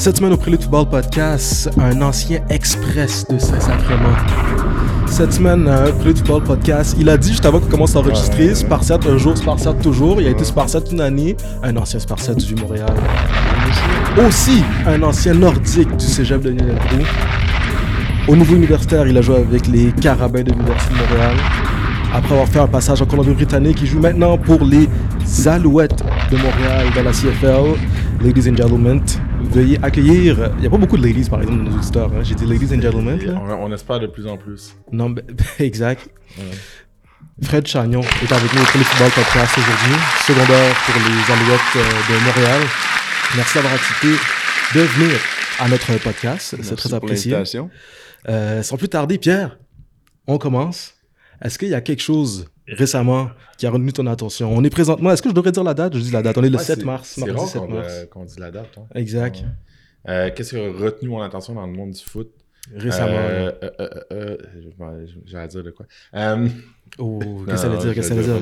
Cette semaine au Prélude Football Podcast, un ancien express de Saint-Sacrement. Cette semaine, Prélude Football Podcast, il a dit juste avant qu'on commence à enregistrer, Spartiate un jour, Spartiate toujours. Il a été Spartiate une année, un ancien Spartiate du Montréal. Aussi, un ancien nordique du cégep de Lionel-Groulx. Au niveau universitaire, il a joué avec les Carabins de l'Université de Montréal. Après avoir fait un passage en Colombie-Britannique, il joue maintenant pour les Alouettes de Montréal dans la CFL. Ladies and gentlemen, veuillez accueillir... Il n'y a pas beaucoup de ladies, par exemple, dans nos auditeurs. Hein? J'ai dit ladies and gentlemen. On espère de plus en plus. Non, mais, exact. Ouais. Fred Chagnon est avec nous pour le football podcast aujourd'hui. Secondaire pour les Alouettes de Montréal. Merci d'avoir accepté de venir à notre podcast. Merci, c'est très apprécié. Pour l'invitation. Sans plus tarder, Pierre, on commence. Est-ce qu'il y a quelque chose récemment qui a retenu ton attention? On est présentement... Est-ce que je devrais dire la date? Je dis la date. On est le 7 mars. C'est rare 7 mars. Qu'on dise la date. Hein. Exact. Ouais. Qu'est-ce qui a retenu mon attention dans le monde du foot? Récemment. J'allais dire de quoi? Qu'est-ce que ça veut dire?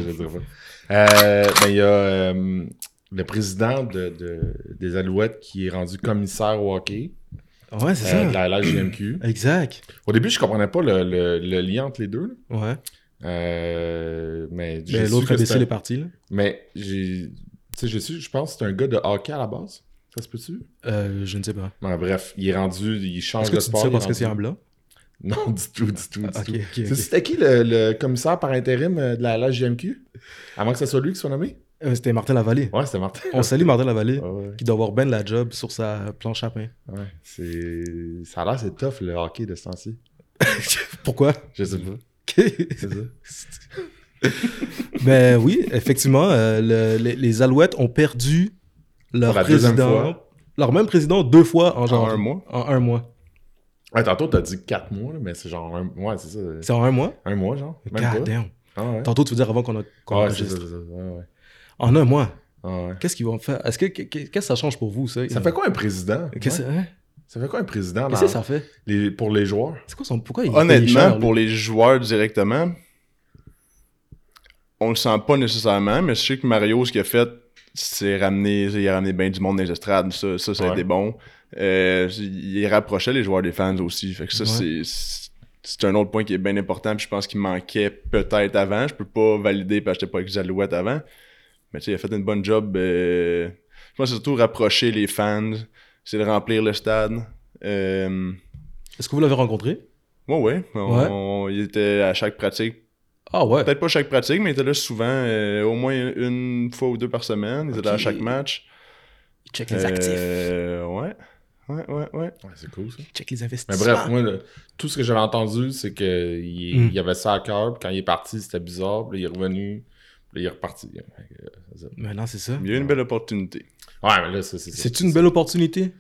Il y a le président des Alouettes qui est rendu commissaire au hockey. Ouais, c'est ça. De la GMQ. Exact. Au début, je comprenais pas le lien entre les deux. Là. Ouais. Mais l'autre a baissé les parties. Là. Mais je pense que c'est un gars de hockey à la base. Ça se peut-tu? Je ne sais pas. Bon, bref, il est rendu, il change de sport. Est-ce que tu dis ça parce que c'est en blanc? Non, du tout. Okay. C'était qui le commissaire par intérim de la GMQ? Avant que ce soit lui qui soit nommé? C'était Martin Lavallée. Ouais, c'était Martin. On salue Martin Lavallée, ouais. Qui doit avoir ben la job sur sa planche à pain. Ouais, ça a l'air c'est tough le hockey de ce temps-ci. Pourquoi? Je sais pas. Okay. C'est ça. Ben oui, effectivement, les Alouettes ont perdu leur même président deux fois en un mois. Ouais, tantôt t'as dit 4 mois, mais c'est genre un mois, c'est ça. C'est en un mois? Un mois, genre. God damn. Ah, ouais. Tantôt tu veux dire avant qu'on enregistre. Ouais. En un mois. Ah ouais. Qu'est-ce qu'ils vont faire? Qu'est-ce que ça change pour vous, ça? Ça fait quoi un président? Ça fait quoi un président? Qu'est-ce que ça fait? Pour les joueurs? C'est quoi pourquoi ils honnêtement, chers, pour les joueurs directement, on le sent pas nécessairement, mais je sais que Mario, ce qu'il a fait, il a ramené bien du monde dans les estrades. Ça a été bon. Il rapprochait les joueurs des fans aussi. Fait que ça, c'est un autre point qui est bien important. Puis je pense qu'il manquait peut-être avant. Je peux pas valider parce que j'étais pas avec les Alouettes avant. Mais tu sais, il a fait une bonne job. Je pense surtout rapprocher les fans, c'est de remplir le stade. Est-ce que vous l'avez rencontré? Oui. Il était à chaque pratique. Ah ouais? Peut-être pas chaque pratique, mais il était là souvent, au moins une fois ou deux par semaine. Il était là à chaque match. Il check les actifs. Ouais. C'est cool ça. Il check les investissements. Mais bref, moi, tout ce que j'avais entendu, c'est qu'il y avait ça à cœur. Puis quand il est parti, c'était bizarre. Puis il est revenu. Il est reparti. Mais non, c'est ça. Il y a une belle opportunité. Ouais, mais là, c'est une belle opportunité?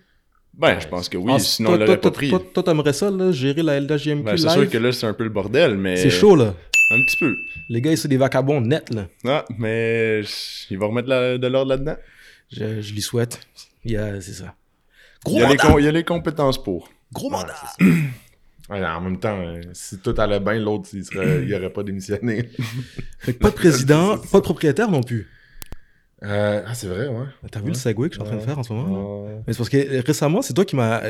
Ben, je pense que oui, sinon on l'aurait pas pris. Toi, t'aimerais ça, là, gérer la LHJMQ live? C'est sûr que là, c'est un peu le bordel, mais... C'est chaud, là. Un petit peu. Les gars, ils sont des vagabonds nets, là. Ah, mais ils vont remettre de l'ordre là-dedans. Je l'y souhaite. C'est ça. Gros mandat! Il y a les compétences pour. Gros mandat! Ouais, en même temps, si tout allait bien, l'autre, il n'aurait pas démissionné. Fait que pas de président, pas de propriétaire non plus. C'est vrai, ouais. T'as vu le segway que je suis en train de faire en ce moment? Ouais. Mais c'est parce que récemment, c'est toi qui m'a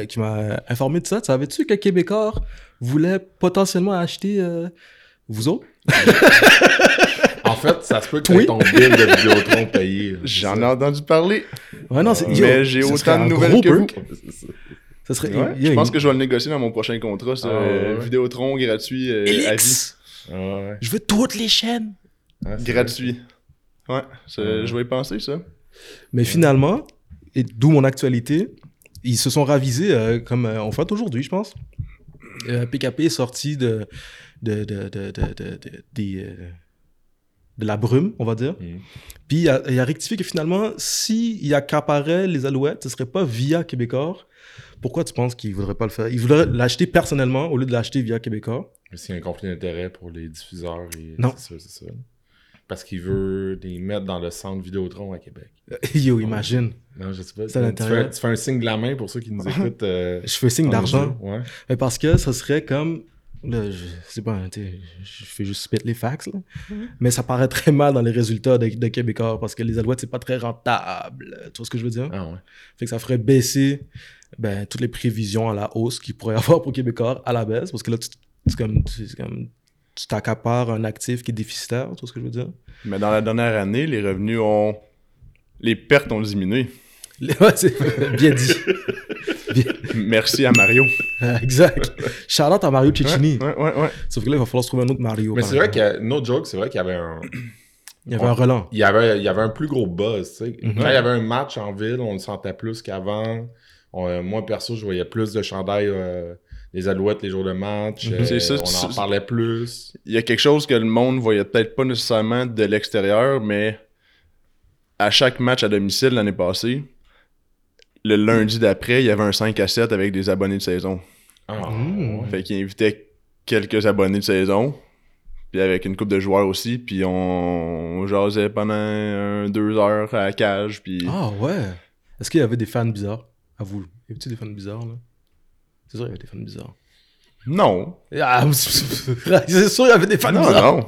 informé de ça. Tu savais-tu que Québecor voulait potentiellement acheter vous autres? En fait, ça se peut que ton bill de Vidéotron payé. J'en ai entendu parler. Ouais, non, mais j'ai autant de nouvelles que vous. Ça serait... je pense que je vais le négocier dans mon prochain contrat, ça, Vidéotron gratuit à vie. Je veux toutes les chaînes gratuit. Ouais, je vais y penser, ça. Mais finalement, et d'où mon actualité, ils se sont ravisés comme on fait aujourd'hui, je pense. PKP est sorti de la brume, on va dire. Mm. Puis il a rectifié que finalement, s'il accaparait les Alouettes, ce serait pas via Québecor. Pourquoi tu penses qu'il ne voudrait pas le faire? Il voudrait l'acheter personnellement au lieu de l'acheter via Québecor. Mais s'il y a un conflit d'intérêt pour les diffuseurs, non. C'est ça. Parce qu'il veut les mettre dans le centre Vidéotron à Québec. Yo, imagine. Non, je sais pas. Tu fais un signe de la main pour ceux qui nous écoutent. Je fais un signe d'argent. Ouais. Mais parce que ce serait comme Là, je sais pas, je fais juste spit les facts, là. Mm-hmm. Mais ça paraît très mal dans les résultats de Québecor parce que les Alouettes, c'est pas très rentable. Tu vois ce que je veux dire? Ah ouais. Fait que ça ferait baisser toutes les prévisions à la hausse qu'il pourrait y avoir pour Québecor à la baisse parce que là, tu t'accapares un actif qui est déficitaire, tu vois ce que je veux dire? Mais dans la dernière année, les revenus ont... Les pertes ont diminué. Ouais, c'est bien dit. Bien. Merci à Mario. Exact. Shout-out à Mario Cecchini. Ouais. Sauf que là, il va falloir se trouver un autre Mario. Mais c'est vrai qu'il y a... No joke, c'est vrai qu'il y avait un... Il y avait un relent. Il y avait un plus gros buzz, tu sais. Mm-hmm. Quand il y avait un match en ville, on le sentait plus qu'avant. Moi, perso, je voyais plus de chandails... les Alouettes, les jours de match, on en parlait plus. Il y a quelque chose que le monde voyait peut-être pas nécessairement de l'extérieur, mais à chaque match à domicile l'année passée, le lundi d'après, il y avait un 5-7 avec des abonnés de saison. Fait qu'ils invitaient quelques abonnés de saison, puis avec une couple de joueurs aussi, puis on jasait pendant 2 heures à la cage. Puis... Ah ouais! Est-ce qu'il y avait des fans bizarres? À vous, y avait-il des fans bizarres, là? C'est sûr, il y avait des fans bizarres. Non. C'est sûr, il y avait des fans bizarres. Non.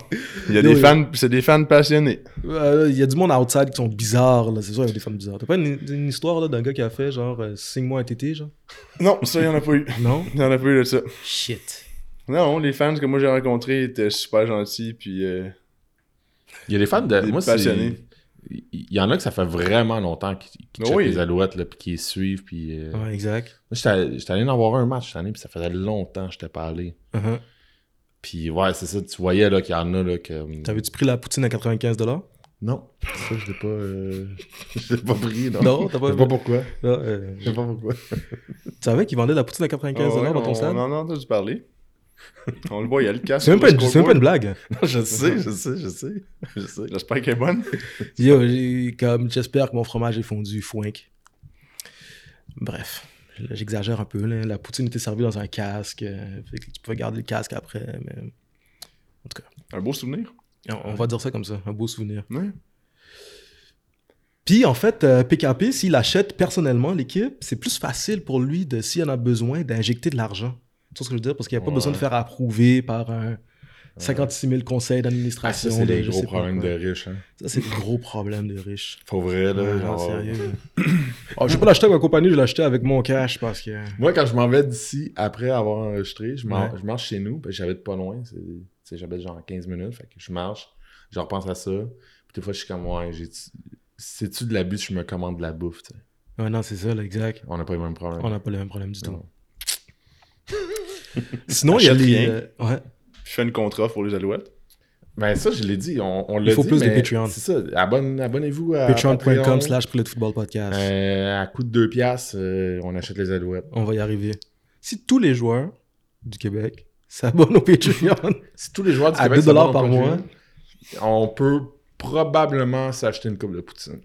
Il y a des fans, c'est des fans passionnés. Il y a du monde outside qui sont bizarres, là. C'est sûr, il y avait des fans bizarres. T'as pas une histoire là, d'un gars qui a fait genre 5 mois à TT, genre? Non, ça, il y en a pas eu. Non? Il y en a pas eu de ça. Shit. Non, les fans que moi j'ai rencontrés étaient super gentils, puis. Il y a des fans de. Moi, passionnés. Il y en a que ça fait vraiment longtemps qu'ils checkent les Alouettes, là, puis qu'ils suivent, puis... Ouais, exact. Moi, j'étais allé en voir un match cette année, puis ça faisait longtemps que je t'ai parlé. Uh-huh. Puis ouais, c'est ça, tu voyais là, qu'il y en a là que... T'avais-tu pris la poutine à 95$? Non. Ça, je l'ai pas... Je l'ai pas pris, non. Non, t'as pas... Je sais pas pourquoi. Je sais pas pourquoi. Tu savais qu'ils vendaient la poutine à 95$ dans ton stade? Non, t'as dû parler. On le voit, il y a le casque. C'est même pas une blague. Non, je sais. J'espère qu'elle est bonne. Yo, comme j'espère que mon fromage est fondu, fouinque. Bref, j'exagère un peu. Là. La poutine était servie dans un casque. Fait que tu pouvais garder le casque après. Mais... En tout cas. Un beau souvenir. On va dire ça comme ça, un beau souvenir. Ouais. Puis en fait, PKP, s'il achète personnellement l'équipe, c'est plus facile pour lui, s'il en a besoin, d'injecter de l'argent. C'est ce que je veux dire, parce qu'il n'y a pas besoin de faire approuver par 56 000 conseils d'administration. Ah, ça, c'est des gros problèmes de riches. Hein? Ça, c'est des gros problèmes de riches. Faut vrai, là. Sérieux. Je vais pas l'acheter avec ma compagnie, je vais l'acheter avec mon cash parce que... Moi, quand je m'en vais d'ici, après avoir enregistré, je marche chez nous, parce que j'habite pas loin. J'habite genre 15 minutes, fait que je marche, je repense à ça. Puis des fois, je suis comme, ouais, c'est-tu de la buse, je me commande de la bouffe, tu sais. Ouais, non, c'est ça, là, exact. On n'a pas le même problème. On n'a pas le même problème du tout. Sinon, il y a les... Je fais une contrat pour les Alouettes. Ben ça, je l'ai dit. On l'a dit, plus de Patreon. C'est ça. Abonnez-vous à Patreon.com/PriletFootballPodcast. À coût de 2$, on achète les Alouettes. On va y arriver. Si tous les joueurs du Québec s'abonnent au Patreon, si tous les joueurs du Québec s'abonnent par mois, on peut probablement s'acheter une coupe de poutine.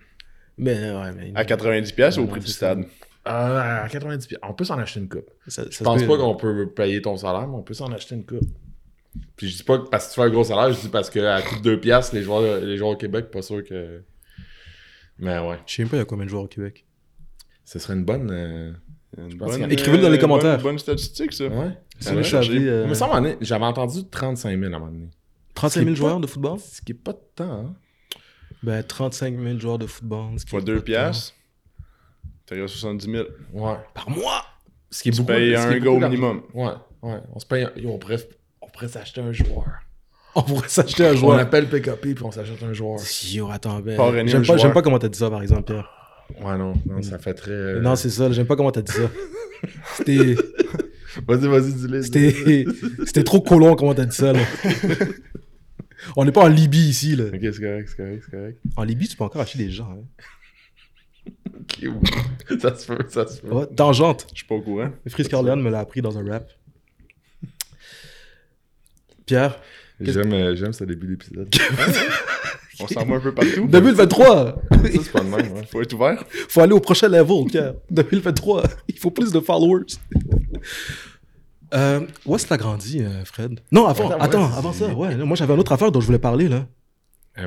Mais à 90$ au prix du stade. À 90$. On peut s'en acheter une coupe. Je pense pas qu'on peut payer ton salaire, mais on peut s'en acheter une coupe. Puis je dis pas que parce que tu fais un gros salaire, je dis parce qu'à coût de 2$, les joueurs au Québec, pas sûr que... Mais ouais. Je sais même pas il y a combien de joueurs au Québec. Ce serait une bonne... Écrivez-le dans les commentaires. Bonne statistique, ça. Ouais. Mais ça, j'avais entendu 35 000 à un moment donné. 35 000 joueurs de football? Ce qui est pas de temps, hein. Ben, 35 000 joueurs de football. Fois 2$. T'as 70 000. Ouais. Par mois! Ce qui est beaucoup. Tu payes un go minimum. Ouais. On se paye un... On pourrait s'acheter un joueur. On appelle PKP puis on s'achète un joueur. Yo, attends, ben. J'aime pas comment t'as dit ça, par exemple, Pierre. Ouais, non, ça fait très... Non, c'est ça, j'aime pas comment t'as dit ça. C'était... Vas-y, dis-le. C'était trop colon comment t'as dit ça, là. On n'est pas en Libye, ici, là. Ok, c'est correct. En Libye, tu peux encore acheter des gens, hein. Okay, ouais. Ça se peut. Ouais, tangente. Je suis pas au courant. Fritz Carleton me l'a appris dans un rap. Pierre. J'aime ce début d'épisode. On s'en va un peu partout. 2023. Ça, c'est pas le même. Ouais. Faut être ouvert. Faut aller au prochain level, Pierre. 2023. Il faut plus de followers. Où est-ce que t'as grandi, Fred? Non, avant ça. Ouais, moi, j'avais une autre affaire dont je voulais parler, là.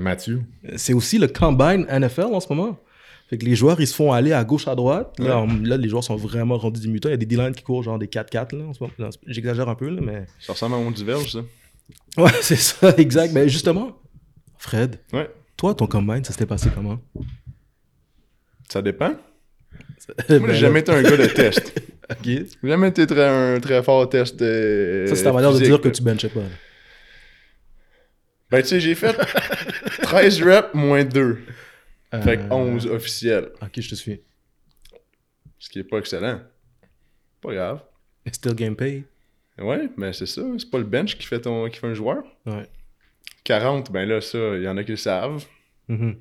Mathieu. C'est aussi le Combine NFL en ce moment. Fait que les joueurs, ils se font aller à gauche, à droite. Là, là les joueurs sont vraiment rendus des mutants. Il y a des D-line qui courent genre des 4-4. Là, en ce moment. Là, j'exagère un peu, là, mais... Ça ressemble à On Diverge, ça. Ouais, c'est ça, exact. Mais justement, Fred, toi, ton combine, ça s'était passé comment? Ça dépend. Moi, j'ai jamais été un gars de test. Okay. J'ai jamais été un très fort test ça, c'est ta manière de dire que tu benchais pas. Ben, tu sais, j'ai fait 13 reps moins 2. Fait que 11 officiels. Ok, je te suis. Ce qui est pas excellent. Pas grave. It's still game pay. Ouais, mais c'est ça. C'est pas le bench qui fait un joueur. Ouais. 40, ben là, ça, il y en a qui le savent. Mm-hmm.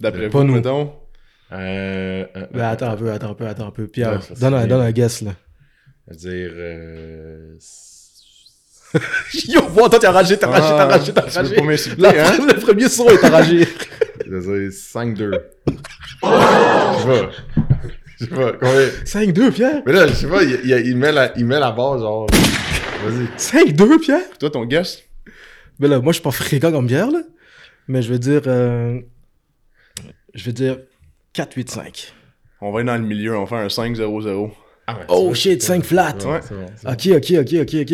D'après vous, mettons... ben, attends un peu. Pierre, ouais, donne un guess, là. C'est-à-dire... Yo, bon, toi, t'es enragé. Le premier son est enragé. C'est 5-2. Je sais pas. Combien... 5-2, Pierre? Mais là, je sais pas, il met la base, genre... Vas-y. 5-2, Pierre? Toi, ton guess? Mais là, moi, je suis pas fréquent comme Pierre, là. Mais je veux dire... 4-8-5. On va aller dans le milieu, on va faire un 5-0-0. Ah ouais, oh shit, 5 flat! Ouais. C'est bon. Ok. Fait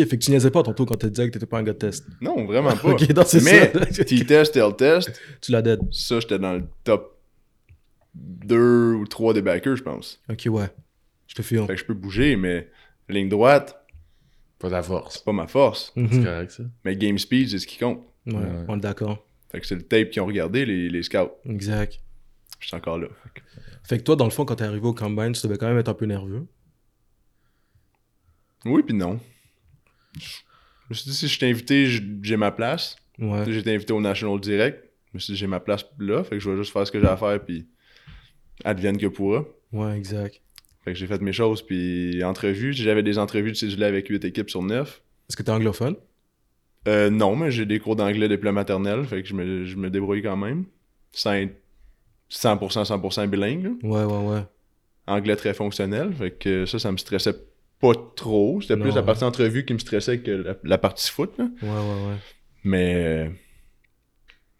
que tu niaisais pas ton tour quand tu disais que t'étais pas un gars de test. Non, vraiment pas. Ok, non, c'est ça. T-test, L-test. Tu l'as dead. Ça, j'étais dans le top 2 ou 3 des backers, je pense. Ok, ouais. Je te file. Fait que je peux bouger, mais ligne droite, pas ta force. C'est pas ma force. Mm-hmm. C'est correct, ça. Mais game speed, c'est ce qui compte. Ouais, on est d'accord. Fait que c'est le tape qu'ils ont regardé, les scouts. Exact. Je suis encore là. Okay. Fait que toi, dans le fond, quand t'es arrivé au combine, tu devais quand même être un peu nerveux. Oui, puis non. Je me suis dit, si je t'ai invité, j'ai ma place. Ouais. J'ai été invité au National Direct. Je me suis dit, j'ai ma place là. Fait que je vais juste faire ce que j'ai à faire, puis advienne que pourra. Ouais, exact. Fait que j'ai fait mes choses, puis entrevues. J'avais des entrevues de cédulé avec 8 équipes sur 9. Est-ce que t'es anglophone? Non, mais j'ai des cours d'anglais depuis la maternelle. Fait que je me débrouille quand même. Sans être 100% bilingue. Ouais. Anglais très fonctionnel. Fait que ça me stressait pas trop. C'était plus la partie entrevue qui me stressait que la partie foot. Là. Ouais. Mais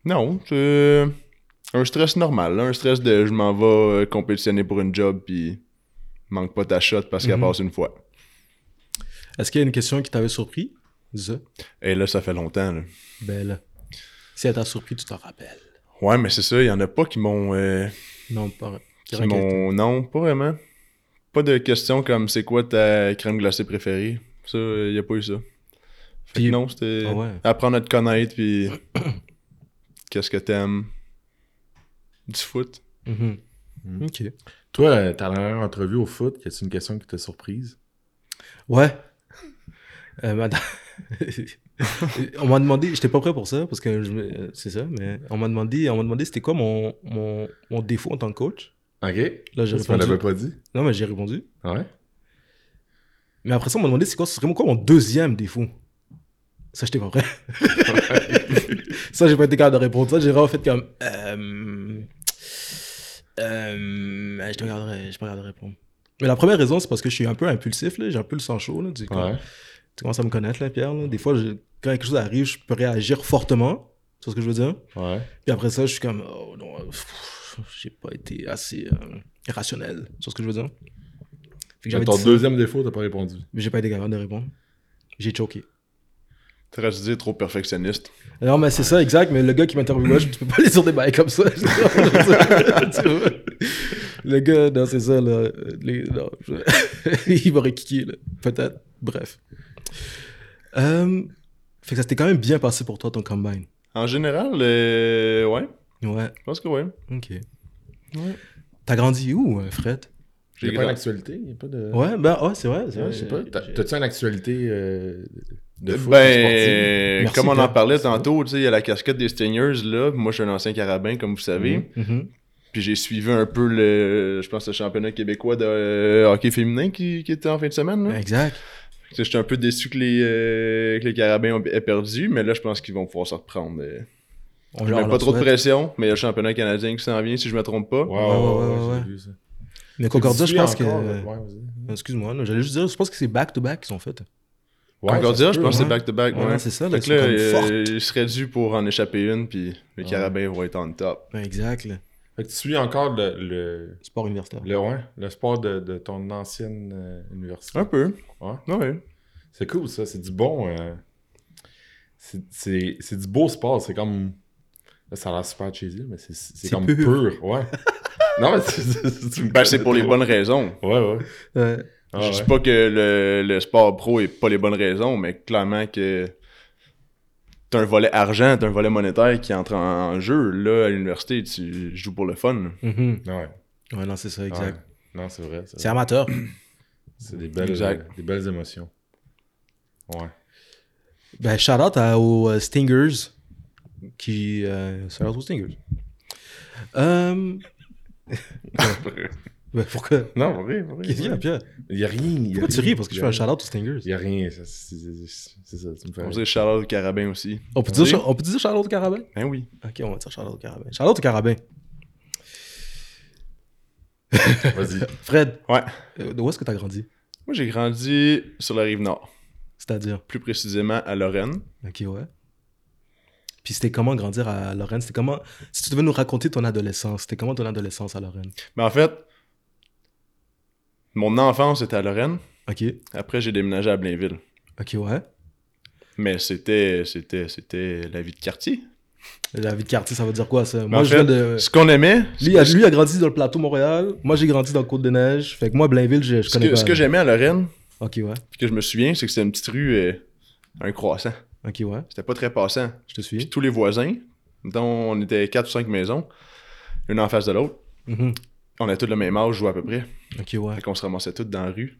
non, c'est un stress normal. Là. Un stress de je m'en vais compétitionner pour une job puis manque pas ta shot parce qu'elle passe une fois. Est-ce qu'il y a une question qui t'avait surpris? Dis ça. Et là, ça fait longtemps. Là. Belle. Si elle t'a surpris, tu t'en rappelles. Ouais, mais c'est ça, il y en a pas qui m'ont... Non, pas vraiment. Non, pas vraiment. Pas de questions comme c'est quoi ta crème glacée préférée. Ça, il n'y a pas eu ça. Fait que non, c'était apprendre à te connaître, puis qu'est-ce que t'aimes. Du foot. Mm-hmm. Mm-hmm. OK. Toi, ta dernière entrevue au foot, y a-t-il une question qui t'a surprise? Ouais. Madame... on m'a demandé, j'étais pas prêt pour ça parce que c'est ça, mais on m'a demandé c'était quoi mon défaut en tant que coach. Ok. Là j'ai répondu. Tu l'avais pas dit. Non mais j'ai répondu. Ouais. Mais après ça on m'a demandé c'est vraiment quoi mon deuxième défaut. Ça j'étais pas prêt. Ça j'ai pas été capable de répondre. Ça j'ai vraiment fait comme je te regarderai répondre. Mais la première raison c'est parce que je suis un peu impulsif là, j'ai un peu le sang chaud là. Tu commences à me connaître, là, Pierre. Là. Des fois, quand quelque chose arrive, je peux réagir fortement. Tu vois ce que je veux dire? Ouais. Puis après ça, je suis comme, oh non, j'ai pas été assez rationnel. Tu vois ce que je veux dire? Fait que j'avais ton deuxième défaut, t'as pas répondu. Mais j'ai pas été capable de répondre. J'ai choqué. T'aurais dû dire trop perfectionniste. Non, mais c'est ça, exact. Mais le gars qui m'interviewe là, tu peux pas aller sur des bails comme ça. Le gars, non, c'est ça, là. Il m'aurait kické, là. Peut-être. Bref. Fait que ça s'était quand même bien passé pour toi, ton combine. En général, ouais. Ouais. Je pense que ouais. OK. Ouais. T'as grandi où, Fred? J'ai pas d'actualité. Ouais, ben, ouais, c'est vrai. Je sais pas. T'as-tu une actualité de foot? Ben, sportive? Comme on en parlait tantôt, tu sais, il y a la casquette des Stingers, là. Moi, je suis un ancien carabin, comme vous savez. Mm-hmm. Puis j'ai suivi un peu le championnat québécois de hockey féminin qui était en fin de semaine. Là. Exact. J'étais un peu déçu que les Carabins aient perdu, mais là, je pense qu'ils vont pouvoir se reprendre. On met pas trop de pression, mais il y a le championnat canadien qui s'en vient, si je me trompe pas. Ouais. J'ai vu ça. Mais Concordia, je pense encore, que... Ouais, excuse-moi, là, j'allais juste dire, je pense que c'est back-to-back qu'ils sont faits. Ouais, Concordia, je pense que c'est back-to-back. Ouais, c'est ça. Là, donc là, ils seraient dû pour en échapper une, puis les Carabins vont être en top. Exact. Fait que tu suis encore le sport universitaire. Le sport de ton ancienne université. Un peu. Ouais. Ouais. C'est cool, ça. C'est du bon... c'est du beau sport. C'est comme... Ça a l'air super cheesy, mais c'est comme pur. Ouais. Non, mais c'est pour les bonnes raisons. Ouais. Je dis pas que le sport pro est pas les bonnes raisons, mais clairement que t'as un volet argent, t'as un volet monétaire qui entre en jeu. Là, à l'université, tu joues pour le fun. Mm-hmm. Ouais, non, c'est ça, exact. Ouais. Non, c'est vrai. C'est amateur. C'est des belles émotions. Ouais. Ben, shout-out aux Stingers. Qui... c'est un autre Stingers. Ben, pourquoi? Non, pour vrai. Qu'est-ce qu'il y a, Pierre? Il n'y a rien. Pourquoi tu ris? Parce que je fais un shout-out aux Stingers. Il n'y a rien. C'est ça. Tu me fais on peut dire shout-out aux Carabins aussi. On peut dire shout-out aux Carabins? Ben oui. Ok, on va dire shout-out aux Carabins. Shout-out aux Carabins. Vas-y. Fred. Ouais. Où est-ce que tu as grandi? Moi, j'ai grandi sur la Rive-Nord. C'est-à-dire? Plus précisément à Lorraine. Ok, ouais. Puis c'était comment grandir à Lorraine? C'était comment... Si tu devais nous raconter ton adolescence, c'était comment ton adolescence à Lorraine? Mais en fait, mon enfance était à Lorraine. OK. Après, j'ai déménagé à Blainville. OK, ouais. Mais c'était la vie de quartier. La vie de quartier, ça veut dire quoi, ça? Moi, en fait, ce qu'on aimait... Lui a grandi dans le plateau Montréal. Moi, j'ai grandi dans Côte-des-Neiges. Fait que moi, Blainville, je connais pas. Ce que j'aimais à Lorraine, OK, ouais. Puis que je me souviens, c'est que c'était une petite rue, un croissant. OK, ouais. C'était pas très passant. Je te suis. Puis tous les voisins, dont on était 4 ou 5 maisons, l'une en face de l'autre, on a tous le même âge, joué à peu près. OK, ouais. Fait qu'on se ramassait tous dans la rue.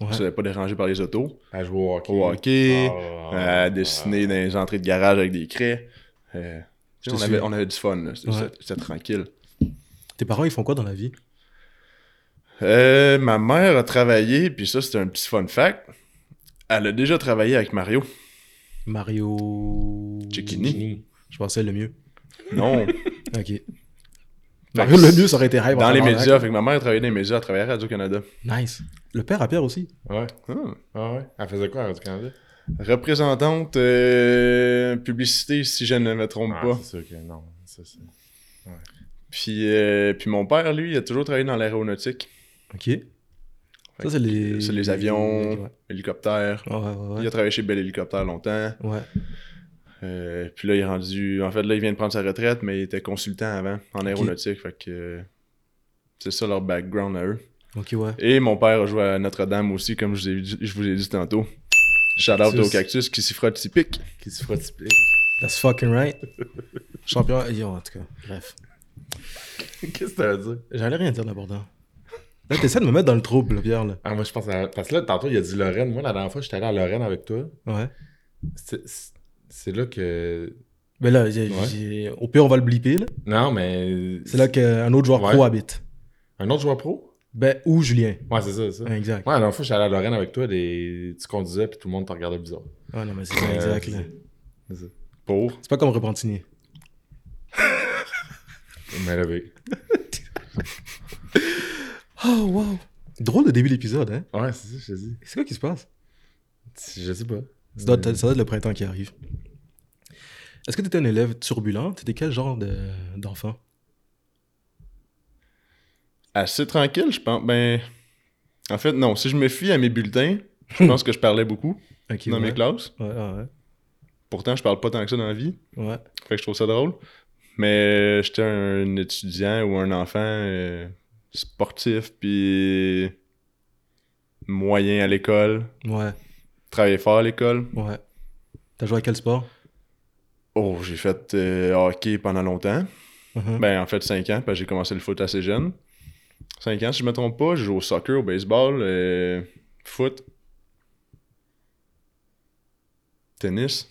Ouais. On se faisait pas déranger par les autos. À jouer au hockey. À dessiner dans les entrées de garage avec des craies. On avait du fun, là. C'était tranquille. Tes parents, ils font quoi dans la vie? Ma mère a travaillé, puis ça, c'était un petit fun fact. Elle a déjà travaillé avec Mario Cecchini. Je pensais le mieux. Non. OK. Mario le mieux, ça aurait été hype. Dans les médias. Fait que ma mère travaillait dans les médias, elle travaillait à Radio-Canada. Nice. Le père à Pierre aussi. Ouais. Ah ouais. Elle faisait quoi à Radio-Canada? Représentante publicité, si je ne me trompe pas. C'est sûr que non. C'est... Ouais. Puis mon père, lui, il a toujours travaillé dans l'aéronautique. OK. Ça, c'est les... avions, ouais. Hélicoptères. Ouais. Il a travaillé chez Bell Hélicoptère longtemps. Ouais. Puis là, il est rendu... En fait, là, il vient de prendre sa retraite, mais il était consultant avant, en aéronautique. Fait que c'est ça leur background à eux. OK, ouais. Et mon père a joué à Notre-Dame aussi, comme je vous ai dit tantôt. Shout-out au cactus qui s'y frotte, s'y pique. That's fucking right. Champion... en tout cas, bref. Qu'est-ce que t'as dit? J'allais rien dire d'abordant. Là, t'essaies de me mettre dans le trouble, Pierre, là. Ah, moi, je pense à... Parce que là, tantôt, il a dit Lorraine. Moi, la dernière fois, j'étais allé à Lorraine avec toi. Ouais. C'est là que... Mais là, au pire, on va le bliper, là. Non, mais... C'est là qu'un autre joueur pro habite. Un autre joueur pro? Ben, ou Julien. Ouais, c'est ça. Exact. Ouais, la dernière fois, j'étais allé à Lorraine avec toi, tu conduisais, puis tout le monde te regardait bizarre. Ah non, mais c'est ça, exact, là. C'est ça. Pour? C'est pas comme Repentigny. Mais là, oui. Oh, wow! Drôle le début de l'épisode, hein? Ouais, c'est ça, je te dis. C'est quoi qui se passe? Je sais pas. Ça doit être le printemps qui arrive. Est-ce que t'étais un élève turbulent? T'étais quel genre d'enfant? Assez tranquille, je pense. Ben, en fait, non. Si je me fie à mes bulletins, je pense que je parlais beaucoup dans mes classes. Ouais. Pourtant, je parle pas tant que ça dans la vie. Ouais. Fait que je trouve ça drôle. Mais j'étais un étudiant ou un enfant... sportif, puis moyen à l'école. Ouais. Travaillais fort à l'école. Ouais. T'as joué à quel sport? Oh, j'ai fait hockey pendant longtemps. Uh-huh. Ben, en fait, 5 ans, parce que j'ai commencé le foot assez jeune. 5 ans, si je me trompe pas. J'ai joué au soccer, au baseball, foot, tennis.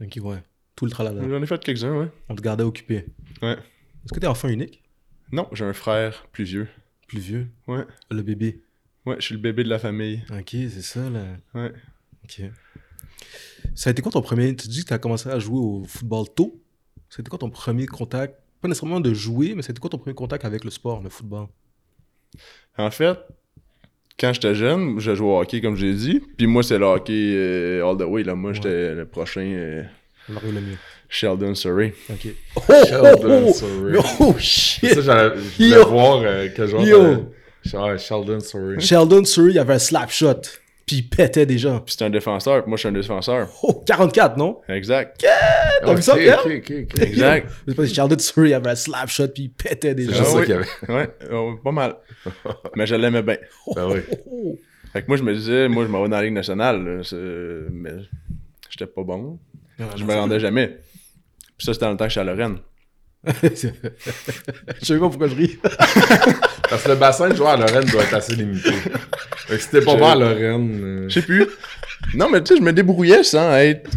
Ok, ouais. Tout le tralala. J'en ai fait quelques-uns, ouais. On te gardait occupé. Ouais. Est-ce que t'es enfant unique? Non, j'ai un frère plus vieux. Plus vieux? Ouais. Le bébé? Ouais, je suis le bébé de la famille. Ok, c'est ça, là. Ouais. Ok. Ça a été quoi ton premier... Tu dis que tu as commencé à jouer au football tôt. Ça a été quoi ton premier contact? Pas nécessairement de jouer, mais c'était quoi ton premier contact avec le sport, le football? En fait, quand j'étais jeune, je jouais au hockey, comme j'ai dit. Puis moi, c'est le hockey all the way. Là. Moi, j'étais le prochain... Mario Lemieux. Sheldon Surrey. OK. Sheldon Surrey. Oh, shit! C'est ça, j'allais voir quel joueur Sheldon Surrey. Sheldon Surrey, il avait un slap shot. Puis il pétait déjà. Puis c'est un défenseur. Moi, je suis un défenseur. Oh, 44, non? Exact. T'as vu ça, Pierre? OK. Exact. Sheldon Surrey, il avait un slap shot, puis il pétait déjà. C'est ça qu'il y avait. Ouais, pas mal. Mais je l'aimais bien. Ben oui. Fait que moi, je me disais, je m'en vais dans la Ligue nationale. Là, mais j'étais pas bon. Je me rendais jamais. Puis ça, c'était dans le temps que j'étais à Lorraine. Je sais pas pourquoi je ris. Parce que le bassin de joueurs à Lorraine doit être assez limité. Fait que si t'es pas bon à Lorraine... Je sais plus. Non, mais tu sais, je me débrouillais sans être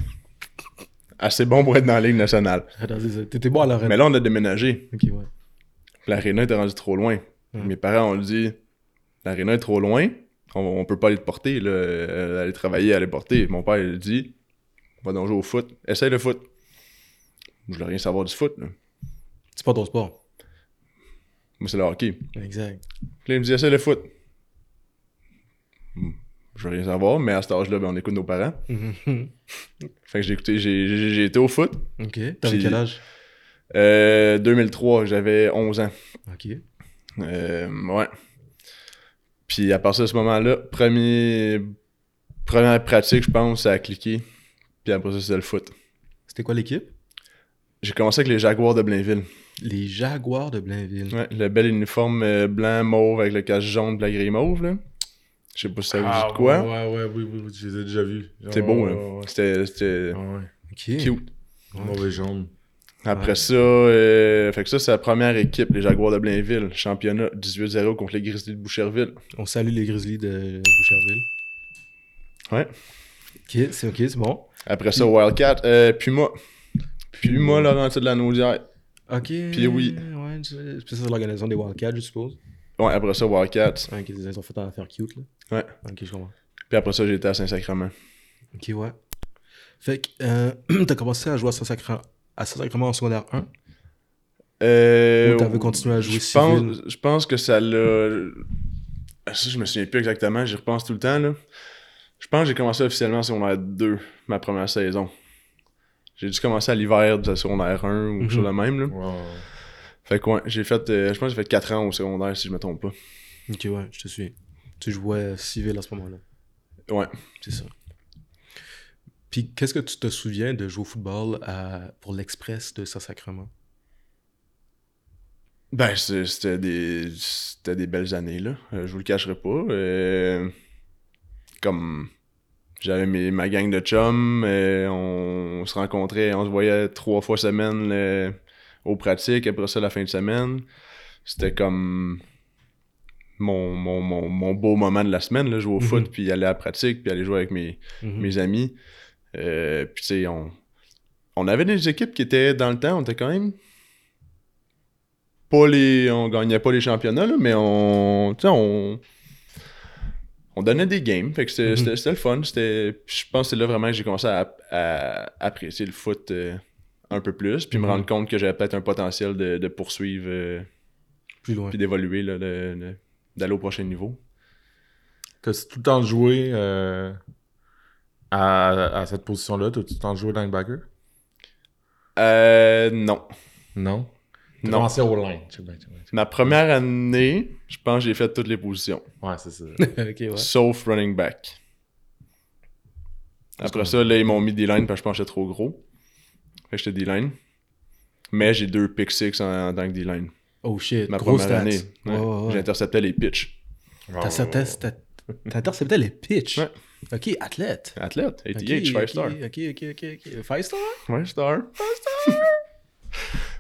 assez bon pour être dans la Ligue nationale. Attends, t'étais bon à Lorraine. Mais là, on a déménagé. OK, ouais. L'aréna était rendue trop loin. Mes parents ont dit, l'aréna est trop loin, on peut pas aller te porter, là, aller travailler, aller porter. Mon père, il dit, on va donc jouer au foot. Essaye le foot. Je voulais rien savoir du foot, là. C'est pas ton sport. Moi, c'est le hockey. Exact. Puis là, il me disait, c'est le foot. Je veux rien savoir, mais à cet âge-là, ben, on écoute nos parents. Mm-hmm. Fait que j'ai été au foot. OK. T'avais quel âge? 2003, j'avais 11 ans. OK. Ouais. Puis à partir de ce moment-là, première pratique, je pense, ça a cliqué. Puis après ça, c'était le foot. C'était quoi l'équipe? J'ai commencé avec les Jaguars de Blainville. Les Jaguars de Blainville. Ouais, le bel uniforme blanc-mauve avec le cache jaune, blanc gris mauve, là. Je sais pas si ça vous dit de quoi. Ouais, oui, je les ai déjà vus. C'était beau, là. Ouais. C'était cute. Mauvais jaune. Après ça, fait que ça, c'est la première équipe, les Jaguars de Blainville. Championnat 18-0 contre les Grizzlies de Boucherville. On salue les Grizzlies de Boucherville. Ouais. OK, c'est bon. Après ça, Wildcat, Puma. Puma, Laurentide de la Naudière. OK. Puis oui. Ouais, c'est l'organisation des Wildcats, je suppose. Ouais, après ça, Wildcats. OK, ils ont fait un affaire cute, là. Ouais. OK, je comprends. Puis après ça, j'ai été à Saint-Sacrement. OK, ouais. Fait que, t'as commencé à jouer à Saint-Sacrement en secondaire 1? Ou t'avais continué à jouer civil? Je pense que ça l'a... Ça, je me souviens plus exactement, j'y repense tout le temps, là. Je pense que j'ai commencé officiellement en secondaire 2, ma première saison. J'ai dû commencer à l'hiver de la secondaire 1 ou quelque chose de même. Là. Wow. Fait que ouais, j'ai fait, je pense que j'ai fait 4 ans au secondaire si je me trompe pas. OK, ouais, je te suis. Tu jouais civil à ce moment-là. Ouais. C'est ça. Puis qu'est-ce que tu te souviens de jouer au football pour l'Express de Saint-Sacrement? Ben, c'était des belles années, là. Je vous le cacherai pas. Comme... J'avais ma gang de chums, on se rencontrait, on se voyait 3 fois semaine aux pratiques, après ça la fin de semaine. C'était comme mon beau moment de la semaine, là, jouer au foot, puis aller à la pratique, puis aller jouer avec mes amis. Puis tu sais, on avait des équipes qui étaient dans le temps, on était quand même pas les... On gagnait pas les championnats, là, mais on donnait des games, fait que c'était le fun. Je pense que c'est là vraiment que j'ai commencé à apprécier le foot un peu plus, puis me rendre compte que j'avais peut-être un potentiel de poursuivre plus loin, puis d'évoluer, là, d'aller au prochain niveau. T'as-tu tout le temps joué à cette position-là? T'as-tu tout le temps joué linebacker? Non. Non? T'as commencé au line. Ma première année, je pense que j'ai fait toutes les positions. Ouais, c'est ça. Okay, ouais. Sauf running back. Après ça, là, ils m'ont mis D-line parce que je pense que j'étais trop gros. Fait que j'étais D-line. Mais j'ai 2 pick six en tant que D-line. Oh shit, ma grosse première année. Ouais. Ouais. J'interceptais les pitchs. T'interceptais les pitchs? Ouais. OK, athlète. Athlète, ATH, 5-star. OK. 5-star? Ouais, star. 5-star!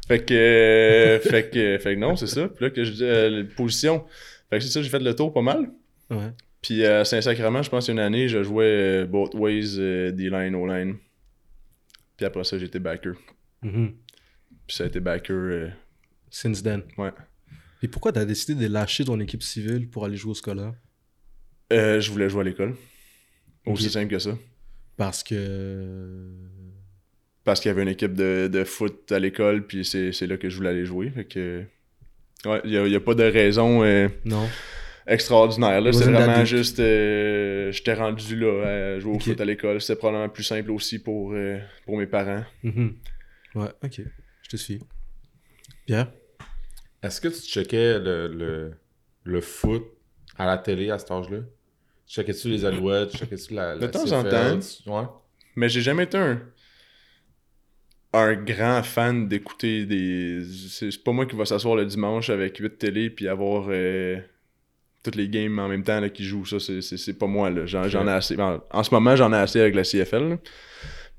Fait que non, c'est ça. Puis là, que je dis position. Fait que c'est ça, j'ai fait le tour pas mal. Ouais. Puis à Saint-Sacrement, je pense une année, je jouais both ways, D-line, O-line. Puis après ça, j'étais backer. Puis ça a été backer. Since then. Ouais. Et pourquoi t'as décidé de lâcher ton équipe civile pour aller jouer au scolaire? Je voulais jouer à l'école. Aussi simple que ça. Parce qu'il y avait une équipe de foot à l'école, puis c'est là que je voulais aller jouer. Fait que, ouais, il n'y a pas de raison extraordinaire. Là, c'est vraiment juste, j'étais rendu là à jouer au foot à l'école. C'était probablement plus simple aussi pour mes parents. Mm-hmm. Ouais, ok. Je te suis. Pierre? Est-ce que tu checkais le foot à la télé à cet âge-là? Checkais-tu les Alouettes? Checkais-tu la CFL? De temps en temps. Ouais. Mais j'ai jamais été un grand fan d'écouter des... C'est pas moi qui va s'asseoir le dimanche avec 8 télé puis avoir toutes les games en même temps là, qui jouent. Ça, c'est pas moi. Là. J'en ai assez. En ce moment, j'en ai assez avec la CFL. Là.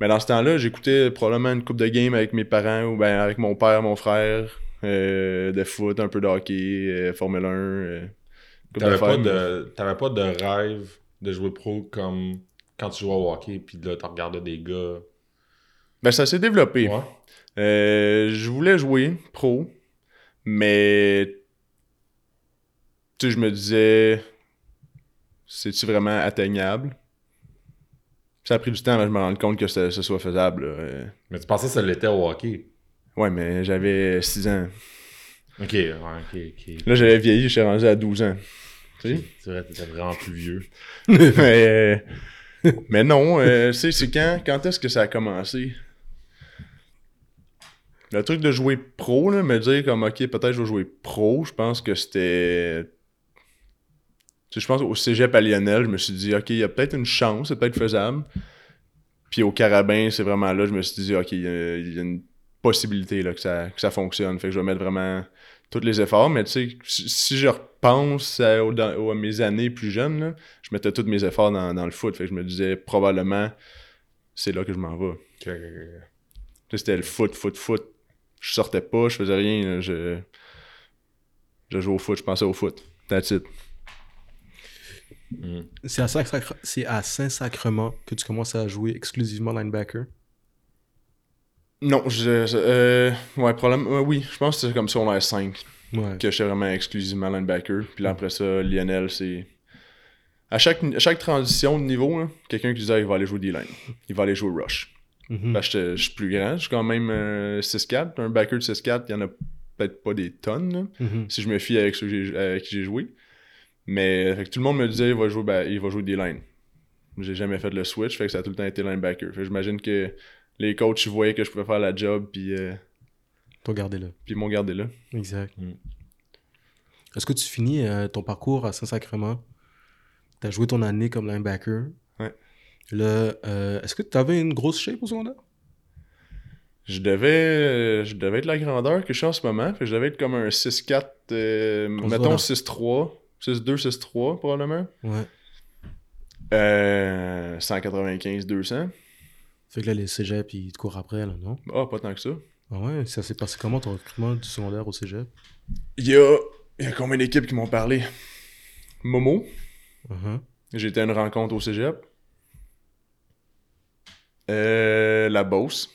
Mais dans ce temps-là, j'écoutais probablement une coupe de game avec mes parents ou ben avec mon père, mon frère, de foot, un peu de hockey, Formule 1. T'avais pas de rêve de jouer pro comme quand tu jouais au hockey puis là, tu regardais des gars... Ben, ça s'est développé. Ouais. Je voulais jouer pro, mais tu sais, je me disais, c'est-tu vraiment atteignable? Ça a pris du temps avant de me rendre compte que ce soit faisable. Mais tu pensais que ça l'était au hockey? Ouais, mais j'avais 6 ans. Ok, ouais, ok. Là, j'avais vieilli, je suis rendu à 12 ans. Tu sais? C'est vrai, t'étais vraiment plus vieux. Mais non, c'est quand est-ce que ça a commencé? Le truc de jouer pro, là, me dire comme, ok, peut-être je vais jouer pro, je pense que c'était... Tu sais, je pense au cégep à Lionel, je me suis dit, ok, il y a peut-être une chance, c'est peut-être faisable. Puis au Carabins, c'est vraiment là, je me suis dit, ok, il y a une possibilité là, que ça fonctionne. Fait que je vais mettre vraiment tous les efforts. Mais tu sais, si je repense à mes années plus jeunes, là, je mettais tous mes efforts dans le foot. Fait que je me disais, probablement, c'est là que je m'en vais. Okay. C'était le foot. Je sortais pas, je faisais rien. Là, je jouais au foot, je pensais au foot. That's it. Mm. C'est à Saint-Sacrement que tu commences à jouer exclusivement linebacker? Non, oui, je pense que c'est comme ça on a 5 que j'étais vraiment exclusivement linebacker. Puis là, après ça, Lionel, c'est... À chaque transition de niveau, là, quelqu'un qui disait il va aller jouer D-line, il va aller jouer rush. Mm-hmm. Là, je suis plus grand, je suis quand même 6'4", un backer de 6'4", il y en a peut-être pas des tonnes, mm-hmm, si je me fie avec ceux avec qui j'ai joué. Mais fait que tout le monde me disait il va jouer des lines. J'ai jamais fait le switch, fait que ça a tout le temps été linebacker. Fait que j'imagine que les coachs voyaient que je pouvais faire la job puis ils m'ont gardé là. Exact. Mm. Est-ce que tu finis ton parcours à Saint-Sacrement? T'as joué ton année comme linebacker. Ouais. Là, est-ce que t'avais une grosse shape au secondaire? Je devais être la grandeur que je suis en ce moment. Fait que je devais être comme un 6'4", mettons 6'3". 6-2, 6-3 probablement. Ouais. 195-200. Fait que là, les cégeps, ils te courent après, là, non? Ah, pas tant que ça. Ah ouais? Ça s'est passé comment ton recrutement du secondaire au cégep? Il y a combien d'équipes qui m'ont parlé? Momo. Uh-huh. J'étais à une rencontre au cégep. La Beauce.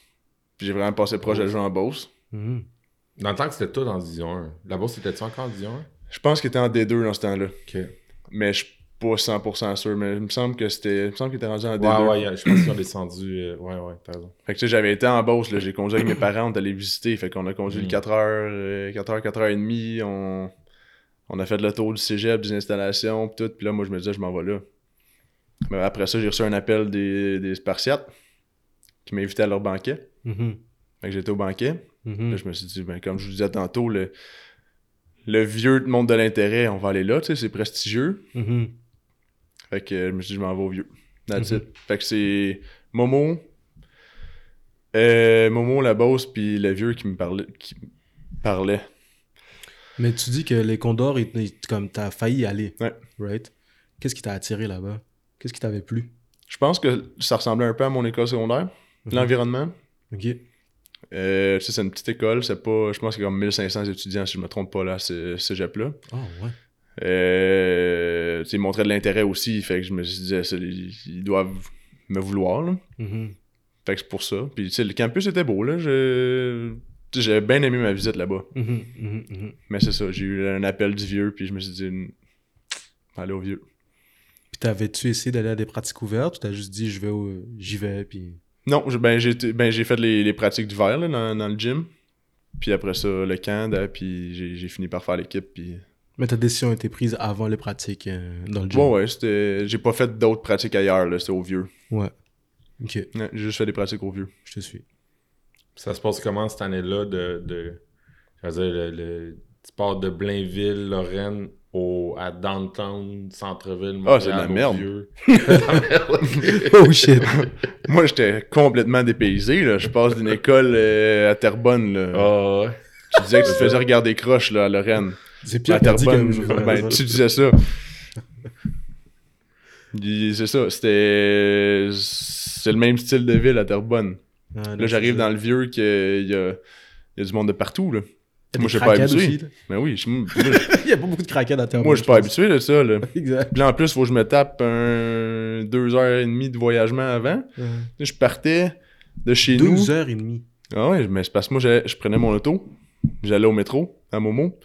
Puis j'ai vraiment passé proche de jouer en Beauce. Mm. Dans le temps que c'était tout en Division 1. La Beauce, c'était-tu encore en Division 1? Je pense qu'il était en D2 dans ce temps-là. Okay. Mais je suis pas 100% sûr. Mais il me semble que c'était. Il me semble qu'il était rendu en D2. Ouais, je pense qu'ils ont descendu. Ouais, t'as raison. Fait que tu sais, j'avais été en Beauce, là, j'ai conduit avec mes parents, on est allé visiter. Fait qu'on a conduit le 4h, 4h30. On a fait le tour du cégep, des installations, pis tout. Puis là, moi, je me disais, je m'en vais là. Mais après ça, j'ai reçu un appel des Spartiates qui m'invitaient à leur banquet. Mm-hmm. Fait que j'étais au banquet. Mm-hmm. Là, je me suis dit, ben, comme je vous disais tantôt, le vieux te montre de l'intérêt, on va aller là, tu sais, c'est prestigieux. Mm-hmm. Fait que je me suis dit, je m'en vais au vieux. That's it. Fait que c'est Momo, la Beauce, puis le vieux qui me parlait. Mais tu dis que les Condors, comme t'as failli y aller, ouais, right? Qu'est-ce qui t'a attiré là-bas? Qu'est-ce qui t'avait plu? Je pense que ça ressemblait un peu à mon école secondaire, l'environnement. Ok. Tu sais, c'est une petite école, c'est pas... Je pense qu'il y a comme 1500 étudiants, si je me trompe pas, là, ce cégep-là. Ah, oh, ouais. Tu sais, ils montraient de l'intérêt aussi, fait que je me disais, ils doivent me vouloir, là. Mm-hmm. Fait que c'est pour ça. Puis, tu sais, le campus était beau, là. J'ai bien aimé ma visite là-bas. Mm-hmm, mm-hmm. Mais c'est ça, j'ai eu un appel du vieux, puis je me suis dit, allez au vieux. Puis, t'avais-tu essayé d'aller à des pratiques ouvertes, ou t'as juste dit, j'y vais, puis... Non, j'ai fait les pratiques d'hiver là, dans le gym. Puis après ça, le camp, puis j'ai fini par faire l'équipe. Puis Mais ta décision a été prise avant les pratiques dans le gym? Ouais, c'était... j'ai pas fait d'autres pratiques ailleurs, là, c'était au Vieux. Ouais. Ok. Ouais, j'ai juste fait des pratiques au Vieux. Je te suis. Ça se passe comment cette année-là de... Je veux dire, le sport de Blainville, Lorraine... à downtown, centre-ville, Montréal, c'est de la merde. Oh shit. Moi, j'étais complètement dépaysé, là. Je passe d'une école à Terrebonne, là. Oh. Tu disais que tu te faisais regarder croche, là, à Lorraine. C'est pire à Terrebonne. Tu disais ça. C'est ça, c'était... C'est le même style de ville à Terrebonne. Ah, là, j'arrive dans le Vieux qu'il y a du monde de partout, là. Moi, je suis pas habitué. Aussi, mais oui, il y a pas beaucoup de craquettes à Terrebonne. Moi, je suis pas habitué de ça, là. Exact. Puis en plus, il faut que je me tape 2 heures et demie de voyagement avant. Mm-hmm. Je partais de chez nous. 2 heures et demie. Ah ouais, mais c'est parce que moi, je prenais mon auto, j'allais au métro, à Momo.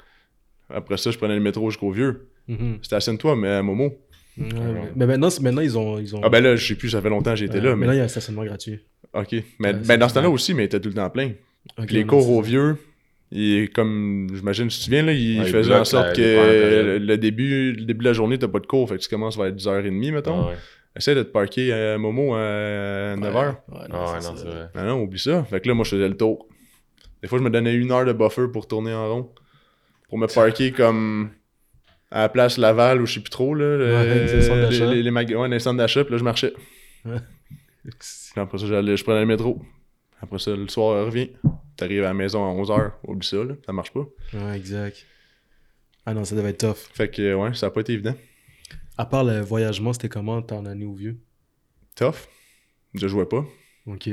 Après ça, je prenais le métro jusqu'au Vieux. Mm-hmm. Stationne-toi, mais à Momo. Mm-hmm. Mais maintenant ils ont... Ah ben là, je sais plus, ça fait longtemps que j'étais là. Mais là, il y a un stationnement gratuit. OK. Mais dans ce temps-là aussi, mais il était tout le temps plein. Okay, les cours au Vieux... Et comme, j'imagine, si tu te souviens, là, il faisait en sorte que le début de la journée, t'as pas de cours, fait que tu commences vers 10h30, mettons. Ah ouais. Essaye de te parquer à Momo à 9h. C'est vrai. Ah non, oublie ça. Fait que là, moi, je faisais le tour. Des fois, je me donnais 1 heure de buffer pour tourner en rond. Pour me parquer comme à la place Laval ou je sais plus trop, là. Les centres d'achat, puis là, je marchais. Puis après ça, je prenais le métro. Après ça, le soir, elle revient. T'arrives à la maison à 11h, oublie ça, là, ça marche pas. Ouais, exact. Ah non, ça devait être tough. Fait que, ouais, ça a pas été évident. À part le voyagement, c'était comment t'en année au Vieux? Tough. Je jouais pas. OK.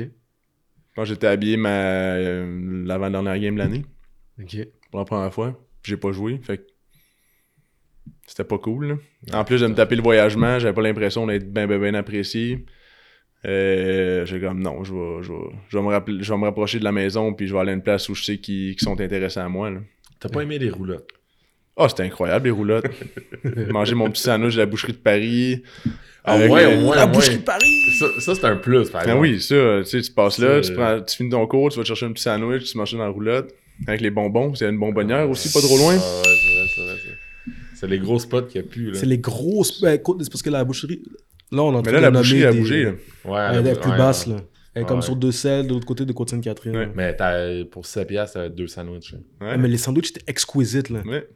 Moi, j'étais habillé l'avant-dernière game de l'année. OK. Pour la première fois, j'ai pas joué, fait que c'était pas cool, là. Ouais, en plus, de me taper le voyagement, j'avais pas l'impression d'être bien apprécié. J'ai comme non, je vais me rapprocher de la maison puis je vais aller à une place où je sais qu'ils sont intéressés à moi, là. T'as pas aimé les roulottes? C'était incroyable les roulottes. Manger mon petit sandwich de la Boucherie de Paris. Boucherie de Paris! Ça c'est un plus, par exemple. Ah oui, ça, tu sais, tu passes là, tu finis ton cours, tu vas te chercher un petit sandwich, tu manges dans la roulotte avec les bonbons, c'est une bonbonnière aussi, pas trop loin. Ah ouais, c'est vrai. C'est les gros spots qu'il y a plus, là. C'est les gros spots, c'est parce que la boucherie... Là, on entend la boucherie a bougé. Là. Ouais, elle est plus basse. Là. Elle est comme sur deux selles de l'autre côté de Côte-Sainte-Catherine. Ouais. Mais pour 7$, t'avais 2 sandwichs. Hein. Ouais. Ouais, mais les sandwichs étaient exquisites. Là. Ouais.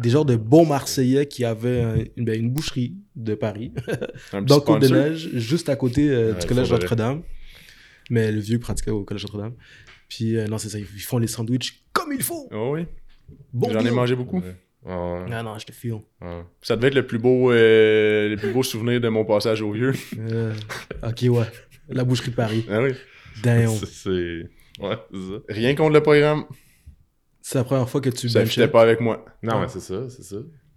Des genres de bons Marseillais qui avaient une boucherie de Paris, dans Côte-des-Neiges, juste à côté du Collège Notre-Dame. Mais le Vieux pratiquait au Collège Notre-Dame. Puis, non, c'est ça, ils font les sandwichs comme il faut. Oh oui. Bon, j'en ai mangé beaucoup. Ouais. Non, je te file. Ça devait être le plus beau souvenir de mon passage au Vieux. OK, ouais. La Boucherie de Paris. Ah oui. Damn. Ouais, c'est ça. Rien contre le programme. C'est la première fois que tu benchais. Ça fitait pas avec moi. Non, mais c'est ça.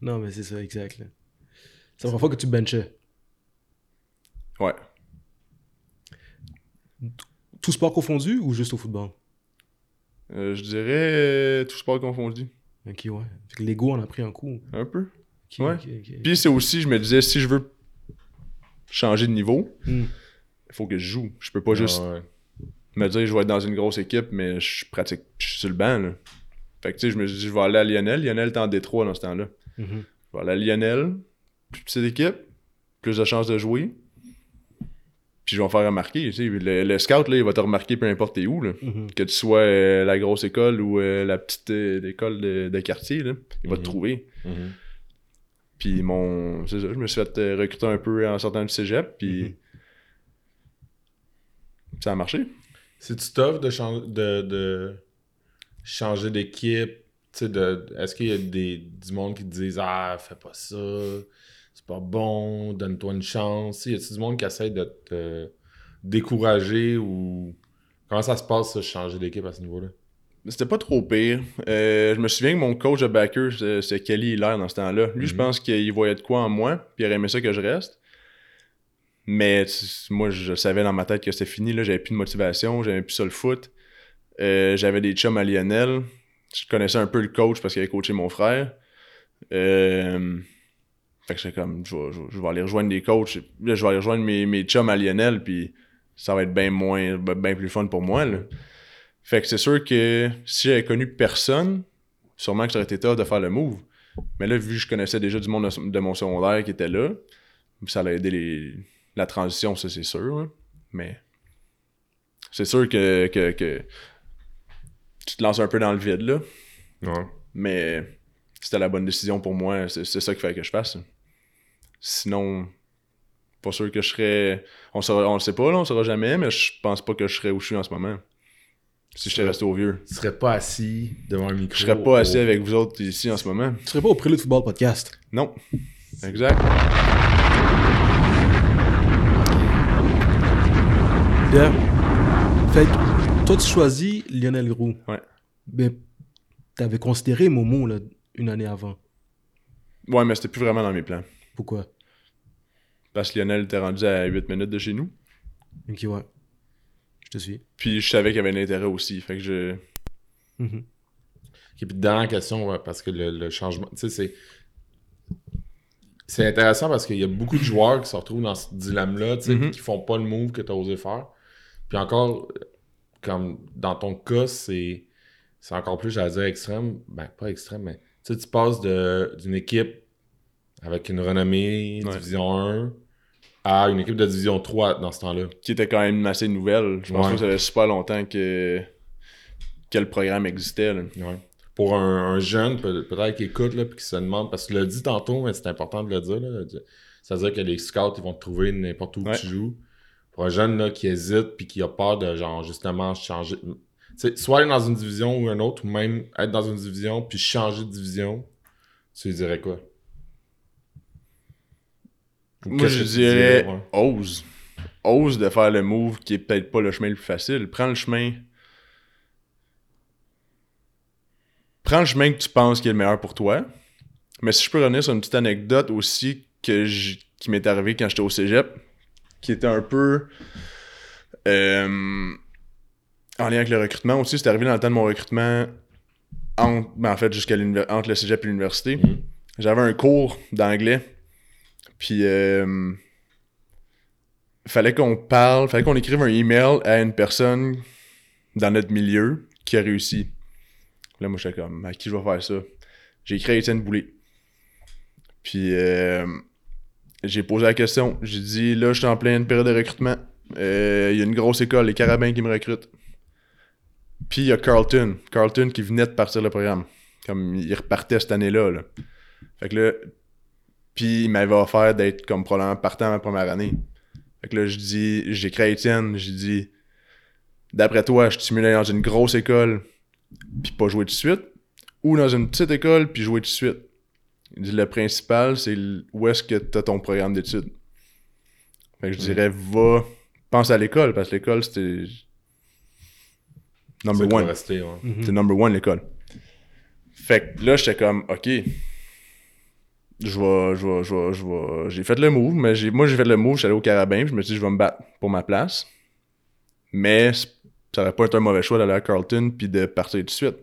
Non, mais c'est ça, exact. Là. C'est la première fois que tu benchais. Ouais. Tout sport confondu ou juste au football? Je dirais tout sport confondu. OK, ouais. Fait que l'ego en a pris un coup. Un peu. Okay, ouais. Okay. Puis c'est aussi, je me disais, si je veux changer de niveau, faut que je joue. Je peux pas juste me dire, je vais être dans une grosse équipe, mais je pratique, je suis sur le banc, là. Fait que tu sais, je me suis dit, je vais aller à Lionel. Lionel était en Détroit dans ce temps-là. Mm-hmm. Je vais aller à Lionel, plus petite équipe, plus de chances de jouer. Puis je vais me faire remarquer. Tu sais, le scout, là, il va te remarquer peu importe t'es où. Là. Mm-hmm. Que tu sois la grosse école ou la petite école de quartier, là, il va te trouver. Mm-hmm. Puis c'est ça, je me suis fait recruter un peu en sortant du cégep. Puis ça a marché. C'est-tu tough de changer d'équipe? Est-ce qu'il y a du monde qui te disent « Ah, fais pas ça ». C'est pas bon, donne-toi une chance. Y a-t-il du monde qui essaie de te décourager ou comment ça se passe, ça, changer d'équipe à ce niveau-là? C'était pas trop pire. Je me souviens que mon coach de backer, c'est Kelly Hiller dans ce temps-là. Lui, je pense qu'il voyait de quoi en moi, puis il aurait aimé ça que je reste. Mais moi, je savais dans ma tête que c'était fini. Là, j'avais plus de motivation, j'avais plus ça le foot. J'avais des chums à Lionel. Je connaissais un peu le coach parce qu'il avait coaché mon frère. Fait que j'étais comme, je vais aller rejoindre des coachs, là, je vais aller rejoindre mes chums à Lionel, puis ça va être bien plus fun pour moi, là. Fait que c'est sûr que si j'avais connu personne, sûrement que ça aurait été tough de faire le move. Mais là, vu que je connaissais déjà du monde de mon secondaire qui était là, ça allait aider la transition, ça c'est sûr. Hein. Mais c'est sûr que tu te lances un peu dans le vide, là. Ouais. Mais c'était la bonne décision pour moi. C'est ça qu'il fallait que je fasse. Sinon, pas sûr que je serais... On le sait pas, là, on saura jamais, mais je pense pas que je serais où je suis en ce moment. Si je serais resté au vieux. Tu serais pas assis devant un micro. Je serais pas assis avec vous autres ici en ce moment. Tu serais pas au Prélude Football Podcast. Non. Exact. Bien. Fait que toi, tu choisis Lionel-Groulx. Ouais. Mais t'avais considéré Momo là, une année avant. Ouais, mais c'était plus vraiment dans mes plans. Pourquoi? Parce que Lionel était rendu à 8 minutes de chez nous. Ok, ouais. Je te suis. Puis je savais qu'il y avait un intérêt aussi, fait que je... Mm-hmm. Et puis dernière question, ouais, parce que le changement, tu sais, c'est intéressant parce qu'il y a beaucoup de joueurs qui se retrouvent dans ce dilemme-là, tu sais, mm-hmm. qui font pas le move que tu as osé faire. Puis encore, comme dans ton cas, c'est encore plus, j'allais dire extrême, ben pas extrême, mais tu sais, tu passes d'une équipe avec une renommée, ouais. Division 1, à une équipe de Division 3 dans ce temps-là. Qui était quand même assez nouvelle. Je pense que ça faisait super longtemps que le programme existait. Là. Ouais. Pour un jeune, peut-être, qui écoute et qui se demande, parce que tu l'as dit tantôt, mais c'est important de le dire. Là. C'est-à-dire que les scouts, ils vont te trouver n'importe où ouais. tu joues. Pour un jeune là, qui hésite et qui a peur de, genre, justement, changer. T'sais, soit aller dans une division ou une autre, ou même être dans une division puis changer de division, tu lui dirais quoi? Moi, je dirais, ouais. ose. Ose de faire le move qui est peut-être pas le chemin le plus facile. Prends le chemin que tu penses qui est le meilleur pour toi. Mais si je peux revenir sur une petite anecdote aussi qui m'est arrivée quand j'étais au cégep, qui était un peu en lien avec le recrutement aussi. C'est arrivé dans le temps de mon recrutement entre le cégep et l'université. Mmh. J'avais un cours d'anglais. Puis, fallait qu'on écrive un email à une personne dans notre milieu qui a réussi. Là, moi, j'étais comme, à qui je vais faire ça? J'ai écrit à Étienne Boulay. Puis, j'ai posé la question. J'ai dit, là, je suis en pleine période de recrutement. Il y a une grosse école, les Carabins, qui me recrutent. Puis, il y a Carleton qui venait de partir le programme. Comme, il repartait cette année-là. Là. Fait que là... Puis il m'avait offert d'être comme probablement partant ma première année. Fait que là, j'écris à Étienne, j'ai dit, d'après toi, je suis mieux dans une grosse école puis pas jouer tout de suite, ou dans une petite école puis jouer tout de suite. Il dit, le principal, c'est où est-ce que t'as ton programme d'études. Fait que je dirais, pense à l'école, parce que l'école, c'était number one. Resté, ouais. Mm-hmm. C'était number one, l'école. Fait que là, j'étais comme, OK... J'ai fait le move, mais j'ai fait le move, je suis allé au Carabin, puis je me suis dit, je vais me battre pour ma place. Mais ça aurait pas été un mauvais choix d'aller à Carleton puis de partir tout de suite.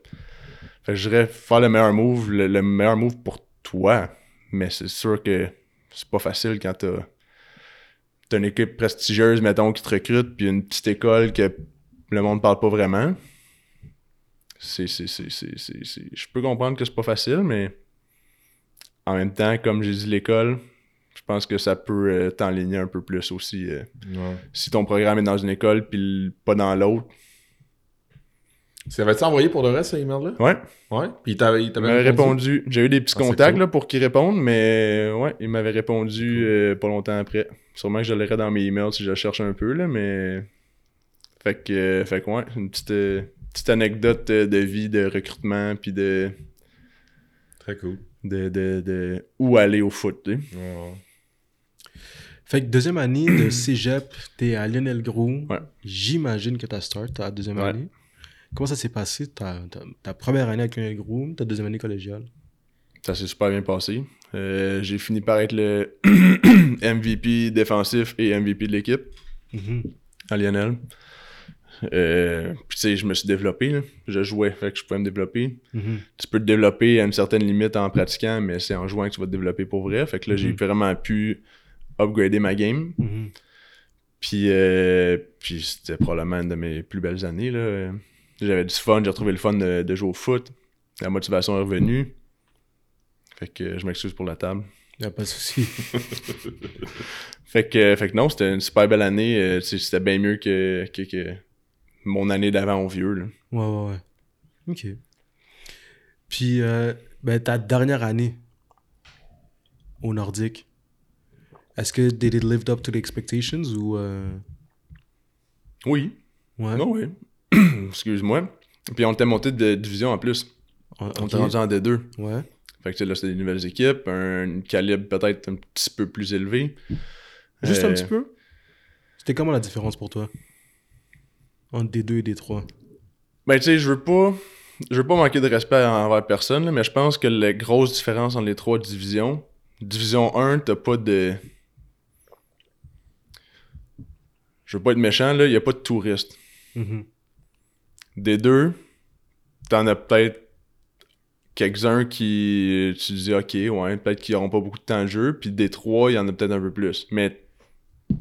Fait que je dirais, faire le meilleur move pour toi. Mais c'est sûr que c'est pas facile quand t'as une équipe prestigieuse, mettons, qui te recrute, puis une petite école que le monde parle pas vraiment. Je peux comprendre que c'est pas facile, mais... En même temps, comme j'ai dit, l'école, je pense que ça peut t'enligner un peu plus aussi. Ouais. Si ton programme est dans une école puis pas dans l'autre. Ça va être envoyé pour le reste, ce email-là? Ouais. Ouais. Puis il m'avait répondu. J'ai eu des petits contacts cool. là, pour qu'il réponde, mais ouais, il m'avait répondu pas longtemps après. Sûrement que je l'aurais dans mes emails si je cherche un peu, là, mais. Fait que ouais, une petite anecdote de vie, de recrutement, puis de. Très cool. De où aller au foot. Tu sais. Ouais. Fait que deuxième année de cégep, t'es à Lionel-Groulx. Ouais. J'imagine que t'as start à la deuxième ouais. année. Comment ça s'est passé, ta première année avec Lionel-Groulx, ta deuxième année collégiale? Ça s'est super bien passé. J'ai fini par être le MVP défensif et MVP de l'équipe mm-hmm. à Lionel. Puis tu sais, je me suis développé, là. Je jouais, fait que je pouvais me développer. Mm-hmm. Tu peux te développer à une certaine limite en pratiquant, mais c'est en jouant que tu vas te développer pour vrai. Fait que là, mm-hmm. j'ai vraiment pu upgrader ma game. Mm-hmm. Puis c'était probablement une de mes plus belles années, là. J'avais du fun, j'ai retrouvé le fun de jouer au foot. La motivation est revenue. Fait que je m'excuse pour la table. Y a pas de souci. Fait que non, c'était une super belle année. C'était bien mieux que mon année d'avant au vieux. Là. Ouais. OK. Puis, ta dernière année au Nordique, est-ce que did it lived up to the expectations ou... Oui. Ouais. Oh, oui. Excuse-moi. Puis on était monté de division en plus. Okay. On était rendu en D2. Ouais. Fait que là, c'était des nouvelles équipes, un calibre peut-être un petit peu plus élevé. Juste un petit peu? C'était comment la différence pour toi? Entre D2 et D3? Ben, tu sais, je veux pas manquer de respect envers personne, là, mais je pense que la grosse différence entre les trois divisions... Division 1, t'as pas de... Je veux pas être méchant, là, y a pas de touristes. Mm-hmm. D2, t'en as peut-être quelques-uns qui, tu dis, OK, ouais, peut-être qu'ils n'auront pas beaucoup de temps de jeu. Puis D3, il y en a peut-être un peu plus. Mais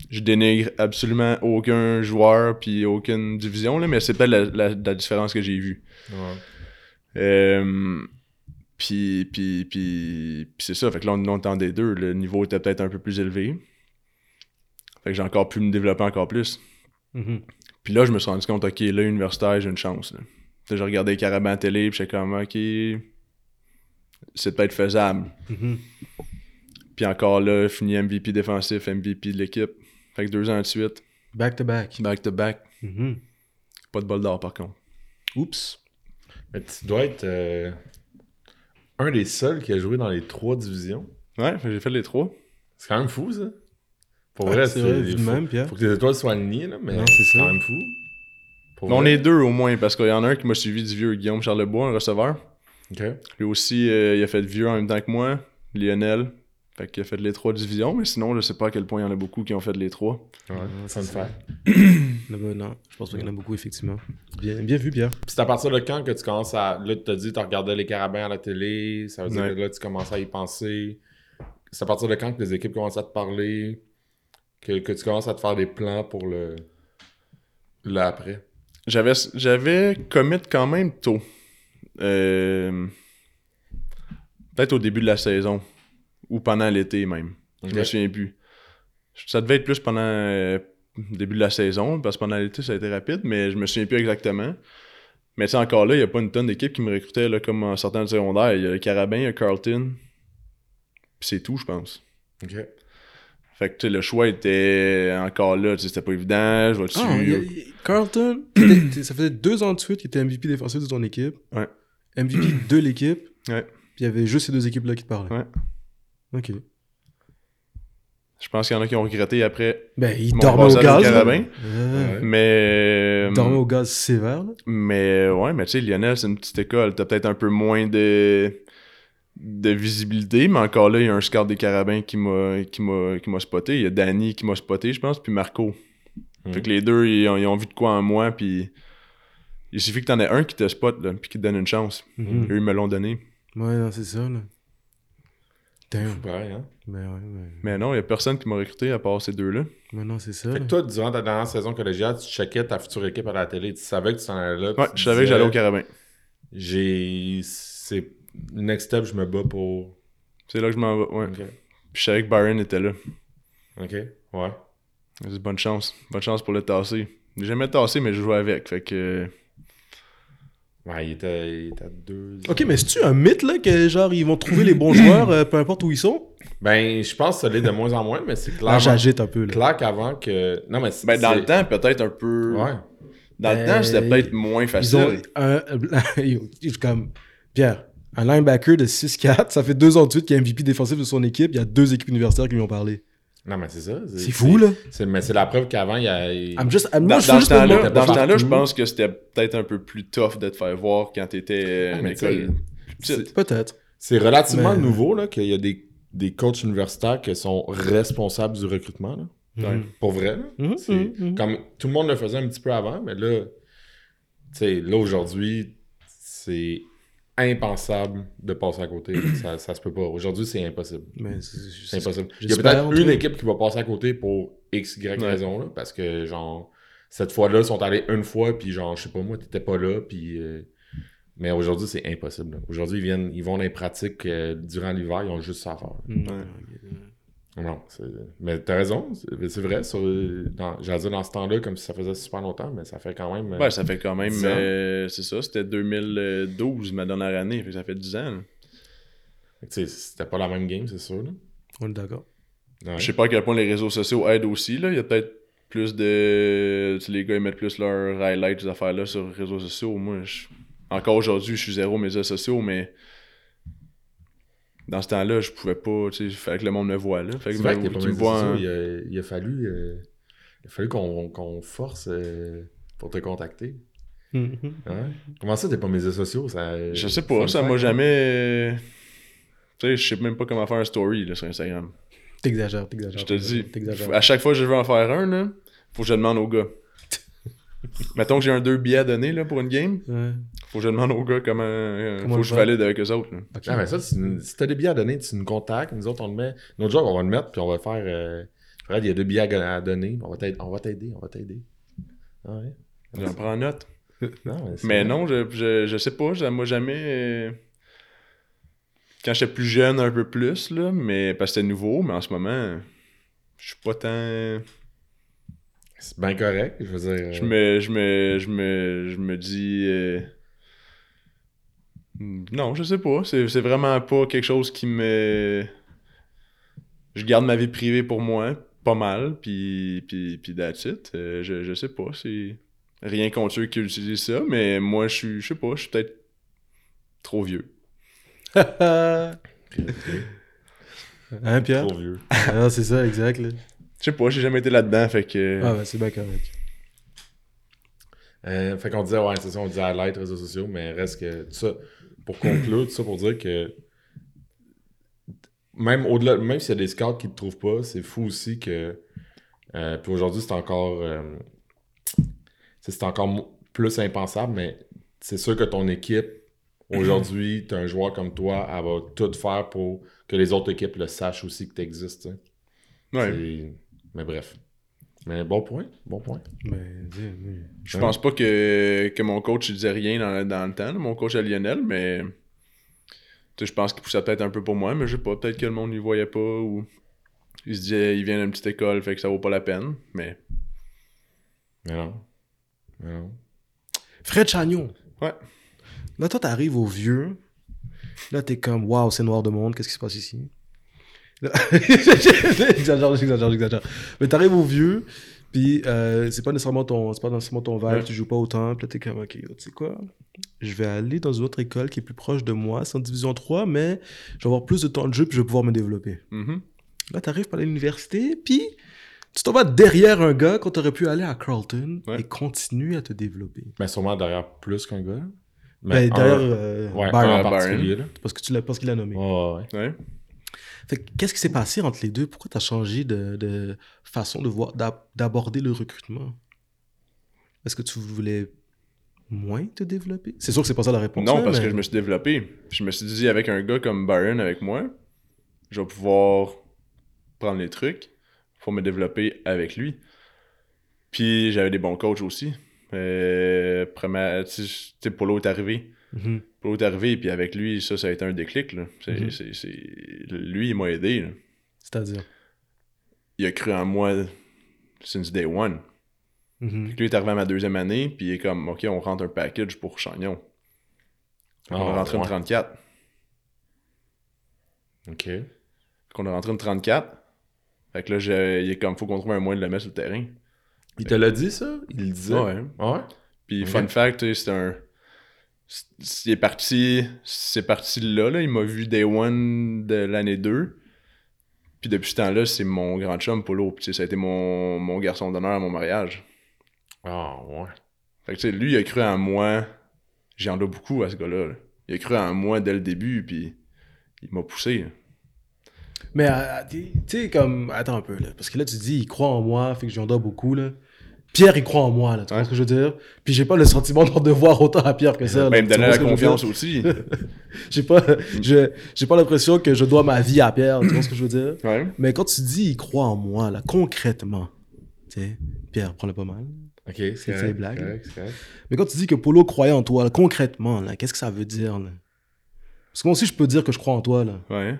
je dénigre absolument aucun joueur puis aucune division, là, mais c'est peut-être la différence que j'ai vue. Ouais. Puis c'est ça. Fait que là, on est en D2. Le niveau était peut-être un peu plus élevé. Fait que j'ai encore pu me développer encore plus. Mm-hmm. Puis là, je me suis rendu compte, OK, là, universitaire, j'ai une chance. Là, j'ai regardé les Carabins à télé, puis j'étais comme, OK... c'est peut-être faisable. Mm-hmm. Puis encore là, fini MVP défensif, MVP de l'équipe. Fait que 2 ans de suite. Back to back. Mm-hmm. Pas de bol d'or par contre. Oups. Mais tu dois être un des seuls qui a joué dans les 3 divisions. Ouais, j'ai fait les 3. C'est quand même fou ça. Pour vrai, c'est même, Pierre. Faut que les étoiles soient alignées, là, mais non, c'est quand même fou. Mais on est 2 au moins, parce qu'il y en a un qui m'a suivi du vieux Guillaume Charlebois, un receveur. Okay. Lui aussi, il a fait vieux en même temps que moi, Lionel. Fait qu'il a fait les 3 divisions, mais sinon, je sais pas à quel point il y en a beaucoup qui ont fait les 3. Ouais, ça me fait. Non, je pense pas qu'il y en a beaucoup, effectivement. Bien vu, Pierre. Puis c'est à partir de quand que tu commences à... Là, tu t'as dit, tu regardais les Carabins à la télé, ça veut dire que là, tu commences à y penser. C'est à partir de quand que les équipes commencent à te parler, que tu commences à te faire des plans pour l'après? J'avais commit quand même tôt. Peut-être au début de la saison ou pendant l'été même. Okay. Je me souviens plus. Ça devait être plus pendant le début de la saison parce que pendant l'été ça a été rapide, mais je me souviens plus exactement. Mais tu sais, encore là, il n'y a pas une tonne d'équipes qui me recrutaient là, comme en sortant du secondaire. Il y a le Carabin, il y a Carleton. Puis c'est tout, je pense. OK. Fait que tu sais, le choix était encore là, tu sais, c'était pas évident, je vois dessus. Carleton, ça faisait 2 ans de suite qu'il était MVP défensif de ton équipe. Ouais. MVP de l'équipe. Ouais. Puis il y avait juste ces 2 équipes-là qui te parlaient. Ouais. OK. Je pense qu'il y en a qui ont regretté après. Ben, ils dormaient au gaz. Mais... Ils dormaient au gaz sévère. Là. Mais ouais, mais tu sais, Lionel, c'est une petite école. T'as peut-être un peu moins de visibilité, mais encore là, il y a un scout des Carabins qui m'a spoté. Il y a Danny qui m'a spoté, je pense, puis Marco. Mm. Fait que les deux, ils ont vu de quoi en moi, puis... Il suffit que t'en aies un qui te spot, là, puis qui te donne une chance. Mm-hmm. Eux, ils me l'ont donné. Ouais, non, c'est ça, là. Damn. Pareil, hein? Mais non, il n'y a personne qui m'a recruté à part ces deux-là. Mais non, c'est ça. Fait que toi, durant ta dernière saison collégiale, tu checkais ta future équipe à la télé. Tu savais que tu t'en allais là. Ouais, je savais que j'allais au Carabin. C'est... Next step, je me bats pour... C'est là que je m'en vais, ouais. Okay. Puis je savais que Byron était là. OK, ouais. C'est bonne chance. Bonne chance pour le tasser. J'ai jamais tassé, mais je jouais avec, fait que... Ouais, il était à 2. OK, mais c'est-tu un mythe, là, que genre, ils vont trouver les bons joueurs, peu importe où ils sont? Ben, je pense que ça l'est de moins en moins, mais c'est clair. Ah, j'agite un peu, là. Clair qu'avant que... Non, mais c'est... Ben, dans le temps, peut-être un peu... Ouais. Dans le temps, c'était peut-être moins facile. Comme... Pierre, un linebacker de 6'4", ça fait 2 ans de suite qu'il y a MVP défensif de son équipe. Il y a 2 équipes universitaires qui lui ont parlé. Non, mais c'est ça. C'est fou, là. Mais c'est la preuve qu'avant, il y a... Dans ce temps-là, je pense que c'était peut-être un peu plus tough de te faire voir quand t'étais à l'école. Peut-être. C'est relativement nouveau, là, qu'il y a des coachs universitaires qui sont responsables du recrutement, là. Mm-hmm. Pour vrai, là. Mm-hmm. Mm-hmm. Comme tout le monde le faisait un petit peu avant, mais là, tu sais, là, aujourd'hui, c'est... impensable de passer à côté. ça se peut pas. Aujourd'hui, c'est impossible. Mais c'est impossible. Il y a peut-être une équipe qui va passer à côté pour X, Y raison, là, parce que, genre, cette fois-là, ils sont allés une fois, puis genre, je sais pas moi, t'étais pas là, puis Mais aujourd'hui, c'est impossible. Aujourd'hui, ils vont dans les pratiques durant l'hiver, ils ont juste ça à faire. Ouais. Non, mais t'as raison, c'est vrai. J'allais dire dans ce temps-là, comme si ça faisait super longtemps, mais ça fait quand même... Ouais, ça fait quand même... c'est ça, c'était 2012, ma dernière année, ça fait 10 ans. C'était pas la même game, c'est sûr. Là. On est d'accord. Ouais. Je sais pas à quel point les réseaux sociaux aident aussi. Là. Il y a peut-être plus de... Les gars, ils mettent plus leurs highlights, ces affaires-là sur les réseaux sociaux. Moi, encore aujourd'hui, je suis zéro médias sociaux, mais dans ce temps-là, je pouvais pas, tu sais, il fallait que le monde me voie là. Fait que même, que me voit sociaux, il a fallu qu'on force pour te contacter. Mm-hmm. Hein? Comment ça, t'es pas médias sociaux? Ça, je sais pas, ça m'a jamais... Tu sais, je sais même pas comment faire un story là, sur Instagram. T'exagères. Je te dis, à chaque fois que je veux en faire un, là, faut que je demande aux gars. Mettons que j'ai un 2 billets à donner là, pour une game, faut que je demande aux gars comment faut que je valide avec eux autres. Okay. Ah, mais ça, si t'as des billets à donner, tu nous contactes, nous autres on le met. Notre jour, on va le mettre, puis on va faire Fred, il y a 2 billets à donner, on va t'aider. Ouais. J'en prends note. Non, je sais pas, moi jamais. Quand j'étais plus jeune, un peu plus, là, mais parce que c'était nouveau, mais en ce moment, je suis pas tant. C'est bien correct, je veux dire. Je me dis... Non, je sais pas. C'est vraiment pas quelque chose qui me... Je garde ma vie privée pour moi, pas mal, puis that's it. Je sais pas, c'est... Rien contre eux qui utilisent ça, mais moi, je sais pas, je suis peut-être trop vieux. Hein, Pierre? Trop vieux. Ah, c'est ça, exact, là. Je sais pas, j'ai jamais été là-dedans, fait que... Ah ben, c'est bien correct. Fait qu'on disait, ouais, c'est ça, on disait highlight, réseaux sociaux, mais reste que... Tout ça, pour conclure, tout ça pour dire que... Même au-delà, même s'il y a des scouts qui te trouvent pas, c'est fou aussi que... puis aujourd'hui, c'est encore... c'est encore plus impensable, mais c'est sûr que ton équipe, aujourd'hui, t'as un joueur comme toi, elle va tout faire pour que les autres équipes le sachent aussi que t'existes, hein. Ouais. Mais bref. Mais bon point. Mais... Je pense pas que mon coach il disait rien dans le temps, mon coach à Lionel, mais je pense qu'il poussait peut-être un peu pour moi, mais je sais pas, peut-être que le monde ne voyait pas ou il se disait il vient d'une petite école, fait que ça vaut pas la peine, mais... Mais non. Fred Chagnon. Ouais. Là, toi, t'arrives au vieux, là, t'es comme « Wow, c'est noir de monde, qu'est-ce qui se passe ici? » J'exagère. Mais t'arrives au vieux, puis c'est pas nécessairement ton vibe, ouais. Tu joues pas autant, puis là t'es comme ok, tu sais quoi, je vais aller dans une autre école qui est plus proche de moi, c'est en division 3, mais je vais avoir plus de temps de jeu, puis je vais pouvoir me développer. Mm-hmm. Là t'arrives par l'université, puis tu t'en vas derrière un gars quand t'aurais pu aller à Carleton, ouais. Et continuer à te développer. Mais sûrement derrière plus qu'un gars. Mais derrière Byron, parce qu'il l'a nommé. Oh, ouais. Fait que, qu'est-ce qui s'est passé entre les deux? Pourquoi tu as changé de façon de voir, d'aborder le recrutement? Est-ce que tu voulais moins te développer? C'est sûr que c'est pas ça la réponse. Non, parce que je me suis développé. Je me suis dit, avec un gars comme Byron avec moi, je vais pouvoir prendre les trucs pour me développer avec lui. Puis j'avais des bons coachs aussi. Polo est arrivé. Mm-hmm. Polo est arrivé, puis avec lui, ça a été un déclic. Là. Lui, il m'a aidé. Là. C'est-à-dire? Il a cru en moi since day one. Mm-hmm. Puis lui, il est arrivé à ma deuxième année, puis il est comme, OK, on rentre un package pour Chagnon. On a rentré une 34. OK. Qu'on a rentré une 34. Fait que là, il est comme, faut qu'on trouve un moyen de le mettre sur le terrain. Il te l'a dit, ça? Il le disait? Ouais. Puis, fun fact, c'est un... C'est parti là, il m'a vu day one de l'année 2. Puis depuis ce temps-là, c'est mon grand chum, Polo. Puis ça a été mon garçon d'honneur à mon mariage. Ah, ouais. Fait que lui, il a cru en moi. J'en dois beaucoup à ce gars-là. Là. Il a cru en moi dès le début, puis il m'a poussé, là. Mais, tu sais, comme... Attends un peu, là. Parce que là, tu dis, il croit en moi, fait que j'en dois beaucoup, là. Pierre, il croit en moi, là. Tu vois ce que je veux dire? Puis j'ai pas le sentiment d'en devoir autant à Pierre que ça. Mais il me donnait la confiance aussi. J'ai pas l'impression que je dois ma vie à Pierre, tu vois ce que je veux dire? Ouais. Mais quand tu dis, il croit en moi, là, concrètement, tu sais, Pierre, prends-le pas mal. OK, c'est correct, blague. Correct. Mais quand tu dis que Polo croyait en toi, là, concrètement, là, qu'est-ce que ça veut dire? Là? Parce que moi aussi, je peux dire que je crois en toi. Là. Ouais.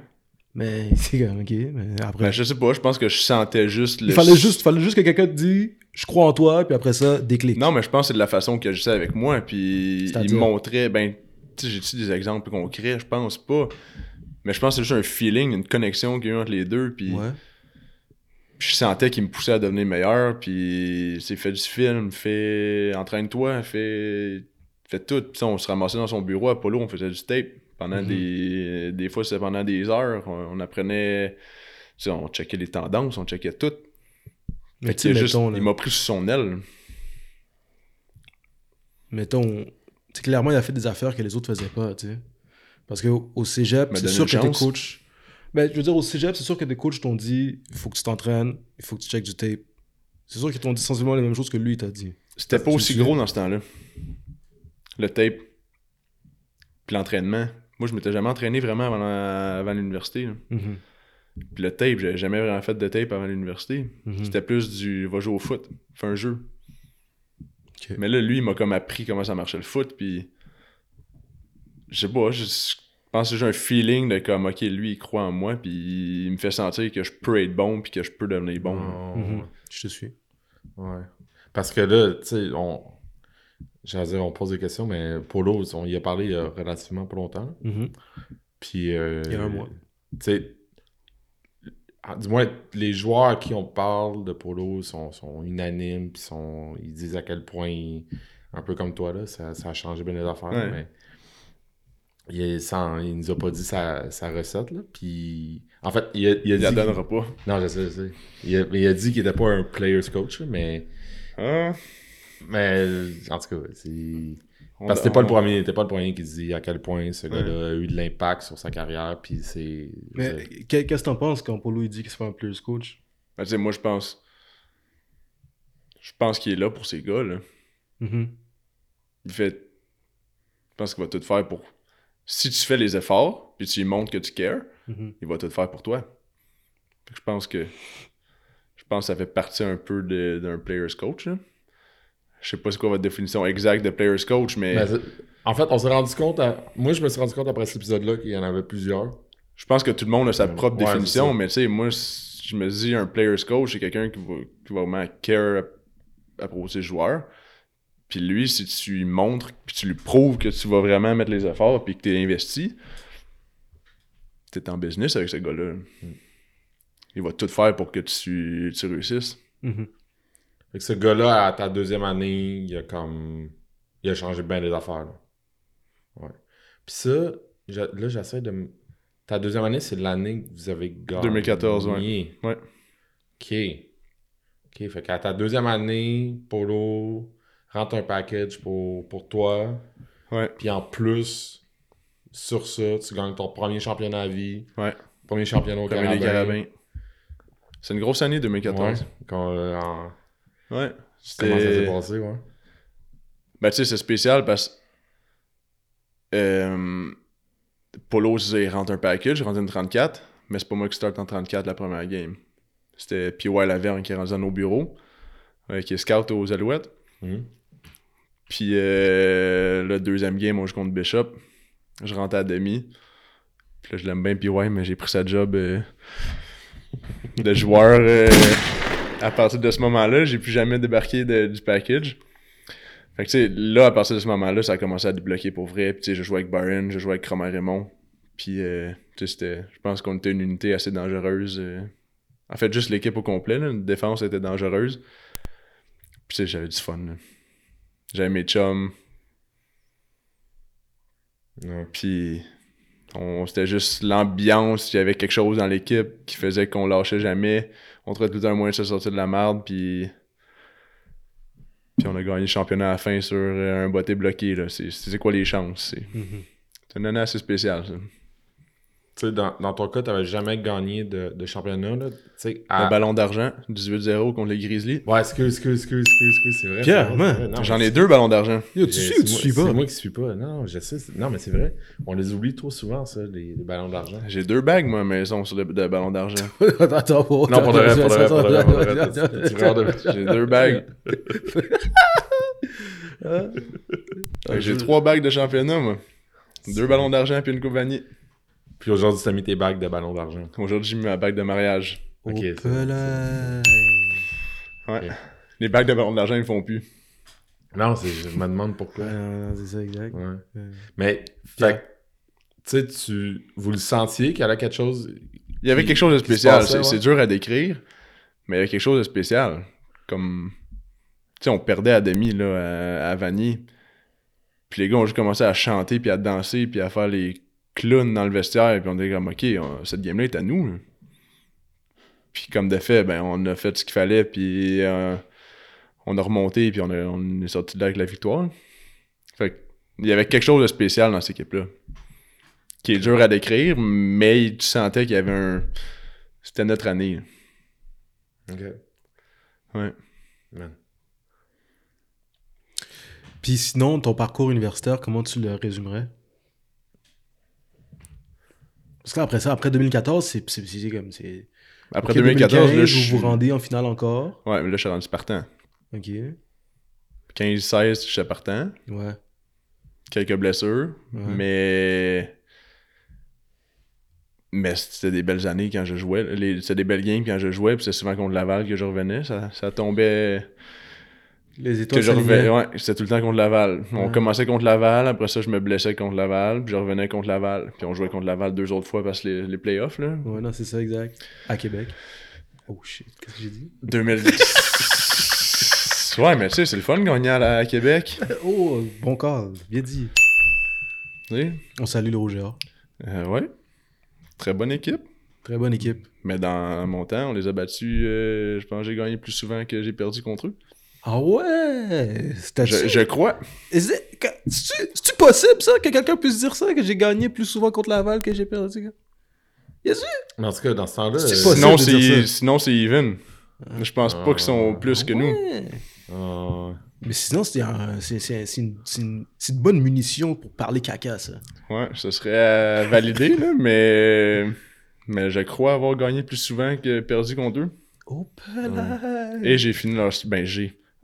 Mais c'est comme, OK, mais après... Ben, je sais pas, je pense que je sentais juste... Il fallait juste que quelqu'un te dise « Je crois en toi », puis après ça, déclic. Non, mais je pense que c'est de la façon qu'il agissait avec moi, puis il me montrait... Ben, tu sais, j'ai-tu des exemples concrets? Je pense pas. Mais je pense que c'est juste un feeling, une connexion qu'il y a eu entre les deux, puis... Ouais. Je sentais qu'il me poussait à devenir meilleur, puis c'est fait du film, fait entraîne-toi, fait tout. Puis on se ramassait dans son bureau à Polo, on faisait du tape. Pendant des fois, c'était pendant des heures. On apprenait, tu sais, on checkait les tendances, on checkait tout. Fait que juste, il m'a pris sous son aile. Mettons, clairement, il a fait des affaires que les autres faisaient pas, tu sais. Parce qu'au cégep, c'est sûr que t'es coach. Ben, je veux dire, au cégep, c'est sûr que des coachs t'ont dit « Il faut que tu t'entraînes, il faut que tu checkes du tape ». C'est sûr qu'ils t'ont dit sensiblement les mêmes choses que lui, il t'a dit. C'était pas aussi gros dans ce temps-là. Le tape, puis l'entraînement. Moi, je m'étais jamais entraîné vraiment avant l'université. Mm-hmm. Puis le tape, j'avais jamais vraiment fait de tape avant l'université. Mm-hmm. C'était plus du « va jouer au foot, fais un jeu okay. ». Mais là, lui, il m'a comme appris comment ça marchait le foot, puis je sais pas, je pense que j'ai un feeling de comme, OK, lui, il croit en moi, puis il me fait sentir que je peux être bon, puis que je peux devenir bon. Mm-hmm. Je te suis. Ouais. Parce que là, tu sais, j'allais dire, on pose des questions, mais Polo, on y a parlé il y a relativement pas longtemps. Mm-hmm. Puis... il y a un mois. Tu sais, du moins, les joueurs à qui on parle de Polo sont unanimes, puis ils disent à quel point, un peu comme toi, là, ça a changé bien les affaires, ouais. Mais... Il nous a pas dit sa recette, là. Puis, en fait, il a dit... Il la donnera pas. Non, je sais. Il a dit qu'il était pas un player's coach, mais... Hein? Mais, en tout cas, c'est... Parce que t'es pas le premier qui dit à quel point ce gars-là a eu de l'impact sur sa carrière, puis c'est... Mais qu'est-ce que t'en penses quand Polo, il dit qu'il c'est pas un player's coach? Ben, tu sais, moi, je pense qu'il est là pour ces gars, là. Mm-hmm. Je pense qu'il va tout faire pour... Si tu fais les efforts, puis tu lui montres que tu cares, il va tout faire pour toi. Fait que je pense que ça fait partie un peu d'un player's coach. Hein. Je sais pas c'est quoi votre définition exacte de player's coach, mais... en fait, on s'est rendu compte... Moi, je me suis rendu compte après cet épisode-là qu'il y en avait plusieurs. Je pense que tout le monde a sa propre définition, mais tu sais, moi, je me dis un player's coach, c'est quelqu'un qui va vraiment care à propos de ses joueurs. Puis lui, si tu lui montres, puis tu lui prouves que tu vas vraiment mettre les efforts, puis que tu es investi, tu es en business avec ce gars-là. Il va tout faire pour que tu réussisses. Mm-hmm. Fait que ce gars-là, à ta deuxième année, il a changé bien les affaires. Là. Ouais. Puis ça, là, j'essaie de... Ta deuxième année, c'est l'année que vous avez gagné. 2014, oui. Ouais. OK. Fait qu'à ta deuxième année, Polo... rentre un package pour toi. Ouais. Puis en plus, sur ça, tu gagnes ton premier championnat à vie. Ouais. Premier championnat au Carabins. C'est une grosse année 2014. Ouais. Ouais. Comment ça s'est passé, ouais? Ben, tu sais, c'est spécial parce que Polo, il rentre un package, il rentre une 34, mais c'est pas moi qui start en 34 la première game. C'était P.Y. Lavergne qui est rendu dans nos bureaux, qui est scout aux Alouettes. Mmh. Puis le deuxième game, moi je compte Bishop. Je rentre à demi. Puis là, je l'aime bien, puis ouais, mais j'ai pris sa job de joueur. À partir de ce moment-là, j'ai plus jamais débarqué du package. Fait que tu sais, là, à partir de ce moment-là, ça a commencé à débloquer pour vrai. Puis tu sais, je jouais avec Byron, je jouais avec Cromer Raymond. Puis tu sais, je pense qu'on était une unité assez dangereuse. En fait, juste l'équipe au complet, là, une défense était dangereuse. Puis tu sais, j'avais du fun. Là. J'avais mes chums. Ouais. Puis c'était juste l'ambiance. Il y avait quelque chose dans l'équipe qui faisait qu'on lâchait jamais. On trouvait tout un moyen de se sortir de la merde. Puis on a gagné le championnat à la fin sur un botté bloqué. Là. C'est quoi les chances? C'est une année assez spéciale. Ça. Tu sais, dans ton cas, tu n'avais jamais gagné de championnat, là. Tu sais, à... Le ballon d'argent, 18-0 contre les Grizzlies. Ouais, excuse, c'est vrai. Pierre, moi, j'en ai 2 ballons d'argent. Yo, tu suis ou tu suis pas? C'est moi qui suis pas. Non, je sais. Non, mais c'est vrai. On les oublie trop souvent, ça, les ballons d'argent. J'ai 2 bagues, moi, mais ils sur de ballons d'argent. Attends, non, pour de vrai, J'ai 2 bagues. J'ai 3 bagues de championnat, moi. 2 ballons d'argent puis une coupe vanille. Puis aujourd'hui, t'as mis tes bagues de ballon d'argent. Aujourd'hui, j'ai mis ma bague de mariage. Ok. Ouais. Okay. Les bagues de ballon d'argent, ils font plus. Non, je me demande pourquoi. C'est ça, exact. Ouais. Mais, fait, tu sais, vous le sentiez qu'il y avait quelque chose... Il y avait quelque chose de spécial. Passait, c'est dur à décrire, mais il y avait quelque chose de spécial. Comme, tu sais, on perdait à demi, là, à Vanier. Puis les gars ont juste commencé à chanter, puis à danser, puis à faire les... clown dans le vestiaire, puis on était comme, OK, cette game-là est à nous. Puis comme de fait, ben on a fait ce qu'il fallait, puis on a remonté, puis on est sorti de là avec la victoire. Fait qu'il y avait quelque chose de spécial dans cette équipe-là, qui est dur à décrire, mais tu sentais qu'il y avait un... C'était notre année. Là. OK. Ouais. Man. Puis sinon, ton parcours universitaire, comment tu le résumerais? Parce qu'après ça, après 2014, c'est comme... C'est... Après 2014, là, je... vous rendez en finale encore. Ouais, mais là, je suis rendu partant. OK. 15-16, je suis partant. Ouais. Quelques blessures, ouais. Mais c'était des belles années quand je jouais. C'était des belles games quand je jouais, puis c'était souvent contre Laval que je revenais. Ça tombait... Les étoiles s'alignaient. Ouais, c'était tout le temps contre Laval. On commençait contre Laval, après ça je me blessais contre Laval, puis je revenais contre Laval. Puis on jouait contre Laval 2 autres fois parce que les playoffs, là. Ouais, non, c'est ça, exact. À Québec. Oh shit, qu'est-ce que j'ai dit? 2010. Ouais, mais tu sais, c'est le fun de gagner à Québec. Oh, bon call, bien dit. Oui. On salue le Roger. Ouais. Très bonne équipe. Mais dans mon temps, on les a battus, je pense que j'ai gagné plus souvent que j'ai perdu contre eux. Ah ouais! Je crois. C'est-tu possible, ça, que quelqu'un puisse dire ça, que j'ai gagné plus souvent contre Laval que j'ai perdu? Yes, mais en tout cas, dans ce temps-là... Sinon, c'est even. Je pense pas qu'ils sont plus que nous. Mais sinon, c'est une bonne munition pour parler caca, ça. Ouais, ce serait à valider, là, mais je crois avoir gagné plus souvent que perdu contre eux. Oh, et j'ai fini leur...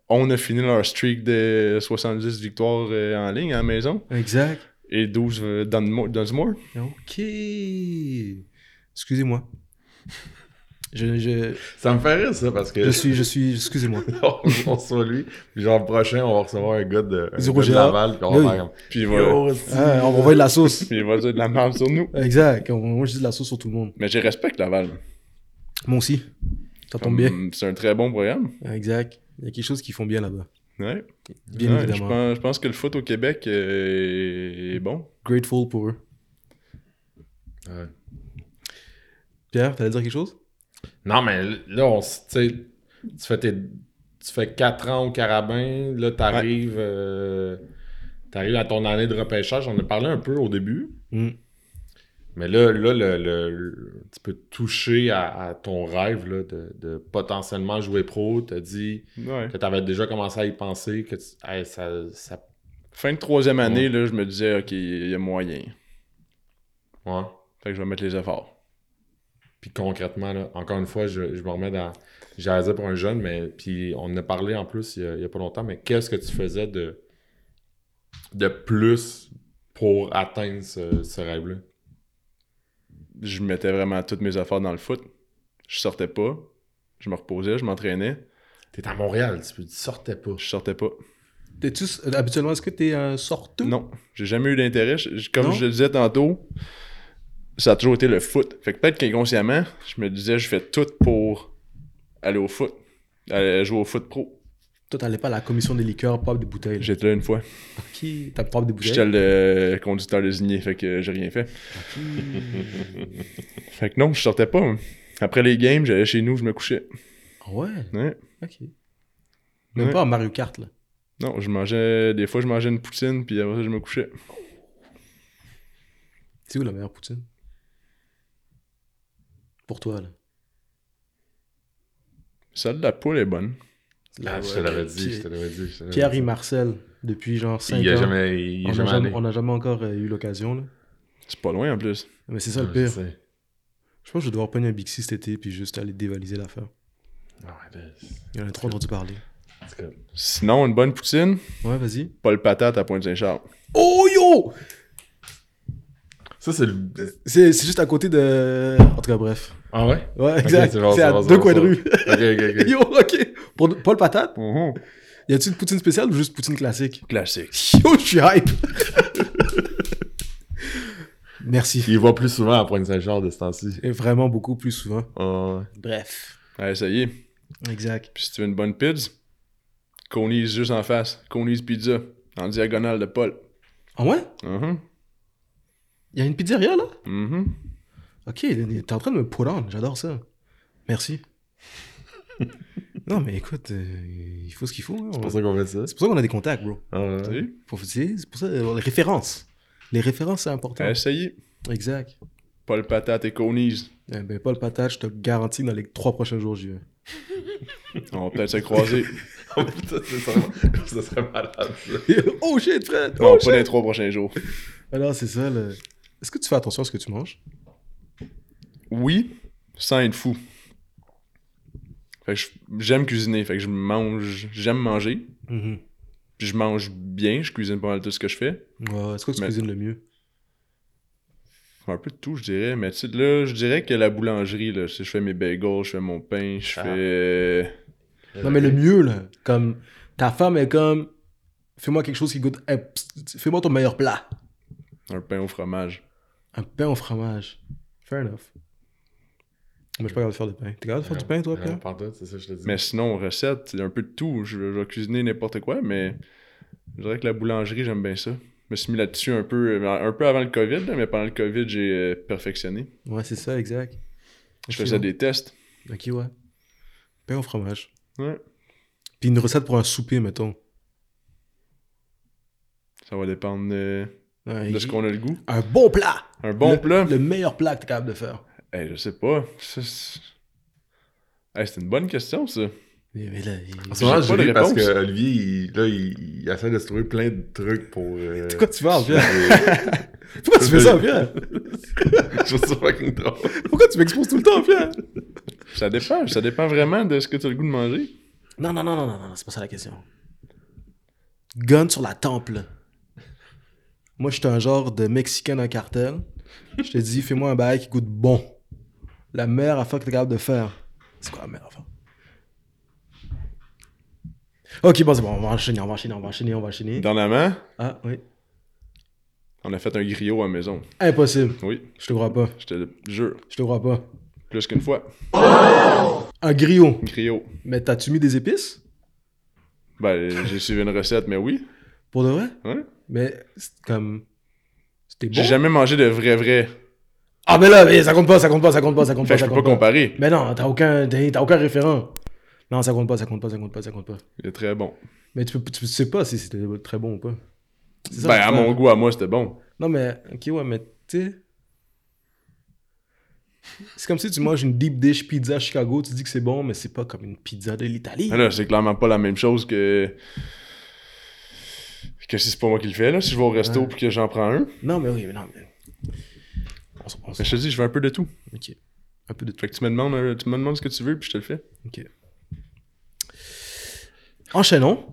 On a fini leur streak de 70 victoires en ligne à la maison. Exact. Et 12 Dunsmore. OK. Excusez-moi. Ça me fait rire, ça, parce que... Je suis... Excusez-moi. On reçoit lui. Puis genre, prochain, on va recevoir un gars de Laval. Puis on va faire... Puis voilà. On va envoyer de la sauce. Puis il va dire de la merde sur nous. Exact. Moi, je dis de la sauce sur tout le monde. Mais je respecte Laval. Moi aussi. Ça tombe bien. C'est un très bon programme. Exact. Il y a quelque chose qu'ils font bien là-bas. Ouais. Bien évidemment. Je pense que le foot au Québec est bon. Grateful pour eux. Ouais. Pierre, t'allais dire quelque chose? Non, mais là, tu fais 4 ans au Carabin. Là, t'arrives, ouais. T'arrives à ton année de repêchage. On en a parlé un peu au début. Mm. Mais là tu peux toucher à ton rêve là, de potentiellement jouer pro. Tu as dit que tu avais déjà commencé à y penser. Fin de 3e année, là, je me disais, OK, il y a moyen. Ouais. Fait que je vais mettre les efforts. Puis concrètement, là, encore une fois, je me remets dans... J'allais dire pour un jeune, mais puis on en a parlé en plus il y a pas longtemps, mais qu'est-ce que tu faisais de plus pour atteindre ce rêve-là? Je mettais vraiment toutes mes efforts dans le foot. Je sortais pas. Je me reposais, je m'entraînais. T'es à Montréal, tu sortais pas. Je sortais pas. T'es-tu... Habituellement, est-ce que t'es un sorteux? Non, j'ai jamais eu d'intérêt. Je le disais tantôt, ça a toujours été le foot. Fait que peut-être qu'inconsciemment, je me disais, je fais tout pour aller au foot, aller jouer au foot pro. Toi, t'allais pas à la commission des liqueurs, pop des bouteilles? J'étais là une fois. OK. T'as pop des bouteilles? J'étais le conducteur désigné, fait que j'ai rien fait. Okay. Fait que non, je sortais pas. Après les games, j'allais chez nous, je me couchais. Ouais? Ouais. OK. Même pas en Mario Kart, là? Non, des fois je mangeais une poutine, puis après ça, je me couchais. C'est où la meilleure poutine? pour toi, là? Celle de la poule est bonne. Ah, je te l'avais dit, Pierre et Marcel, depuis genre 5 ans. On n'a jamais encore eu l'occasion, là. C'est pas loin, en plus. Mais c'est ça, le pire. Je pense que je vais devoir pogner un Bixi cet été, puis juste aller dévaliser l'affaire. Il y en a trop entendu parler. Sinon, une bonne poutine. Ouais, vas-y. Paul Patate à Pointe-Saint-Charles. Oh, yo! Ça, c'est le... c'est juste à côté de... En tout cas, bref. Ah ouais? Ouais, exact. Okay, c'est à deux coins de rue. OK. Yo, OK. Pour Paul Patate? Mm-hmm. Y a-t-il une poutine spéciale ou juste poutine classique? Classique. Yo, je suis hype! Merci. Il voit plus souvent à Pointe-Saint-Charles de ce temps-ci. Et vraiment beaucoup plus souvent. Bref. Ouais, ça y est. Exact. Puis si tu veux une bonne pizza, Coney's juste en face. Coney's Pizza, en diagonale de Paul. Ah ouais? Mm-hmm. Il y a une pizzeria, là? Mm-hmm. OK, t'es en train de me pull on. J'adore ça. Merci. Non, mais écoute, il faut ce qu'il faut. Hein. C'est pour ça qu'on fait ça. C'est pour ça qu'on a des contacts, bro. Ah ouais. T'as vu? C'est pour ça, les références. Les références, c'est important. Ça y est. Exact. Paul Patate et Coney's. Eh ben, Paul Patate, je te garantis que dans les 3 prochains jours, j'y vais. On va peut-être se croiser. Oh putain, ça serait malade, ça. Oh shit, Fred! Oh, non, shit. Pas dans les 3 prochains jours. Alors, c'est ça, là. Est-ce que tu fais attention à ce que tu manges? Oui, sans être fou. Fait que j'aime cuisiner, fait que j'aime manger. Mm-hmm. Puis je mange bien, je cuisine pas mal tout ce que je fais. Ouais, est-ce que tu cuisines le mieux? Un peu de tout, je dirais. Mais tu sais, là, je dirais que la boulangerie, là, je fais mes bagels, je fais mon pain, je fais... Non, mais le mieux, là, comme... Ta femme est comme... Fais-moi quelque chose qui goûte... Fais-moi ton meilleur plat. Un pain au fromage. Un pain au fromage. Fair enough. Moi, je suis pas capable de faire de pain. T'es capable de faire du pain, toi, Pierre? Pardon, c'est ça, je te dis. Mais sinon, recette, il y a un peu de tout. Je vais cuisiner n'importe quoi, mais... Je dirais que la boulangerie, j'aime bien ça. Je me suis mis là-dessus un peu avant le COVID, là, mais pendant le COVID, j'ai perfectionné. Ouais, c'est ça, exact. Je faisais des tests. OK, ouais. Pain au fromage. Ouais. Puis une recette pour un souper, mettons. Ça va dépendre de ce qu'on a le goût. Un bon plat! Un bon plat? Le meilleur plat que t'es capable de faire. Je sais pas. C'est une bonne question, ça. Mais là, en ce moment, je ris parce que Olivier, il essaie de se trouver plein de trucs pour... De quoi tu parles, Pierre? Pourquoi tu fais ça, Pierre? Je trouve ça fucking drôle. Pourquoi tu m'exposes tout le temps, Pierre? Ça dépend vraiment de ce que tu as le goût de manger. Non, c'est pas ça la question. Gun sur la temple. Moi, j'étais un genre de Mexicain d'un cartel. Je te dis, fais-moi un bail qui goûte bon. La meilleure affaire que t'es capable de faire. C'est quoi la meilleure affaire? OK, bon, c'est bon, on va enchaîner. Dernièrement? Ah, oui. On a fait un griot à la maison. Impossible. Oui. Je te crois pas. Je te le jure. Je te crois pas. Plus qu'une fois. Oh! Un griot? Griot. Mais t'as-tu mis des épices? Ben, j'ai suivi une recette, mais oui. Pour de vrai? Ouais. Mais, c'était bon. J'ai jamais mangé de vrai. Ah, mais là, mais ça compte pas. Fait que je peux pas comparer. Mais non, t'as aucun référent. Non, ça compte pas. Il est très bon. Mais tu sais pas si c'était très bon ou pas. Ça, à mon goût, à moi, c'était bon. Non, mais... OK, ouais, mais tu sais... C'est comme si tu manges une deep dish pizza à Chicago, tu dis que c'est bon, mais c'est pas comme une pizza de l'Italie. Ah là, c'est clairement pas la même chose que si c'est pas moi qui le fais, là, si je vais au resto puis que j'en prends un. Non, mais oui, mais non, mais... Mais je te dis, je veux un peu de tout. OK. Un peu de tout. Fait que tu me demandes ce que tu veux, puis je te le fais. OK. Enchaînons.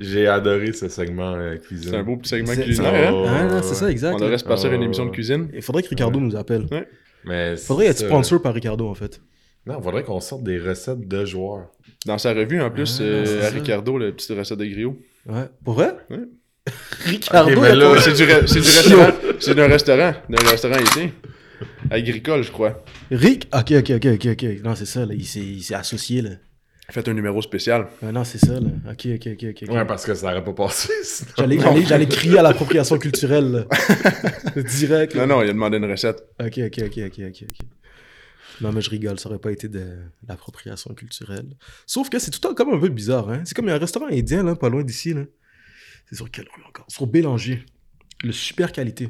J'ai adoré ce segment cuisine. C'est un beau petit segment culinaire. C'est ça, exact. On devrait se passer une émission de cuisine. Il faudrait que Ricardo nous appelle. Ouais. Mais faudrait être sponsor par Ricardo, en fait. Non, il faudrait qu'on sorte des recettes de joueurs. Dans sa revue, en plus, à Ricardo, la petite recette de griot. Ouais. Pour vrai? Ouais. Ricardo, okay, mais là... c'est d'un restaurant ici. Agricole, je crois. Rick? OK. Non, c'est ça, là. Il s'est associé, là. Faites un numéro spécial. Non, c'est ça, là. OK. Ouais, parce que ça n'aurait pas passé. Sinon... J'allais crier à l'appropriation culturelle, là. Direct. Là. Non, il a demandé une recette. OK. Non, mais je rigole, ça n'aurait pas été de l'appropriation culturelle. Sauf que c'est tout le temps comme un peu bizarre, hein. C'est comme il y a un restaurant indien, là, pas loin d'ici, là. C'est sur quel rue encore? Sur Bélanger. Le super qualité.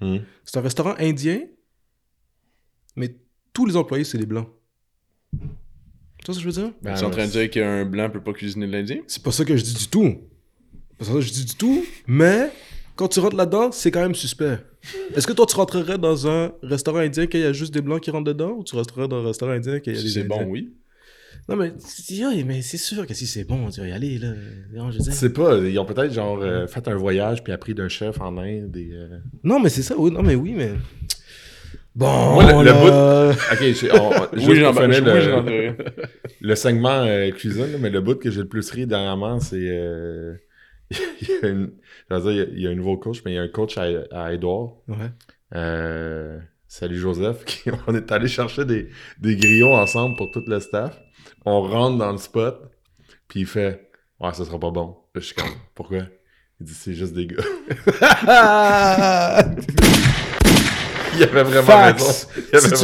C'est un restaurant indien, mais tous les employés, c'est des Blancs. Tu vois ce que je veux dire? Ben, tu es en train de dire qu'un Blanc peut pas cuisiner l'Indien? C'est pas ça que je dis du tout. C'est pas ça que je dis du tout, mais quand tu rentres là-dedans, c'est quand même suspect. Est-ce que toi, tu rentrerais dans un restaurant indien qu'il y a juste des Blancs qui rentrent dedans, ou tu rentrerais dans un restaurant indien qu'il y a des Indiens? C'est bon, oui. Non, mais c'est sûr que si c'est bon, tu vas y aller, là. Non, je sais pas, ils ont peut-être, genre, fait un voyage puis appris d'un chef en Inde et... Non, mais c'est ça, oui, non, mais oui, mais... Bon, moi, le bout... Le segment cuisine, mais le bout que j'ai le plus ri dernièrement, c'est... il y a un nouveau coach, mais il y a un coach à Édouard. Ouais. Salut Joseph. On est allé chercher des grillons ensemble pour tout le staff. On rentre dans le spot, puis il fait « Ouais, ça sera pas bon. » Je suis comme « Pourquoi? » Il dit « C'est juste des gars. » Il avait vraiment raison. Si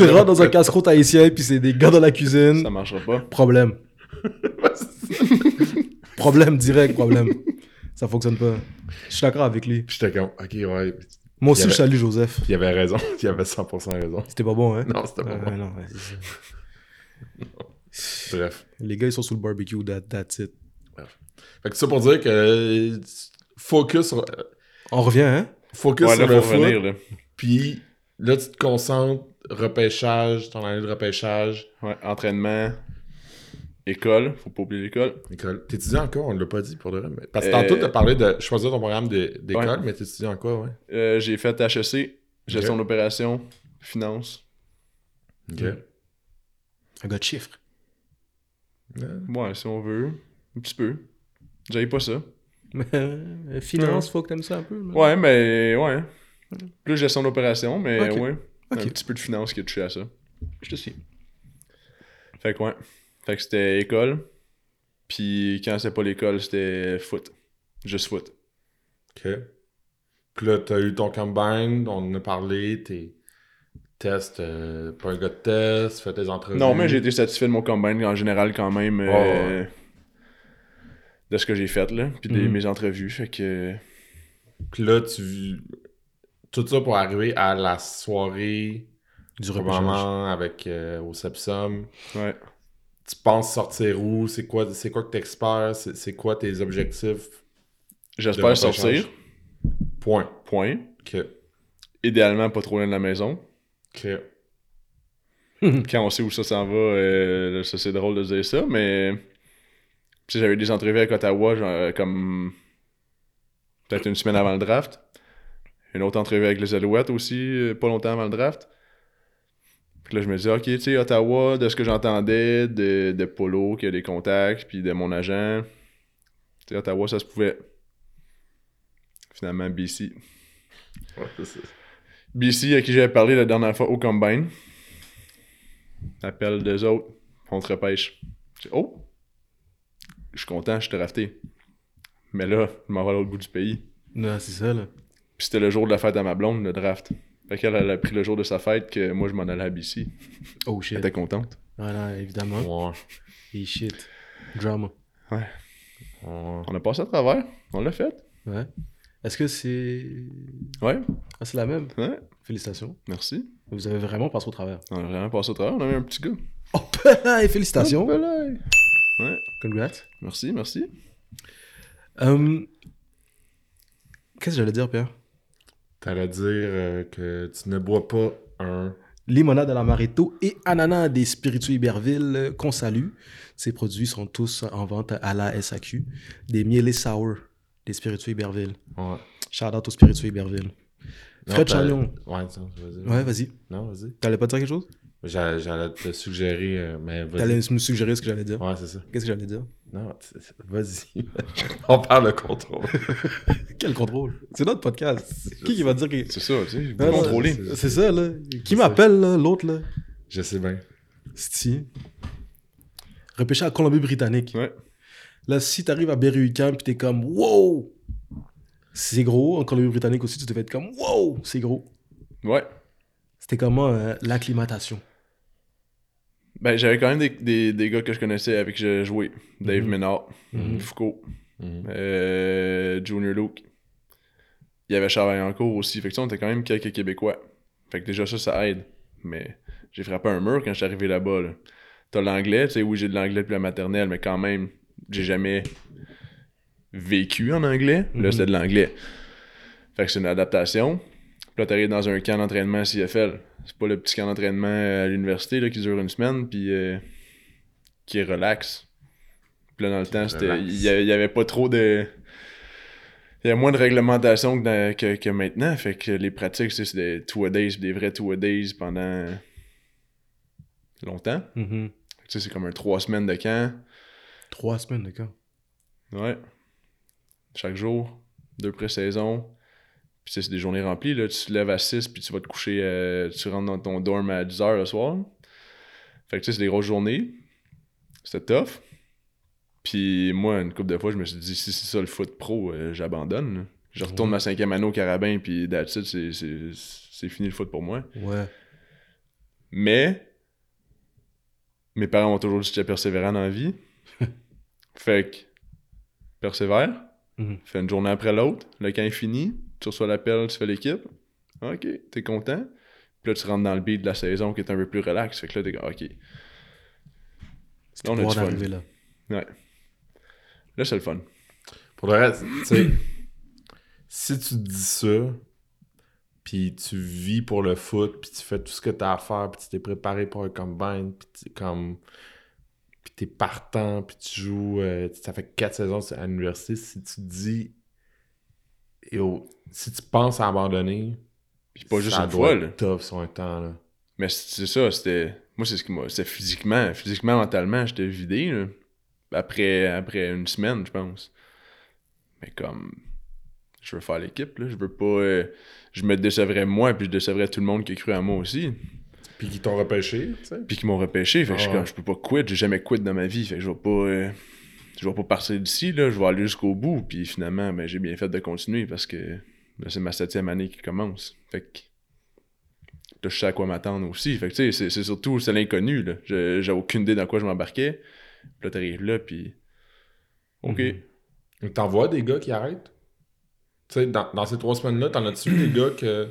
tu rentres dans un casse-croûte haïtien, puis c'est des gars dans la cuisine... Ça marchera pas. Problème. Problème direct, problème. Ça fonctionne pas. Je suis d'accord avec lui. J'étais comme « Ok, ouais. » Moi aussi, je salue Joseph. Il avait raison. Il avait 100% raison. C'était pas bon, hein? Non, c'était pas bon. Non, ouais. Bref. Les gars, ils sont sous le barbecue, that's it. Bref. Fait que c'est ça pour dire que focus sur... On revient, hein? Focus sur le foot. Puis là, tu te concentres, repêchage, ton année de repêchage. Ouais, entraînement, école. Faut pas oublier l'école. École. T'étudies en quoi? On l'a pas dit pour de vrai. Mais... Parce que tantôt, t'as parlé de choisir ton programme d'école, ouais. Mais t'étudies en quoi, ouais? J'ai fait HEC, gestion d'opération, finance. OK. Un gars de chiffres. Ouais, si on veut. Un petit peu. J'avais pas ça. Finance, faut que t'aimes ça un peu. Mais... Ouais, mais ouais. Plus gestion d'opération, mais ouais. Okay. Un petit peu de finance qui a touché à ça. Je te sais. Fait que ouais. Fait que c'était école. Puis quand c'était pas l'école, c'était foot. Juste foot. OK. Puis là, t'as eu ton combine, on en a parlé, t'es... Test, pas un gars de test, fais tes entrevues. Non, mais j'ai été satisfait de mon combine en général quand même de ce que j'ai fait là, puis de mes entrevues, fait que... Puis là, tu... Tout ça pour arriver à la soirée du repêchage avec au Sepsum. Ouais. Tu penses sortir où? C'est quoi que t'espères? C'est quoi tes objectifs? J'espère sortir. Point. OK. Idéalement, pas trop loin de la maison. Okay. Quand on sait où ça s'en va, ça c'est drôle de dire ça, mais tu sais, j'avais des entrevues avec Ottawa, genre, comme peut-être une semaine avant le draft, une autre entrevue avec les Alouettes aussi, pas longtemps avant le draft. Puis là je me disais, ok, tu sais, Ottawa, de ce que j'entendais de Polo, qui a des contacts, puis de mon agent, tu sais, Ottawa, ça se pouvait. Finalement, BC. Ouais, c'est ça. BC, à qui j'avais parlé la dernière fois au Combine. Appel des autres, on te repêche. Je dis, oh, je suis content, je suis drafté. Mais là, je m'en vais à l'autre bout du pays. Non, c'est ça, là. Puis c'était le jour de la fête à ma blonde, le draft. Fait qu'elle, elle a pris le jour de sa fête que moi, je m'en allais à BC. Oh shit. Elle était contente. Voilà, évidemment. Ouais. Et shit. Drama. Ouais. On a passé à travers, on l'a fait. Ouais. Est-ce que c'est... Ouais. Ah, c'est la même? Ouais. Félicitations. Merci. Vous avez vraiment passé au travers. On a vraiment passé au travers, on a eu un petit gars. Oh, ben, félicitations! Oh, ben, ouais. Congrats. Merci. Qu'est-ce que j'allais dire, Pierre? T'allais dire que tu ne bois pas un... Limonade à l'amaretto et ananas des spiritueux Iberville qu'on salue. Ces produits sont tous en vente à la SAQ. Des mielés sour. Des spiritueux Iberville. Ouais. Shout out aux spiritueux Iberville. Fred Chagnon. Ouais, ça, vas-y. Ouais, vas-y. Non, vas-y. T'allais pas dire quelque chose? J'allais te suggérer, mais vas-y. T'allais me suggérer ce que j'allais dire? Ouais, c'est ça. Qu'est-ce que j'allais dire? Non, vas-y. On parle de contrôle. Quel contrôle? C'est notre podcast. Qui va dire que... C'est ça, tu sais, contrôler. C'est ça, là. Qui m'appelle, là, l'autre, là? Je sais bien. Si. Repêché à Colombie-Britannique. Ouais. Là, si t'arrives à Berry-UQAM pis t'es comme « Wow! » C'est gros. En Colombie-Britannique aussi, tu devais être comme « Wow! » C'est gros. Ouais. C'était comment l'acclimatation? Ben, j'avais quand même des gars que je connaissais avec qui j'ai joué. Dave Ménard, Foucault, Junior Luke. Il y avait Charles Vaillancourt aussi. Fait que ça, on était quand même quelques Québécois. Fait que déjà ça aide. Mais j'ai frappé un mur quand je suis arrivé là-bas. Là. T'as l'anglais, tu sais, oui, j'ai de l'anglais depuis la maternelle, mais quand même, j'ai jamais vécu en anglais. Là, c'est de l'anglais. Fait que c'est une adaptation. Puis là, t'arrives dans un camp d'entraînement CFL. C'est pas le petit camp d'entraînement à l'université là, qui dure une semaine, puis qui est relax. Puis là, dans le temps, c'était, il y avait pas trop de... Il y a moins de réglementation que maintenant. Fait que les pratiques, c'est des two-a-days, des vrais two-a-days pendant longtemps. Mm-hmm. Tu sais, c'est comme un 3 semaines de camp. 3 semaines de camp? Ouais. Chaque jour, 2 pré-saisons. Puis c'est des journées remplies. Là. Tu te lèves à 6, puis tu vas te coucher, tu rentres dans ton dorm à 10h le soir. Fait que tu sais, c'est des grosses journées. C'était tough. Puis moi, une couple de fois, je me suis dit, si c'est ça le foot pro, j'abandonne. Là. Je retourne ma 5e année au Carabins, puis d'habitude, c'est fini le foot pour moi. Ouais. Mais mes parents m'ont toujours dit que j'étais persévérant dans la vie. Fait que, persévère, fais une journée après l'autre, le camp est fini, tu reçois l'appel, tu fais l'équipe, ok, t'es content. Puis là, tu rentres dans le beat de la saison qui est un peu plus relax. Fait que là, t'es ok. C'est là, on a du fun. Là. Ouais. Là, c'est le fun. Pour le reste, tu sais, si tu te dis ça, puis tu vis pour le foot, puis tu fais tout ce que t'as à faire, puis tu t'es préparé pour un combine, puis tu comme... Puis t'es partant, puis tu joues... ça fait 4 saisons à l'université. Si tu te dis... si tu penses à abandonner... Puis pas juste une fois, là. Tough sur un temps, là. Mais c'est ça, c'était... Moi, c'est ce qui m'a... C'était physiquement, mentalement, j'étais vidé, là. Après une semaine, je pense. Mais comme... Je veux faire l'équipe, là. Je veux pas... je me décevrais moi, puis je décevrais tout le monde qui a cru à moi aussi. Puis qui t'ont repêché, tu sais. Puis qui m'ont repêché. Fait que je peux pas quitter. J'ai jamais quitté dans ma vie. Fait que je vais pas partir d'ici, là. Je vais aller jusqu'au bout. Puis finalement, ben, j'ai bien fait de continuer parce que là, c'est ma 7e année qui commence. Fait que... Là, je sais à quoi m'attendre aussi. Fait que tu sais, c'est surtout... C'est l'inconnu, là. J'ai aucune idée dans quoi je m'embarquais. Puis là, t'arrives là, puis... OK. Mm-hmm. T'en vois des gars qui arrêtent? Tu sais, dans ces 3 semaines-là, t'en as-tu des gars que...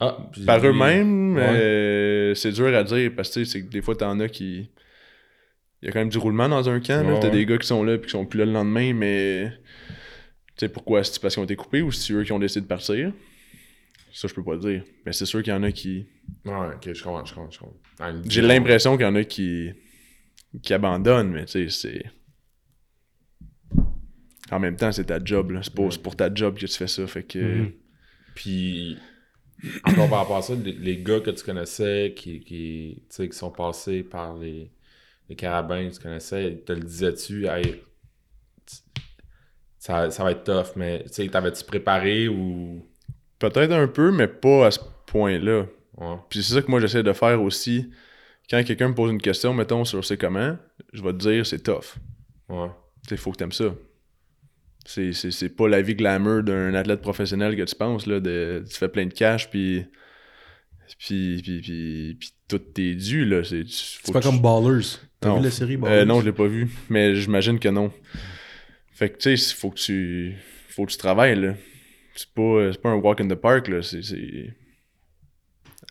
Ah, puis par eux-mêmes, ouais. C'est dur à dire, parce que c'est que des fois, t'en as qui... Il y a quand même du roulement dans un camp. Là. T'as des gars qui sont là, puis qui sont plus là le lendemain, mais... Tu sais, pourquoi? C'est parce qu'ils ont été coupés, ou c'est eux qui ont décidé de partir? Ça, je peux pas dire. Mais c'est sûr qu'il y en a qui... Ouais, OK, je comprends. J'ai l'impression qu'il y en a qui abandonne, mais tu sais, c'est... En même temps, c'est ta job, là. C'est pour ta job que tu fais ça, fait que... Mm-hmm. Puis, encore par rapport à ça, les gars que tu connaissais, qui sont passés par les Carabins que tu connaissais, te le disais-tu, hey, ça va être tough, mais tu sais, t'avais-tu préparé ou... Peut-être un peu, mais pas à ce point-là. Ouais. Puis c'est ça que moi, j'essaie de faire aussi... Quand quelqu'un me pose une question, mettons, sur c'est comment, je vais te dire c'est tough. Ouais. Tu sais, faut que t'aimes ça. C'est pas la vie glamour d'un athlète professionnel que tu penses, là, tu fais plein de cash, puis tout t'es dû, là. C'est pas comme Ballers. T'as vu la série Ballers? Non, je l'ai pas vu, mais j'imagine que non. Fait que, tu sais, faut que tu travailles, là. C'est pas un walk in the park, là, c'est...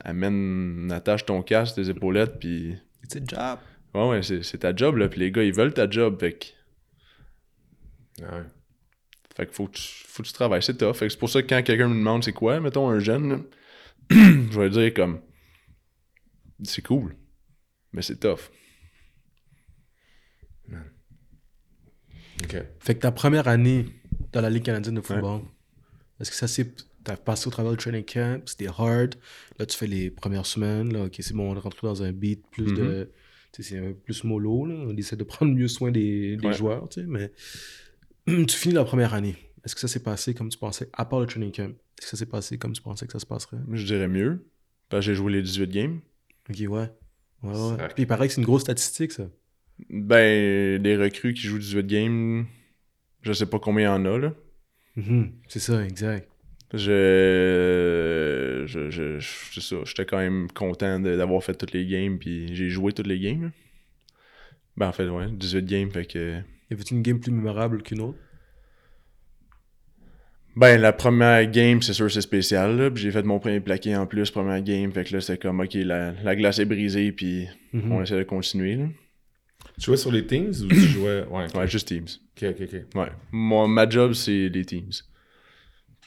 attache ton casque, tes épaulettes, puis... It's a job. Ouais, c'est ta job, là, puis les gars, ils veulent ta job, fait que... Ouais. Fait que faut que tu travailles, c'est tough. Fait que c'est pour ça que quand quelqu'un me demande c'est quoi, mettons un jeune, là, je vais dire comme... C'est cool, mais c'est tough. Man. OK. Fait que ta première année dans la Ligue canadienne de football, est-ce que ça s'est... T'as passé au travers du training camp, c'était hard. Là, tu fais les premières semaines. Là, OK, c'est bon, on est rentré dans un beat plus de... Tu sais, c'est un peu plus mollo. Là. On essaie de prendre mieux soin des joueurs, tu sais, mais... Tu finis la première année. Est-ce que ça s'est passé comme tu pensais, à part le training camp? Est-ce que ça s'est passé comme tu pensais que ça se passerait? Je dirais mieux, parce que j'ai joué les 18 games. OK, ouais. Puis il paraît que c'est une grosse statistique, ça. Ben, les recrues qui jouent 18 games, je sais pas combien il y en a, là. C'est ça, exact. C'est ça, j'étais quand même content d'avoir fait toutes les games, puis j'ai joué toutes les games. Ben en fait, 18 games, fait que... Y avait-tu une game plus mémorable qu'une autre? Ben, la première game, c'est sûr, c'est spécial, là. Puis j'ai fait mon premier plaqué en plus, première game. Fait que là, c'était comme, OK, la glace est brisée, puis on essaie de continuer, là. Tu jouais sur les teams ou tu jouais... Ouais, okay. Ouais, juste teams. OK. Ouais. Ma job, c'est les teams.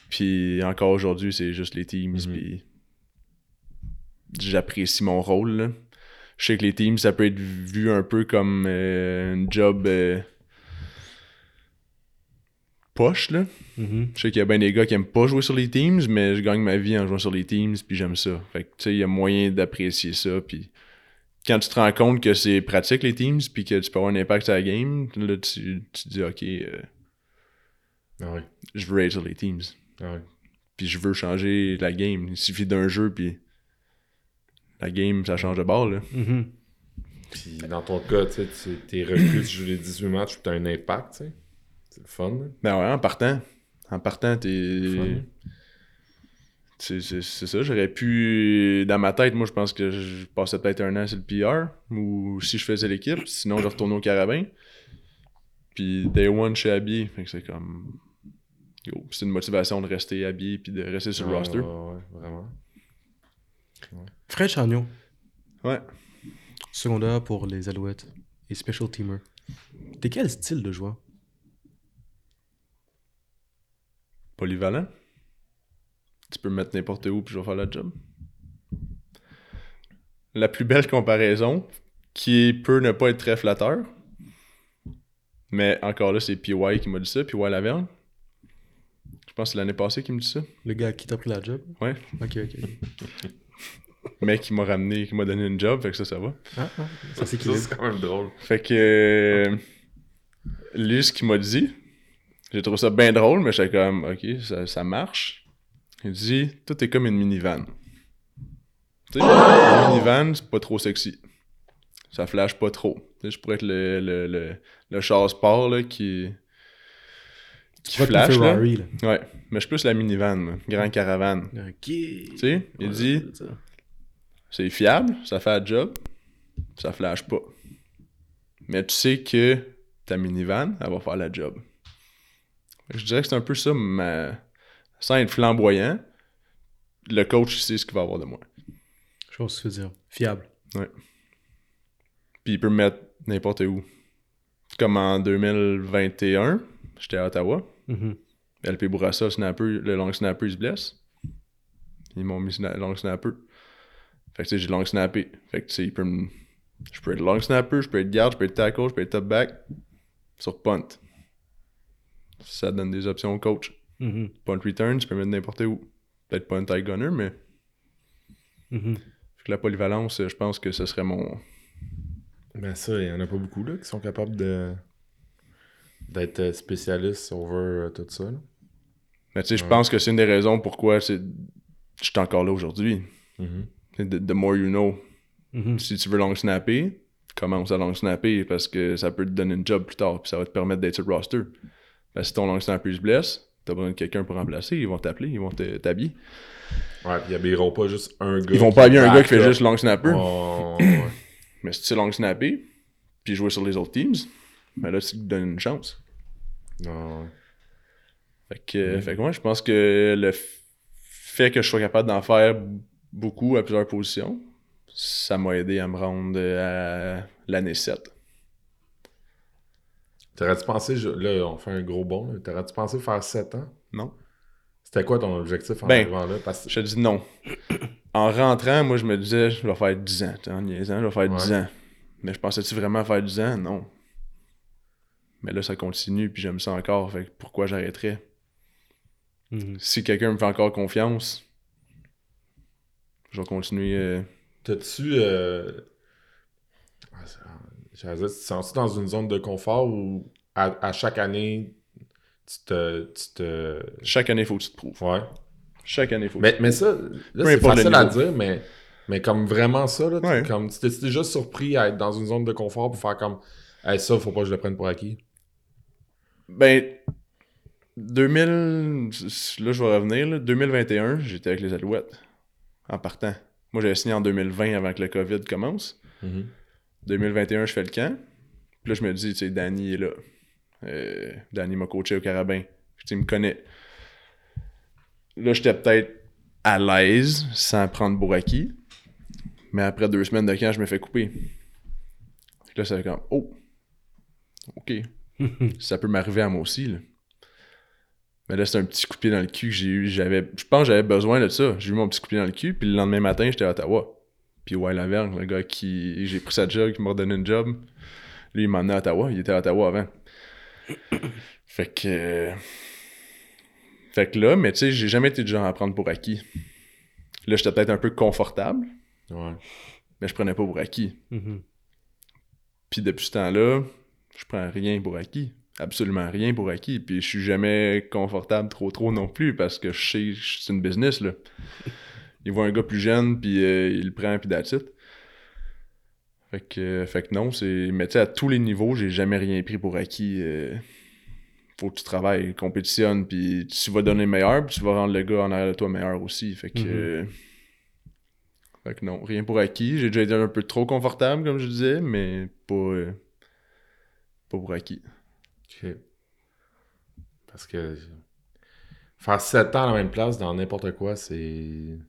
Puis encore aujourd'hui, c'est juste les teams, puis j'apprécie mon rôle, là. Je sais que les teams, ça peut être vu un peu comme une job... poche, là. Mm-hmm. Je sais qu'il y a bien des gars qui aiment pas jouer sur les teams, mais je gagne ma vie en jouant sur les teams, puis j'aime ça. Fait que, tu sais, il y a moyen d'apprécier ça, puis quand tu te rends compte que c'est pratique, les teams, puis que tu peux avoir un impact sur la game, là, tu dis, OK, je veux être sur les teams. Ah ouais. Puis je veux changer la game. Il suffit d'un jeu, puis la game, ça change de bord, là. Mm-hmm. Puis dans ton cas, tu sais, t'es recruté, tu joues les 18 matchs, puis t'as un impact, tu sais. C'est fun. Hein? Ben ouais, en partant, t'es... C'est ça, j'aurais pu... Dans ma tête, moi, je pense que je passais peut-être un an sur le PR, ou si je faisais l'équipe, sinon je retournais au Carabins. Puis day one, je suis habillé, fait que c'est comme... Yo, c'est une motivation de rester habillé puis de rester sur le roster. Ouais, vraiment. Ouais. Fred Chagnon. Ouais. Secondaire pour les Alouettes et Special Teamer. T'es quel style de joueur? Polyvalent. Tu peux me mettre n'importe où puis je vais faire la job. La plus belle comparaison, qui peut ne pas être très flatteur, mais encore là, c'est P.Y. qui m'a dit ça, P.Y. Lavergne. Je pense que c'est l'année passée qu'il me dit ça. Le gars qui t'a pris la job? Ouais. Ok. Mec qui m'a ramené, qui m'a donné une job, fait que ça va. Ah, ça c'est qui? C'est quand même drôle. Fait que... lui, ce qu'il m'a dit... J'ai trouvé ça bien drôle, mais j'étais comme, OK, ça marche. Il dit, toi, t'es comme une minivan. Tu sais, une minivan, c'est pas trop sexy. Ça flash pas trop. Tu sais, je pourrais être le char sport, là, qui flash, Ferrari, là. Ouais, mais je suis plus la minivan, grand caravane. OK. Tu sais, il dit, c'est fiable, ça fait la job, ça flash pas. Mais tu sais que ta minivan, elle va faire la job. Je dirais que c'est un peu ça, mais sans être flamboyant, le coach sait ce qu'il va avoir de moi. Je pense que c'est dire. Fiable. Ouais. Puis il peut me mettre n'importe où. Comme en 2021, j'étais à Ottawa. Mm-hmm. LP Bourassa, le long snapper, il se blesse. Ils m'ont mis long snapper. Fait que tu sais, j'ai long snappé. Fait que tu sais, je peux être long snapper, je peux être garde, je peux être tackle, je peux être top back. Sur punt. Ça donne des options au coach. Mm-hmm. Punt return, tu peux mettre n'importe où. Peut-être pas un tight gunner, mais... Mm-hmm. Fait que la polyvalence, je pense que ce serait mon... Ben ça, il y en a pas beaucoup là qui sont capables d'être spécialistes over tout ça. Là. Ben tu sais, je pense que c'est une des raisons pourquoi je suis encore là aujourd'hui. Mm-hmm. The more you know. Mm-hmm. Si tu veux long snapper, commence à long snapper parce que ça peut te donner une job plus tard puis ça va te permettre d'être sur le roster. Ben, si ton long snapper se blesse, t'as besoin de quelqu'un pour remplacer, ils vont t'appeler, ils vont t'habiller. Ouais, ils n'habilleront pas juste un gars. Ils vont pas habiller un gars qui fait juste long snapper. Oh, ouais. Mais si tu sais long snapper, puis jouer sur les autres teams, ben là, tu te donnes une chance. Oh. Fait que moi, je pense que le fait que je sois capable d'en faire beaucoup à plusieurs positions, ça m'a aidé à me rendre à l'année 7. T'aurais-tu pensé, là, on fait un gros bond, là. T'aurais-tu pensé faire 7 ans? Non. C'était quoi ton objectif en arrivant là? Parce que... Je te dis non. En rentrant, moi, je me disais, je vais faire 10 ans. En niaisant, je vais faire 10 ans. Mais je pensais-tu vraiment faire 10 ans? Non. Mais là, ça continue, puis j'aime ça encore. Fait que pourquoi j'arrêterais? Mm-hmm. Si quelqu'un me fait encore confiance, je vais continuer. T'as-tu... Tu sens-tu dans une zone de confort où à chaque année, tu te... Chaque année, il faut que tu te prouves. Ouais. Chaque année, il faut que tu te prouves. Mais ça, là, c'est facile à dire, mais comme vraiment ça, là, ouais. Comme, tu t'es déjà surpris à être dans une zone de confort pour faire comme hey, « ça, faut pas que je le prenne pour acquis ». Ben, 2000... Là, je vais revenir. Là. 2021, j'étais avec les Alouettes en partant. Moi, j'avais signé en 2020 avant que le COVID commence. Mm-hmm. 2021, je fais le camp. Puis là, je me dis, tu sais, Danny est là. Danny m'a coaché au Carabin. Tu sais, il me connaît. là, j'étais peut-être à l'aise sans prendre pour acquis. Mais après 2 semaines de camp, je me fais couper. Là, c'est comme « Oh! OK. Ça peut m'arriver à moi aussi. » Mais là, c'est un petit coup de pied dans le cul que j'ai eu. Je pense que j'avais besoin de ça. J'ai eu mon petit coup de pied dans le cul. Puis le lendemain matin, j'étais à Ottawa. Puis P.Y. Lavergne, le gars qui... J'ai pris sa job, qui m'a redonné une job. Lui, il m'a emmené à Ottawa. Il était à Ottawa avant. Fait que là, mais tu sais, j'ai jamais été du genre à prendre pour acquis. Là, j'étais peut-être un peu confortable. Ouais. Mais je prenais pas pour acquis. Mm-hmm. Puis depuis ce temps-là, je prends rien pour acquis. Absolument rien pour acquis. Puis je suis jamais confortable trop non plus parce que je sais c'est une business, là. Il voit un gars plus jeune, puis il le prend, puis that's it. Fait que non, c'est... Mais tu sais, à tous les niveaux, j'ai jamais rien pris pour acquis. Faut que tu travailles, compétitionnes, puis tu vas donner le meilleur, puis tu vas rendre le gars en arrière de toi meilleur aussi. Fait que... Mm-hmm. Fait que non, rien pour acquis. J'ai déjà été un peu trop confortable, comme je disais, mais pas pour acquis. OK. Parce que faire 7 ans à la même place dans n'importe quoi, c'est...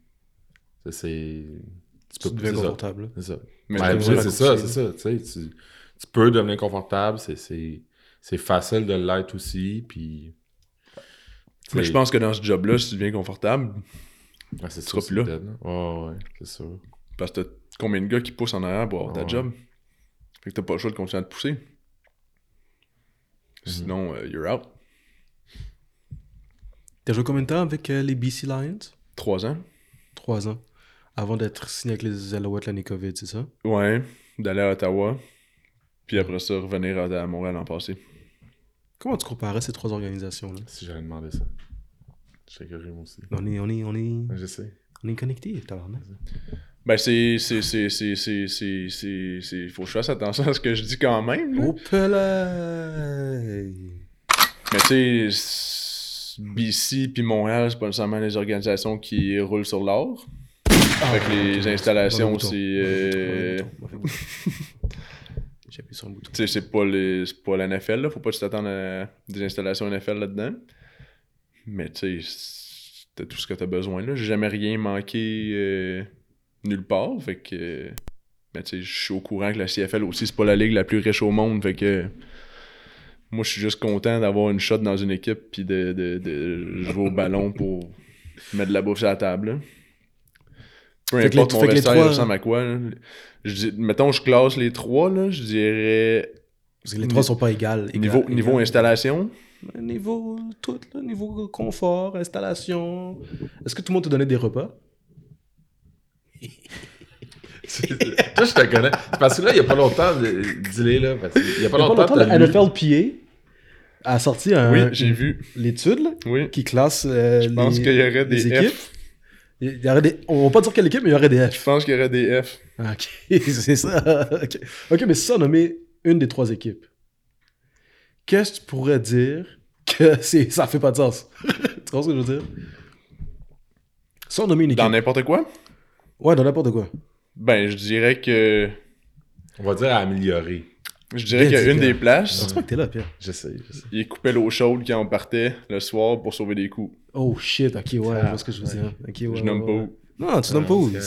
Tu deviens confortable. C'est ça. Mais c'est ça. Tu peux devenir confortable, c'est facile de l'être aussi, puis... Mais je pense que dans ce job-là, si tu deviens confortable... Ah, c'est ça, là. Ouais, c'est sûr. Parce que t'as combien de gars qui poussent en arrière pour avoir ta job? Fait que t'as pas le choix de continuer à te pousser. Sinon, you're out. T'as joué combien de temps avec les BC Lions? 3 ans. 3 ans. Avant d'être signé avec les Alouettes l'année COVID, c'est ça? Ouais, d'aller à Ottawa. Puis après ça, revenir à Montréal l'an passé. Comment tu comparais ces 3 organisations-là? Si j'avais demandé ça. Je sais que Rime aussi. On est... Je sais. On est connectés, tabarnak. Ben, c'est... Faut que je fasse attention à ce que je dis quand même. Au pelé! Mais tu sais, BC puis Montréal, c'est pas nécessairement les organisations qui roulent sur l'or. Fait que les installations, c'est... J'appuie sur le bouton. Tu sais, c'est pas la NFL, là. Faut pas que tu t'attendes à des installations NFL là-dedans. Mais tu sais, t'as tout ce que t'as besoin là. J'ai jamais rien manqué nulle part. Fait que. Mais tu sais, je suis au courant que la CFL aussi, c'est pas la ligue la plus riche au monde. Fait que. Moi, je suis juste content d'avoir une shot dans une équipe puis de jouer au ballon pour mettre de la bouffe à la table. Là. Peu importe mon vestiaire ressemble à quoi. Là. Mettons, je classe les 3, là, je dirais. Parce que les 3 sont pas égales. Niveau installation. Niveau tout, là, niveau confort, installation. Est-ce que tout le monde te donnait des repas? Toi, je te connais. Parce que là, il n'y a pas longtemps, dis-les là. Il n'y a pas longtemps, la NFLPA a sorti l'étude là, qui classe les. Je pense qu'il y aurait des équipes. F. Il y aurait des... On va pas dire quelle équipe, mais il y aurait des F. Je pense qu'il y aurait des F. OK, c'est ça. OK, mais ça, on a mis une des 3 équipes. Qu'est-ce que tu pourrais dire que ça fait pas de sens? Tu comprends ce que je veux dire? Ça, on a mis une équipe. Dans n'importe quoi? Ouais, dans n'importe quoi. Ben, je dirais que... On va dire à améliorer. Je dirais qu'il y a une des places... Je pense pas que t'es là, Pierre. Je sais. Il coupait l'eau chaude quand on partait le soir pour sauver des coups. Oh shit, ok, ouais, je vois ce que je veux dire. Okay, ouais, je nomme pas où. Non, tu nommes pas où. Mais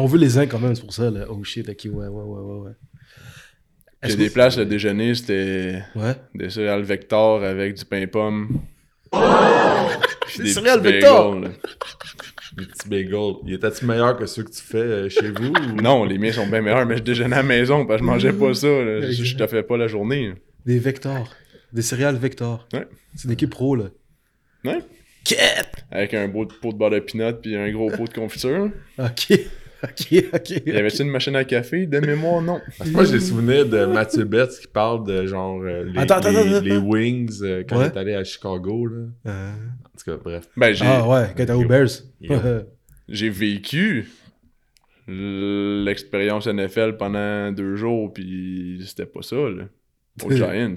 on veut les uns quand même, c'est pour ça. Là. Oh shit, ok, ouais. J'ai des places, le déjeuner, c'était des céréales Vector avec du pain-pomme. Des céréales Vector! Des petits bagels. Il était-tu meilleur que ceux que tu fais chez vous? Ou... Non, les miens sont bien meilleurs, mais je déjeunais à la maison parce que je mangeais pas ça. Là. Je te fais pas la journée. Des Vector. Des céréales Vector. Ouais. C'est une équipe pro, là. Ouais. Avec un beau pot de beurre de pinot puis un gros pot de confiture. OK. Il y avait-tu une machine à café? De mémoire, non. Moi, j'ai souvenir de Mathieu Betts qui parle de genre les Wings quand il est allé à Chicago. Là. En tout cas, bref. Ben, quand t'es aux Bears. Yeah. J'ai vécu l'expérience NFL pendant 2 jours, puis c'était pas ça, là. Aux Giants.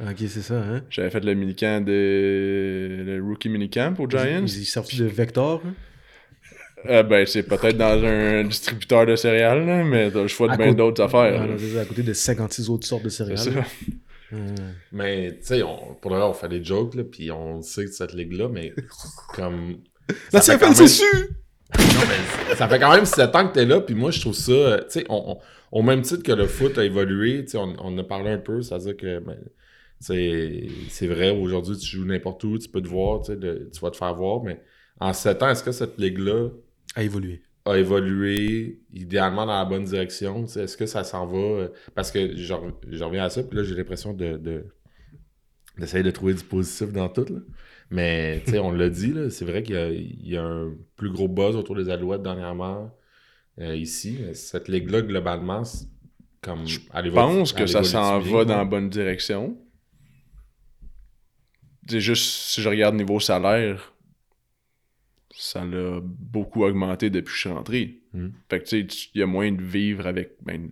OK, c'est ça, hein? J'avais fait le minicamp le rookie minicamp aux Giants. Ils sortent de Vector, hein? Ben, c'est peut-être dans un distributeur de céréales, là, mais t'as le choix de bien d'autres affaires. À côté de 56 autres sortes de céréales. C'est ça. Mais tu sais, pour l'heure, on fait des jokes, là, puis on sait de cette ligue-là, mais comme... La CFL, c'est sûr! Non, mais ça fait quand même 7 ans que t'es là, puis moi, je trouve ça... Tu sais, au même titre que le foot a évolué, tu sais, on a parlé un peu, c'est-à-dire que... Ben, c'est vrai, aujourd'hui, tu joues n'importe où, tu peux te voir, tu vas te faire voir, mais en 7 ans, est-ce que cette ligue-là a évolué idéalement dans la bonne direction? T'sais, est-ce que ça s'en va? Parce que je reviens à ça, puis là, j'ai l'impression d'essayer de trouver du positif dans tout. Là. Mais on l'a dit, là, c'est vrai qu'il y a un plus gros buzz autour des Alouettes dernièrement ici. Cette ligue-là, globalement, comme, je pense que ça s'en va dans la bonne direction. C'est juste, si je regarde niveau salaire, ça l'a beaucoup augmenté depuis que je suis rentré. Fait que tu sais, il y a moyen de vivre avec... Ben,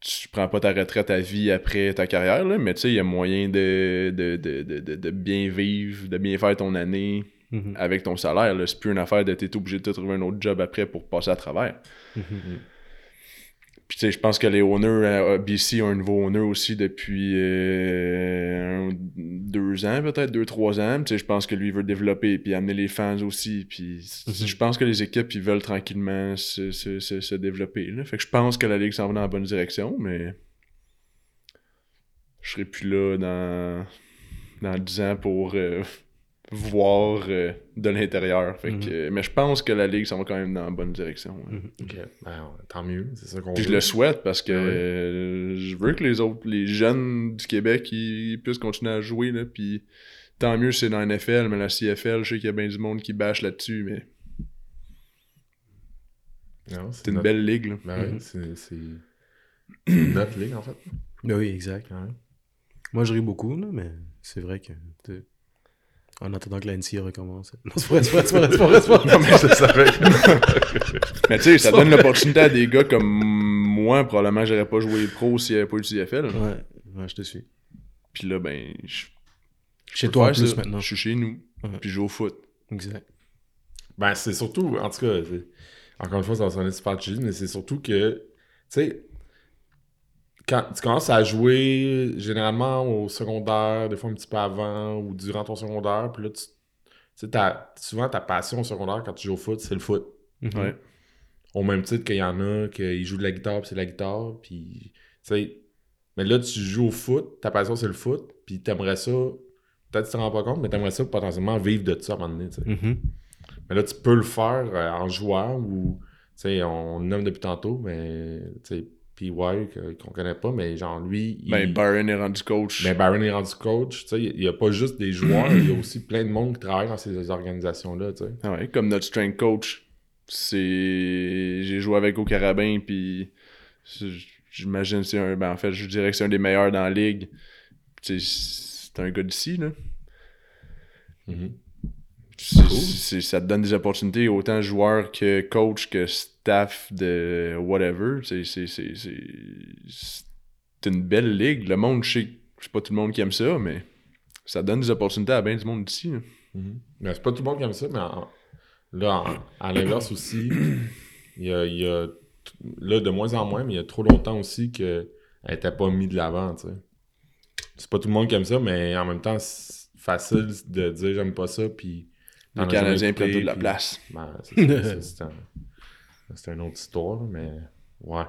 tu prends pas ta retraite à vie après ta carrière, là, mais tu sais, il y a moyen de bien vivre, de bien faire ton année avec ton salaire. Là. C'est plus une affaire de t'es obligé de te trouver un autre job après pour passer à travers. Puis tu sais, je pense que les owners à BC ont un nouveau owner aussi depuis 2 ans, peut-être, 2-3 ans. Tu sais, je pense que lui veut développer puis amener les fans aussi. Puis je pense que les équipes, ils veulent tranquillement se développer. Là. Fait que je pense que la Ligue s'en va dans la bonne direction, mais je serai plus là dans 10 ans pour voir de l'intérieur. Fait que, mais je pense que la Ligue s'en va quand même dans la bonne direction. Hein. Okay. Alors, tant mieux, c'est ça qu'on veut. Puis je le souhaite parce que je veux que les jeunes du Québec ils puissent continuer à jouer. Là, puis tant mieux c'est dans la NFL, mais la CFL, je sais qu'il y a bien du monde qui bâche là-dessus, mais non, c'est une belle ligue. Là. Ben oui, c'est notre ligue, en fait. Ben oui, exact. Ouais. Moi, je ris beaucoup, là, mais c'est vrai que... En attendant que l'ANC recommence. Non, c'est pas vrai. Non, mais je le savais. Mais tu sais, ça donne l'opportunité à des gars comme moi. Probablement, j'aurais pas joué pro s'il n'y avait pas eu le CFL. Ouais, je te suis. Puis là, ben, chez toi, plus maintenant. Je suis chez nous. Ouais. Puis je joue au foot. Exact. Ben, c'est surtout, en tout cas, encore une fois, ça va sonner super cheesy, mais c'est surtout que, tu sais, quand tu commences à jouer généralement au secondaire, des fois un petit peu avant ou durant ton secondaire, puis là, souvent ta passion au secondaire quand tu joues au foot, c'est le foot. Ouais. Au même titre qu'il y en a, qu'ils jouent de la guitare, puis c'est de la guitare, puis tu sais, mais là, tu joues au foot, ta passion c'est le foot, puis t'aimerais ça, peut-être que tu t'en rends pas compte, mais t'aimerais ça potentiellement vivre de ça à un moment donné, tu sais. Mais là, tu peux le faire en jouant ou, tu sais, on le nomme depuis tantôt, mais tu sais, P.Y. qu'on connaît pas, mais genre lui... Byron est rendu coach. Tu sais, il y a pas juste des joueurs, il y a aussi plein de monde qui travaille dans ces organisations-là, tu sais. Ah ouais, comme notre strength coach, j'ai joué avec au Carabins, puis j'imagine c'est un... Ben en fait, je dirais que c'est un des meilleurs dans la ligue. Tu sais, c'est un gars d'ici, là. Cool. Ça te donne des opportunités, autant joueur que coach que staff de whatever. C'est une belle ligue. Le monde, c'est pas tout le monde qui aime ça, mais ça donne des opportunités à bien du monde d'ici. Hein. Ben, c'est pas tout le monde qui aime ça, mais à l'inverse aussi, il y a là, de moins en moins, mais il y a trop longtemps aussi qu'elle n'était pas mise de l'avant. T'sais. C'est pas tout le monde qui aime ça, mais en même temps, c'est facile de dire j'aime pas ça, puis. Les Canadiens prennent toute la place. Ben, c'est une autre histoire, mais ouais.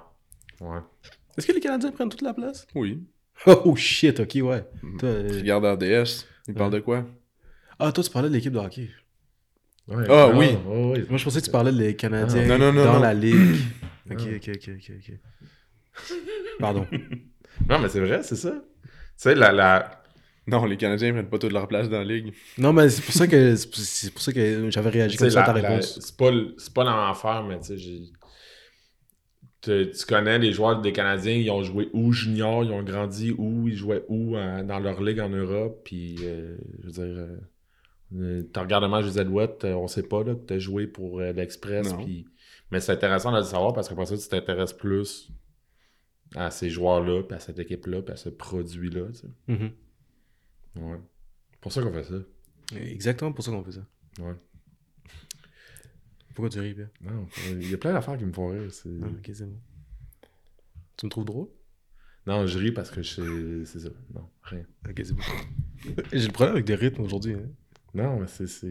Est-ce que les Canadiens prennent toute la place? Oui. Oh shit, ok, ouais. Regarde RDS, il parle de quoi? Ah, toi, tu parlais de l'équipe de hockey. Ouais, oui. Oh, oui. Moi, je pensais que tu parlais des Canadiens non, dans la ligue. Ok. Pardon. Non, mais c'est vrai, c'est ça. Tu sais, Non, les Canadiens ne prennent pas toute leur place dans la Ligue. Non, mais c'est pour ça que j'avais réagi comme ça à ta réponse. C'est pas la même affaire, mais tu sais, tu connais les joueurs des Canadiens, ils ont joué où junior, ils ont grandi où, ils jouaient où dans leur Ligue en Europe, puis je veux dire, tu regardes le match des Alouettes, on sait pas, là, tu as joué pour l'Express, puis... Mais c'est intéressant de le savoir parce qu'après ça, tu t'intéresses plus à ces joueurs-là, puis à cette équipe-là, puis à ce produit-là, tu sais. Ouais. Pour ça qu'on fait ça. Exactement pour ça qu'on fait ça. Ouais. Pourquoi tu ris, Pierre? Non, il y a plein d'affaires qui me font rire. C'est... Ah, ok, c'est bon. Tu me trouves drôle? Non, je ris parce que c'est ça. Non, rien. Ok, c'est bon. J'ai le problème avec des rythmes aujourd'hui. Hein. Non, mais c'est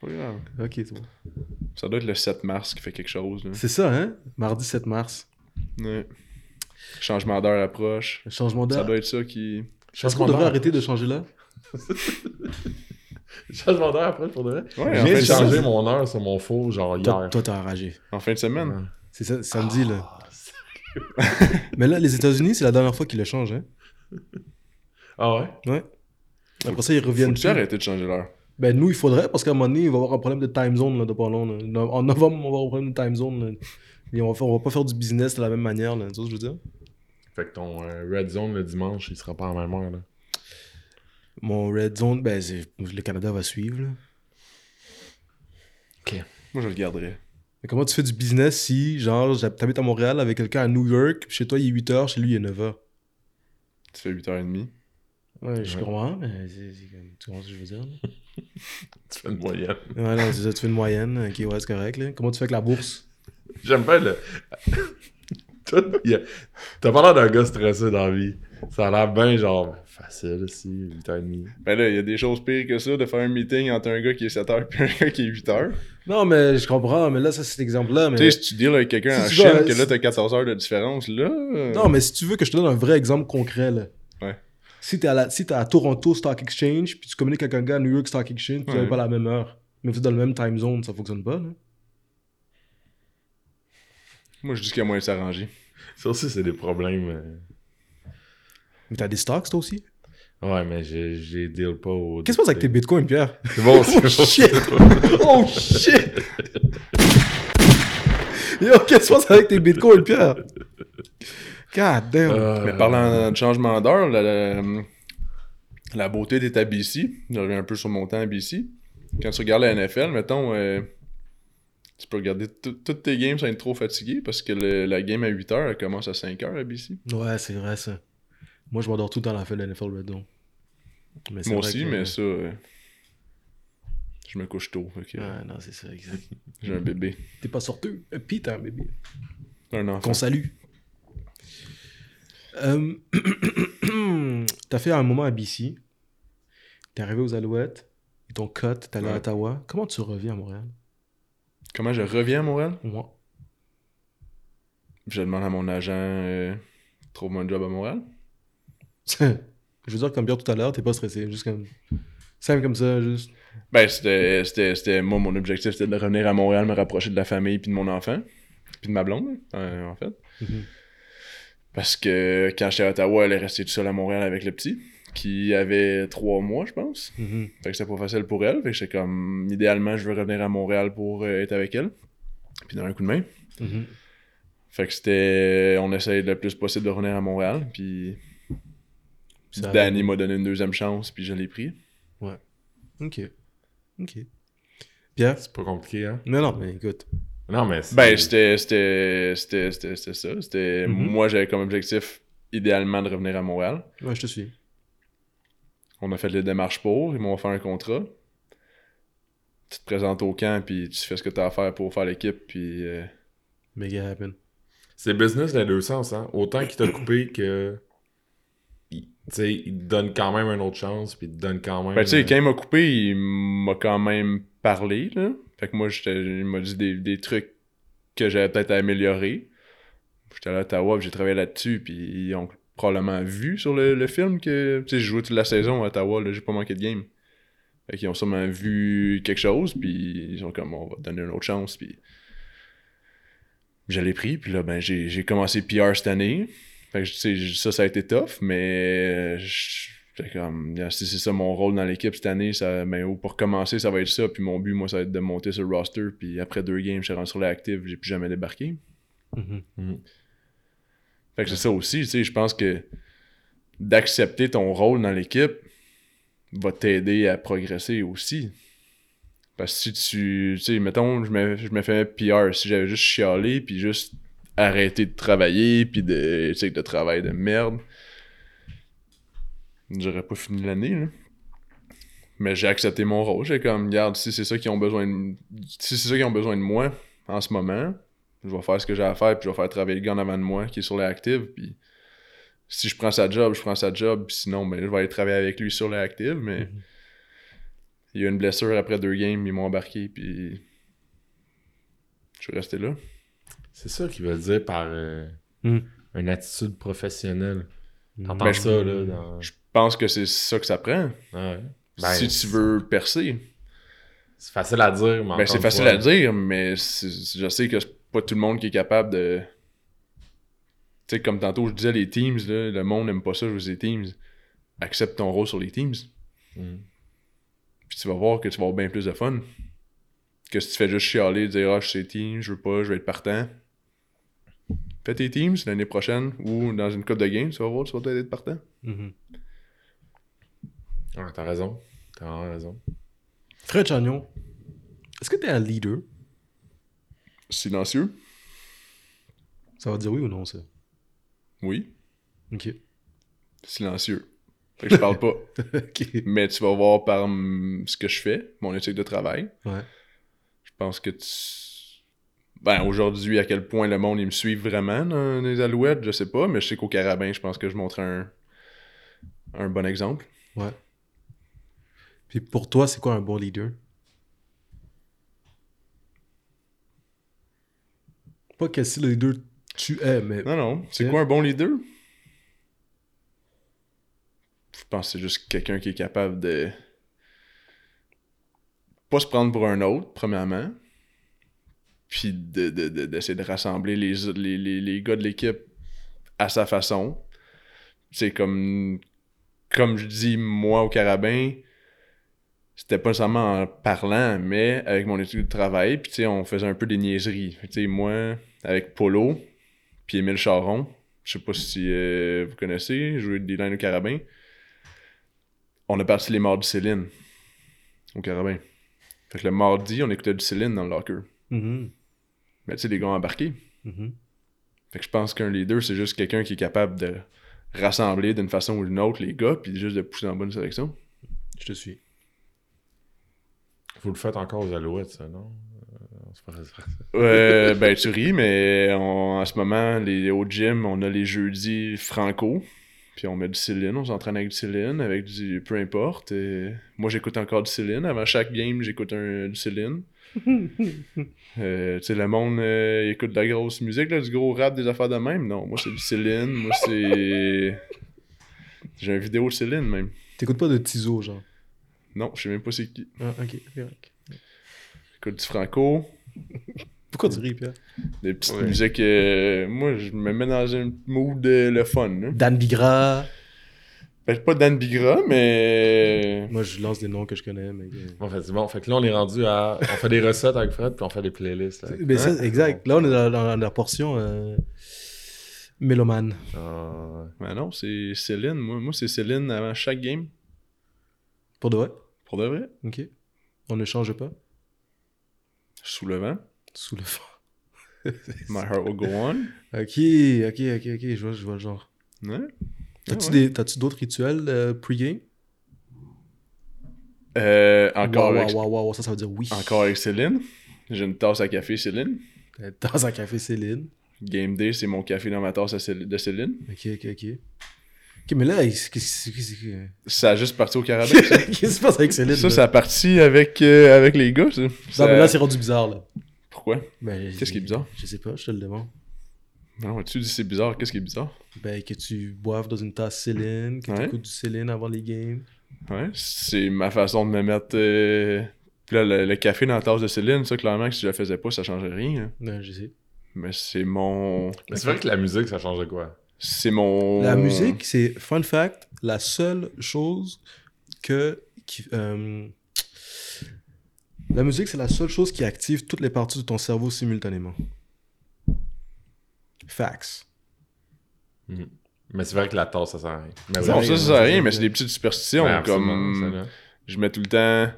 pas grave. Ok, c'est bon. Ça doit être le 7 mars qui fait quelque chose. Là. C'est ça, hein? Mardi 7 mars. Ouais. Changement d'heure approche. Le changement d'heure. Ça doit être ça qui... Est-ce qu'on devrait arrêter de changer l'heure? Changement d'heure approche, pour de vrai? Ouais, j'ai changé mon heure sur mon faux, genre hier. Toi, t'as enragé. En fin de semaine? Ouais. C'est ça, samedi, là. Mais là, les États-Unis, c'est la dernière fois qu'ils le changent, hein? Ah ouais? Ouais. Après ça, ils reviennent. Faut-tu arrêter de changer l'heure? Ben nous, il faudrait, parce qu'à un moment donné, il va y avoir un problème de time zone, là, de pas long. Là. En novembre, on va avoir un problème de time zone, là. Et on va pas faire du business de la même manière, là. Tu vois ce que je veux dire? Fait que ton Red Zone, le dimanche, il sera pas en même heure, là. Mon Red Zone, ben c'est... le Canada va suivre, là. OK. Moi, je le garderai. Mais comment tu fais du business si, genre, t'habites à Montréal avec quelqu'un à New York, puis chez toi, il est 8h, chez lui, il est 9h? Tu fais 8h30? Ouais, je comprends, mais tu comprends ce que je veux dire, là? Tu fais une moyenne. Ouais, non, c'est ça, tu fais une moyenne. OK, ouais, c'est correct, là. Comment tu fais avec la bourse? J'aime pas le... T'as pas l'air d'un gars stressé dans la vie. Ça a l'air bien, genre, facile, si, 8h30. Ben là, il y a des choses pires que ça, de faire un meeting entre un gars qui est 7h et un gars qui est 8h. Non, mais je comprends, mais là, ça, c'est l'exemple-là. Mais... Tu sais, si tu deals avec quelqu'un en Chine, que là, t'as 14 heures de différence, là... Non, mais si tu veux que je te donne un vrai exemple concret, là. Ouais. Si t'es à Toronto Stock Exchange, puis tu communiques avec un gars à New York Stock Exchange, puis tu n'as pas la même heure. Mais vous êtes dans le même time zone, ça fonctionne pas, là. Moi, je dis qu'il y a moyen de s'arranger. Ça aussi, c'est des problèmes. Mais t'as des stocks, toi aussi? Ouais, mais je les deal pas au... Qu'est-ce qui se passe avec tes bitcoins, Pierre? C'est bon, c'est bon. Oh, shit! Yo, qu'est-ce qui se passe avec tes bitcoins, Pierre? God damn! Mais parlant de changement d'heure, la beauté d'être à BC, je reviens un peu sur mon temps à BC. Quand tu regardes la NFL, mettons... Tu peux regarder toutes tes games sans être trop fatigué parce que la game à 8h, elle commence à 5h à BC. Ouais, c'est vrai ça. Moi, je m'endors tout le temps à la fin de la NFL Red Zone. Moi aussi, mais ça... Je me couche tôt. Okay. Ouais, non, c'est ça, exact. J'ai un bébé. T'es pas sorteux, pis t'as un bébé. Un enfant. Qu'on salue. T'as fait un moment à BC. T'es arrivé aux Alouettes. Ils t'ont cut, t'es allé à Ottawa. Comment tu reviens à Montréal? Comment je reviens à Montréal? Moi. Je demande à mon agent, trouve-moi un job à Montréal. Je veux dire, comme bien tout à l'heure, t'es pas stressé. Juste comme. Simple comme ça, juste. Ben, c'était. Moi, mon objectif, c'était de revenir à Montréal, me rapprocher de la famille, puis de mon enfant, puis de ma blonde, en fait. Mm-hmm. Parce que quand j'étais à Ottawa, elle est restée toute seule à Montréal avec le petit, qui avait 3 mois, je pense. Mm-hmm. Fait que c'était pas facile pour elle. Fait que j'étais comme, idéalement, je veux revenir à Montréal pour être avec elle. Puis donner un coup de main. Mm-hmm. Fait que c'était, on essayait le plus possible de revenir à Montréal. Puis Danny m'a donné une deuxième chance, puis je l'ai pris. Ouais. Ok. Pierre? C'est pas compliqué, hein? Non, mais écoute... Non, mais c'était ça. C'était, mm-hmm. Moi, j'avais comme objectif, idéalement, de revenir à Montréal. Ouais, je te suis. On a fait les démarches pour, ils m'ont fait un contrat. Tu te présentes au camp, puis tu fais ce que tu as à faire pour faire l'équipe, puis... Mega happen. C'est business dans les deux sens, hein. Autant qu'ils t'ont coupé que... Tu sais, il te donne quand même une autre chance, puis il te donne quand même... Ben, tu sais, quand il m'a coupé, il m'a quand même parlé, là. Fait que moi, il m'a dit des trucs que j'avais peut-être à améliorer. J'étais allé à Ottawa, puis j'ai travaillé là-dessus, puis ils ont probablement vu sur le film que... Tu sais, j'ai joué toute la saison à Ottawa, là, j'ai pas manqué de game. Fait qu'ils ont sûrement vu quelque chose, puis ils sont comme, on va te donner une autre chance, puis... Je l'ai pris, puis là, ben, j'ai commencé PR cette année... Fait que, tu sais, ça a été tough, mais si c'est ça mon rôle dans l'équipe cette année, pour commencer, ça va être ça. Puis mon but, moi, ça va être de monter sur le roster. Puis après 2 games, je suis rentré sur l'active, j'ai plus jamais débarqué. Mm-hmm. Mm-hmm. Fait que c'est ça aussi, tu sais, je pense que d'accepter ton rôle dans l'équipe va t'aider à progresser aussi. Parce que si tu sais, mettons, je me fais PR, si j'avais juste chialé, puis juste... arrêter de travailler, puis de, tu sais, de travail de merde. J'aurais pas fini l'année, là. Mais j'ai accepté mon rôle. J'ai comme, regarde, si c'est ça qu'ils ont besoin de moi en ce moment, je vais faire ce que j'ai à faire, puis je vais faire travailler le gars en avant de moi qui est sur l'active, puis si je prends sa job, je prends sa job, puis sinon, ben, je vais aller travailler avec lui sur le active, mais il y a eu une blessure après 2 games, ils m'ont embarqué, puis je suis resté là. C'est ça qu'ils veulent dire par une attitude professionnelle. T'entends ça, là? Dans... Je pense que c'est ça que ça prend. Ouais. Ben, si tu veux percer. C'est facile à dire, mais ben, c'est facile à dire, mais je sais que c'est pas tout le monde qui est capable de... Tu sais, comme tantôt, je disais, les teams, là, le monde n'aime pas ça jouer les teams. Accepte ton rôle sur les teams. Mm. Puis tu vas voir que tu vas avoir bien plus de fun. Que si tu fais juste chialer, dire « Ah, je suis team, je veux pas, je vais être partant. » Fais tes teams l'année prochaine ou dans une coupe de game, tu vas voir, tu vas peut-être être partant. Mm-hmm. Ah, t'as raison. T'as vraiment raison. Fred Chagnon, est-ce que t'es un leader? Silencieux. Ça va dire oui ou non, ça? Oui. OK. Silencieux. Fait que je parle pas. Okay. Mais tu vas voir par ce que je fais, mon éthique de travail. Ouais. Je pense que tu... Ben, aujourd'hui, à quel point le monde, il me suit vraiment dans les Alouettes, je sais pas. Mais je sais qu'au Carabins, je pense que je montre un bon exemple. Ouais. Puis pour toi, c'est quoi un bon leader? Pas que si le leader tu es, mais... Non. C'est quoi un bon leader? Je pense que c'est juste quelqu'un qui est capable de... Pas se prendre pour un autre, premièrement. Puis d'essayer de rassembler les gars de l'équipe à sa façon. C'est comme je dis, moi au Carabin, c'était pas seulement en parlant, mais avec mon étude de travail, puis tu sais, on faisait un peu des niaiseries. Tu sais, moi, avec Polo, puis Émile Charon, je sais pas si vous connaissez, jouer des Lions au Carabin, on a parti les mardis Céline au Carabin. Fait que le mardi, on écoutait du Céline dans le locker. Mm-hmm. Mais tu sais, les gars ont embarqué. Mm-hmm. Fait que je pense qu'un leader, c'est juste quelqu'un qui est capable de rassembler d'une façon ou d'une autre les gars, puis juste de pousser en bonne direction. Je te suis. Vous le faites encore aux Alouettes, ça, non? Ben, tu ris, mais en ce moment, au gym, on a les jeudis franco, puis on met du Céline, on s'entraîne avec du Céline, avec du peu importe. Et moi, j'écoute encore du Céline. Avant chaque game, j'écoute du Céline. Tu sais, le monde écoute de la grosse musique, là, du gros rap, des affaires de même. Non, moi, c'est du Céline. Moi, c'est... J'ai une vidéo de Céline, même. T'écoutes pas de Tizo, genre? Non, je sais même pas c'est qui. Ah, ok, correct. J'écoute du franco. Pourquoi tu ris, Pierre? Des petites musiques... moi, je me mets dans un mood de le fun. Hein? Dan Bigra. Ben, pas Dan Bigra, mais... Moi, je lance des noms que je connais, mais... En fait, c'est bon. Fait que là, on est rendu à... On fait des recettes avec Fred, puis on fait des playlists. Là, mais ça, exact. Là, on est dans la portion... Mélomane. Ben non, c'est Céline. Moi, c'est Céline avant chaque game. Pour de vrai? Pour de vrai. OK. On ne change pas? Sous le vent. Sous le vent. My heart will go on. OK. Je vois le genre. Ouais. T'as-tu d'autres rituels pre-game? Encore avec... Wow, ça veut dire oui. Encore avec Céline. J'ai une tasse à café, Céline. Une tasse à café, Céline. Game day, c'est mon café dans ma tasse de Céline. OK, mais là, ça a juste parti au Carabin. Qu'est-ce qui se passe avec Céline? Ça a parti avec les gars, ça. Non, mais là, c'est rendu bizarre, là. Pourquoi? Ben, qu'est-ce qui est bizarre? Je sais pas, je te le demande. Non, tu dis c'est bizarre, qu'est-ce qui est bizarre? Ben, que tu boives dans une tasse Céline, que tu écoutes du Céline avant les games. Ouais, c'est ma façon de me mettre... Puis là, le café dans la tasse de Céline, ça, clairement, que si je le faisais pas, ça changerait rien. Hein. Ben, je sais. Mais c'est mon... Mais c'est vrai que la musique, ça changerait quoi? C'est mon... La musique, c'est, fun fact, la seule chose qui active toutes les parties de ton cerveau simultanément. Facts. Mmh. Mais c'est vrai que la tasse, ça sert à rien. Mais non, ça sert à rien, mais c'est des petites superstitions. Ouais, comme je mets tout le temps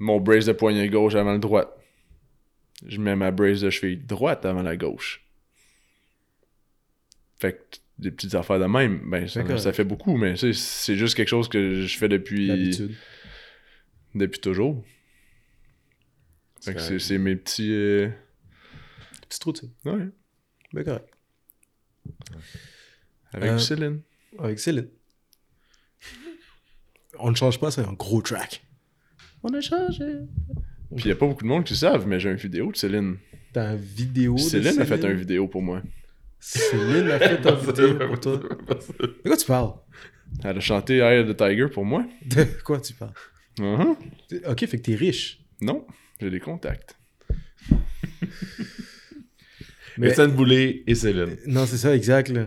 mon brace de poignet gauche avant le droite. Je mets ma brace de cheville droite avant la gauche. Fait que des petites affaires de même, ben ça fait beaucoup, mais c'est juste quelque chose que je fais depuis toujours. Fait que c'est mes petits... Petits trous, tu sais. Ouais. Ben correct. Avec Céline. Avec Céline. On ne change pas, c'est un gros track. On a changé. Puis il n'y a pas beaucoup de monde qui savent, mais j'ai une vidéo de Céline. T'as une vidéo de Céline? Céline a fait une vidéo pour moi. Céline a fait une vidéo pour toi. De quoi tu parles? Elle a chanté Eye of the Tiger pour moi. De quoi tu parles? Uh-huh. Ok, fait que t'es riche. Non, j'ai des contacts. Mais Étienne Boulay et Céline. Non, c'est ça, exact. Là.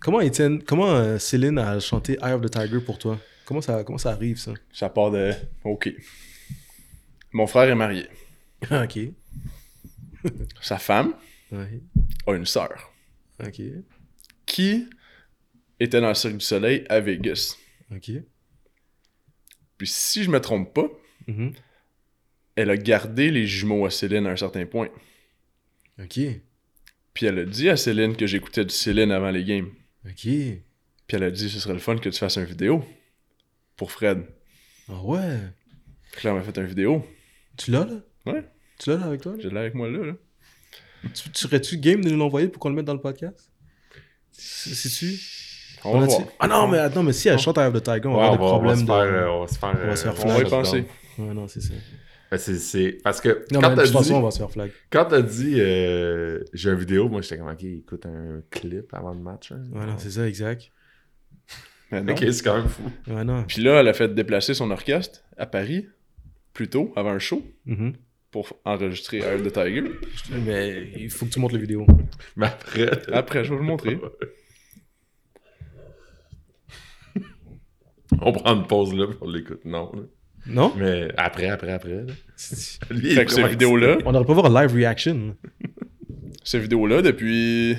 Comment, Étienne, comment Céline a chanté Eye of the Tiger pour toi? Comment ça arrive, ça? Ça part de... Ok. Mon frère est marié. Ok. Sa femme a une sœur. Ok. Qui était dans le Cirque du Soleil à Vegas. Ok. Puis si je me trompe pas, elle a gardé les jumeaux à Céline à un certain point. Ok. Puis elle a dit à Céline que j'écoutais du Céline avant les games. Ok. Puis elle a dit ce serait le fun que tu fasses une vidéo pour Fred. Ah ouais. Puis là, on m'a fait une vidéo. Tu l'as là? Ouais. Tu l'as là avec toi? Là? Je l'ai avec moi là. Tu serais-tu game de nous l'envoyer pour qu'on le mette dans le podcast? C'est-tu? On va voir. Ah non, mais attends, mais si elle chante Eye of the Tiger, on va avoir des problèmes. On va se faire flag. On va y penser. Ouais, non, c'est ça. Ben c'est... Parce que non, quand t'as dit... on va se faire flag. Quand t'as dit j'ai une vidéo, moi j'étais comme ok, écoute un clip avant le match. Hein, ouais, non, c'est ça, exact. Ok, c'est quand même fou. Ouais, non. Puis là, elle a fait déplacer son orchestre à Paris, plus tôt, avant un show. Mm-hmm. Pour enregistrer Eye of the Tiger. Mais il faut que tu montres la vidéo. Mais après, je vais vous le montrer. On prend une pause là pour l'écoute. Non. Là. Non? Mais après. Lui, fait que cette vidéo-là... On n'aurait pas voir un live reaction. Cette vidéo-là, depuis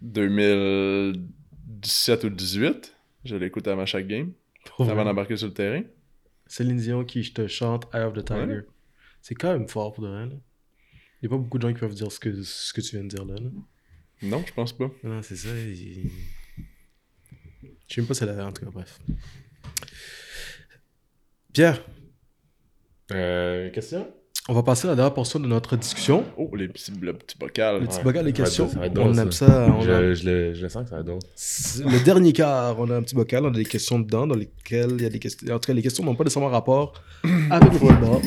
2017 ou 2018, je l'écoute avant chaque game, avant d'embarquer sur le terrain. Céline Dion qui je te chante Eye of the Tiger. Ouais. C'est quand même fort pour de vrai. Il n'y a pas beaucoup de gens qui peuvent dire ce que tu viens de dire là. Non, je pense pas. Non, c'est ça. Je sais même pas si elle avait en tout cas, bref. Pierre. Question? On va passer à la dernière portion de notre discussion. Oh, le petit bocal. Les petits bocals, les questions. Ça va être drôle, on aime ça. Je le sens que ça va être drôle. Le dernier quart, on a un petit bocal, on a des questions dedans, dans lesquelles il y a des questions. En tout cas, les questions n'ont pas nécessairement rapport avec le football.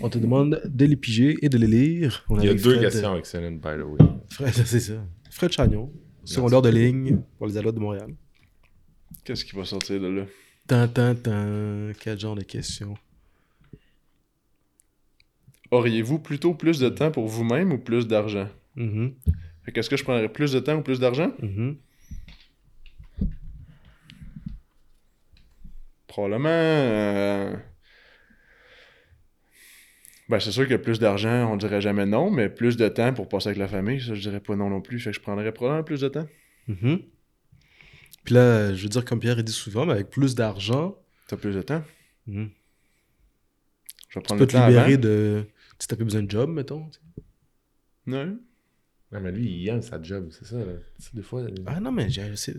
On te demande de les piger et de les lire. Il y a deux questions avec Céline, by the way. Fred, c'est ça. Fred Chagnon, secondaire de ligne pour les Alouettes de Montréal. Qu'est-ce qui va sortir de là? Quel genre de question? Auriez-vous plutôt plus de temps pour vous-même ou plus d'argent? Mm-hmm. Fait qu'est-ce que je prendrais, plus de temps ou plus d'argent? Mm-hmm. Probablement... Ben, c'est sûr que plus d'argent, on dirait jamais non, mais plus de temps pour passer avec la famille, ça, je dirais pas non plus. Fait que je prendrais probablement plus de temps. Mm-hmm. Puis là, je veux dire, comme Pierre dit souvent, mais avec plus d'argent... T'as plus de temps. Mm-hmm. Je vais prendre tu peux le te libérer avant. De... Si t'as plus besoin de job, mettons. Non. Non, mais lui, il aime sa job, c'est ça. Là. Des fois... Ah non, mais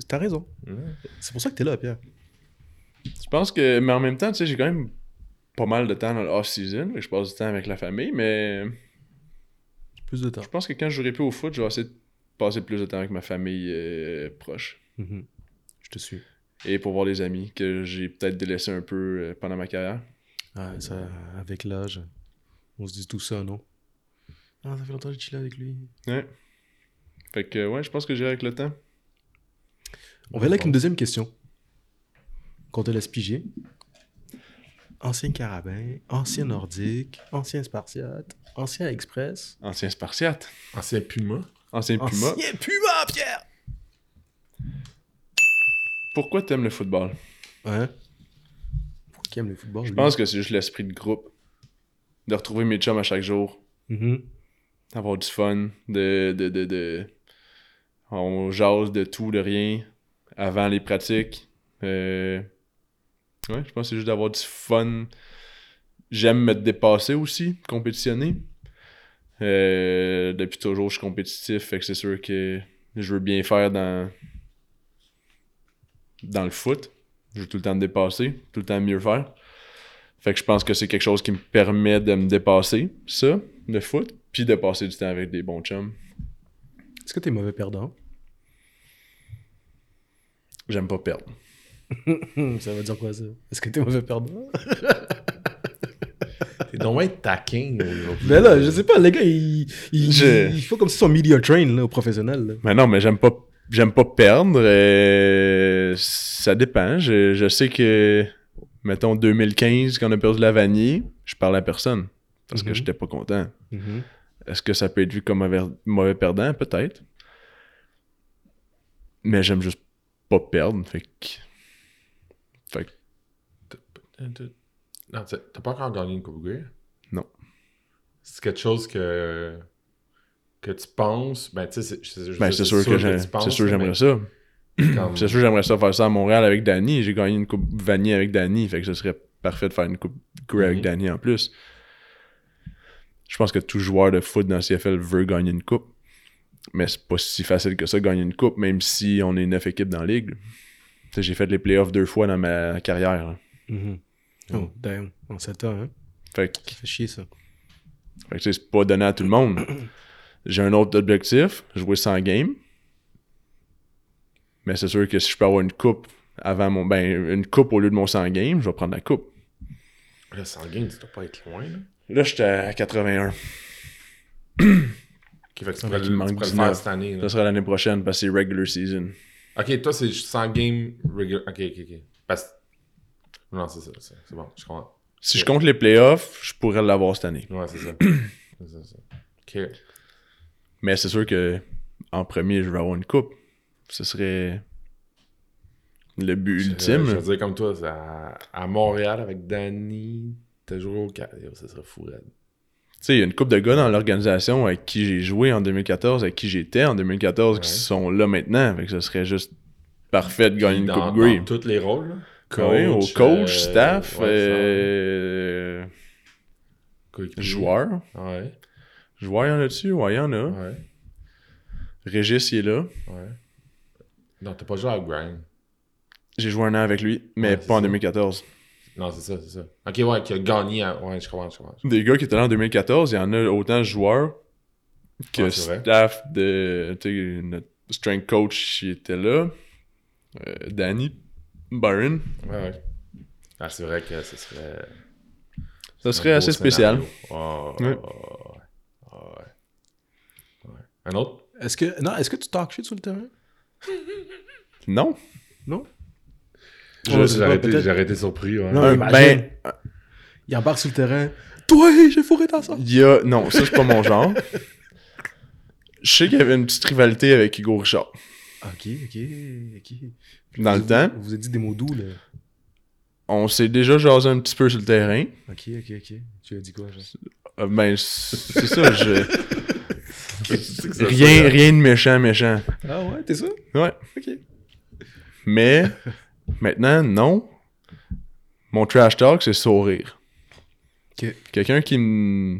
t'as raison. Ouais. C'est pour ça que t'es là, Pierre. Je pense que... Mais en même temps, tu sais, j'ai quand même pas mal de temps dans le off-season. Je passe du temps avec la famille, mais... Plus de temps. Je pense que quand je jouerai plus au foot, je vais essayer de passer plus de temps avec ma famille proche. Mm-hmm. Je te suis. Et pour voir les amis que j'ai peut-être délaissé un peu pendant ma carrière. Ah, ça, avec l'âge, on se dit tout ça, non? Ah, ça fait longtemps que j'ai chillé avec lui. Ouais. Fait que, ouais, je pense que j'irai avec le temps. On va aller avec une deuxième question. Qu'on te laisse piger. Ancien Carabin, ancien Nordique, ancien Spartiate, ancien Express. Ancien Spartiate. Ancien Puma. Ancien Puma, Pierre! Pourquoi t'aimes le football? Ouais. Qui aime le football, je pense que c'est juste l'esprit de groupe. De retrouver mes chums à chaque jour. Mm-hmm. Avoir du fun. On jase de tout, de rien. Avant les pratiques. Ouais, je pense que c'est juste d'avoir du fun. J'aime me dépasser aussi, compétitionner. Depuis toujours, je suis compétitif. Fait que c'est sûr que je veux bien faire dans le foot. Je veux tout le temps me dépasser, tout le temps mieux faire. Fait que je pense que c'est quelque chose qui me permet de me dépasser, ça, le foot, puis de passer du temps avec des bons chums. Est-ce que t'es mauvais perdant? J'aime pas perdre. Ça veut dire quoi, ça? Est-ce que t'es mauvais perdant? T'es donc taquin. Mais là, je sais pas, les gars, ils font comme si son media train là, aux professionnels. Là. Mais non, mais j'aime pas perdre. Ça dépend. Je sais que, mettons, 2015, quand on a perdu Lavanier, je parle à personne parce que j'étais pas content. Mm-hmm. Est-ce que ça peut être vu comme mauvais perdant? Peut-être. Mais j'aime juste pas perdre. Fait que... Non, t'as pas encore gagné une Coupe Grey? Non. C'est quelque chose que tu penses... Ben, tu sais, c'est sûr que j'aimerais ça. Comme... C'est sûr que j'aimerais ça faire ça à Montréal avec Danny. J'ai gagné une Coupe Vanier avec Danny. Fait que ce serait parfait de faire une Coupe Grey avec Danny en plus. Je pense que tout joueur de foot dans le CFL veut gagner une Coupe. Mais c'est pas si facile que ça, gagner une Coupe, même si on est 9 équipes dans la Ligue. T'sais, j'ai fait les playoffs 2 fois dans ma carrière. Mm-hmm. Oh, damn. En 7 ans, hein? Ça fait chier, ça. Fait que c'est pas donné à tout le monde. J'ai un autre objectif, jouer 100 games. Mais c'est sûr que si je peux avoir une coupe avant mon... Ben, une coupe au lieu de mon 100 games, je vais prendre la coupe. Là, 100 games, tu dois pas être loin, là. Là, j'étais à 81. Qui fait que tu pourrais le faire cette année. Là. Ça sera l'année prochaine, parce que c'est regular season. OK, toi, c'est 100 games regular... OK. Parce que... Non, c'est bon, je comprends. Si je compte les playoffs, je pourrais l'avoir cette année. Ouais, c'est ça. c'est ça. OK. Mais c'est sûr que en premier, je vais avoir une coupe. Ce serait le but ultime. Je veux dire comme toi, à Montréal avec Danny, t'as joué au cardio, ça serait fou. Tu sais, il y a une coupe de gars dans l'organisation avec qui j'ai joué en 2014, avec qui j'étais en 2014, qui sont là maintenant. Fait que ce serait juste parfait de gagner une coupe Grey. Dans tous les rôles, là. Coach, staff, joueur. Ouais. Joueur, il y en a dessus? Ouais, il y en a. Ouais. Régis, il est là. Ouais. Non, t'as pas joué à Grime. J'ai joué un an avec lui, mais pas en 2014. Non, c'est ça. OK, ouais, qui a gagné. Ouais, je comprends. Des gars qui étaient là en 2014, il y en a autant de joueurs que staff de... T'sais, notre strength coach, il était là. Danny. Byron. Ouais. Ah, c'est vrai que ce serait... Ça serait assez spécial. Ouais. Un autre? Est-ce que tu talk shit sur le terrain? Non? J'ai arrêté surpris. Ouais. Non, ben... Il embarque sur le terrain. Toi, j'ai fourré dans ça. Non, ça, c'est pas mon genre. Je sais qu'il y avait une petite rivalité avec Hugo Richard. OK. Dans le temps. Vous avez dit des mots doux, là. On s'est déjà jasé un petit peu sur le terrain. OK. Tu as dit quoi, genre? Ben, c'est ça, Rien de méchant. Ah ouais, t'es sûr? Ouais. OK. Mais, maintenant, non. Mon trash talk, c'est sourire. OK. Quelqu'un qui me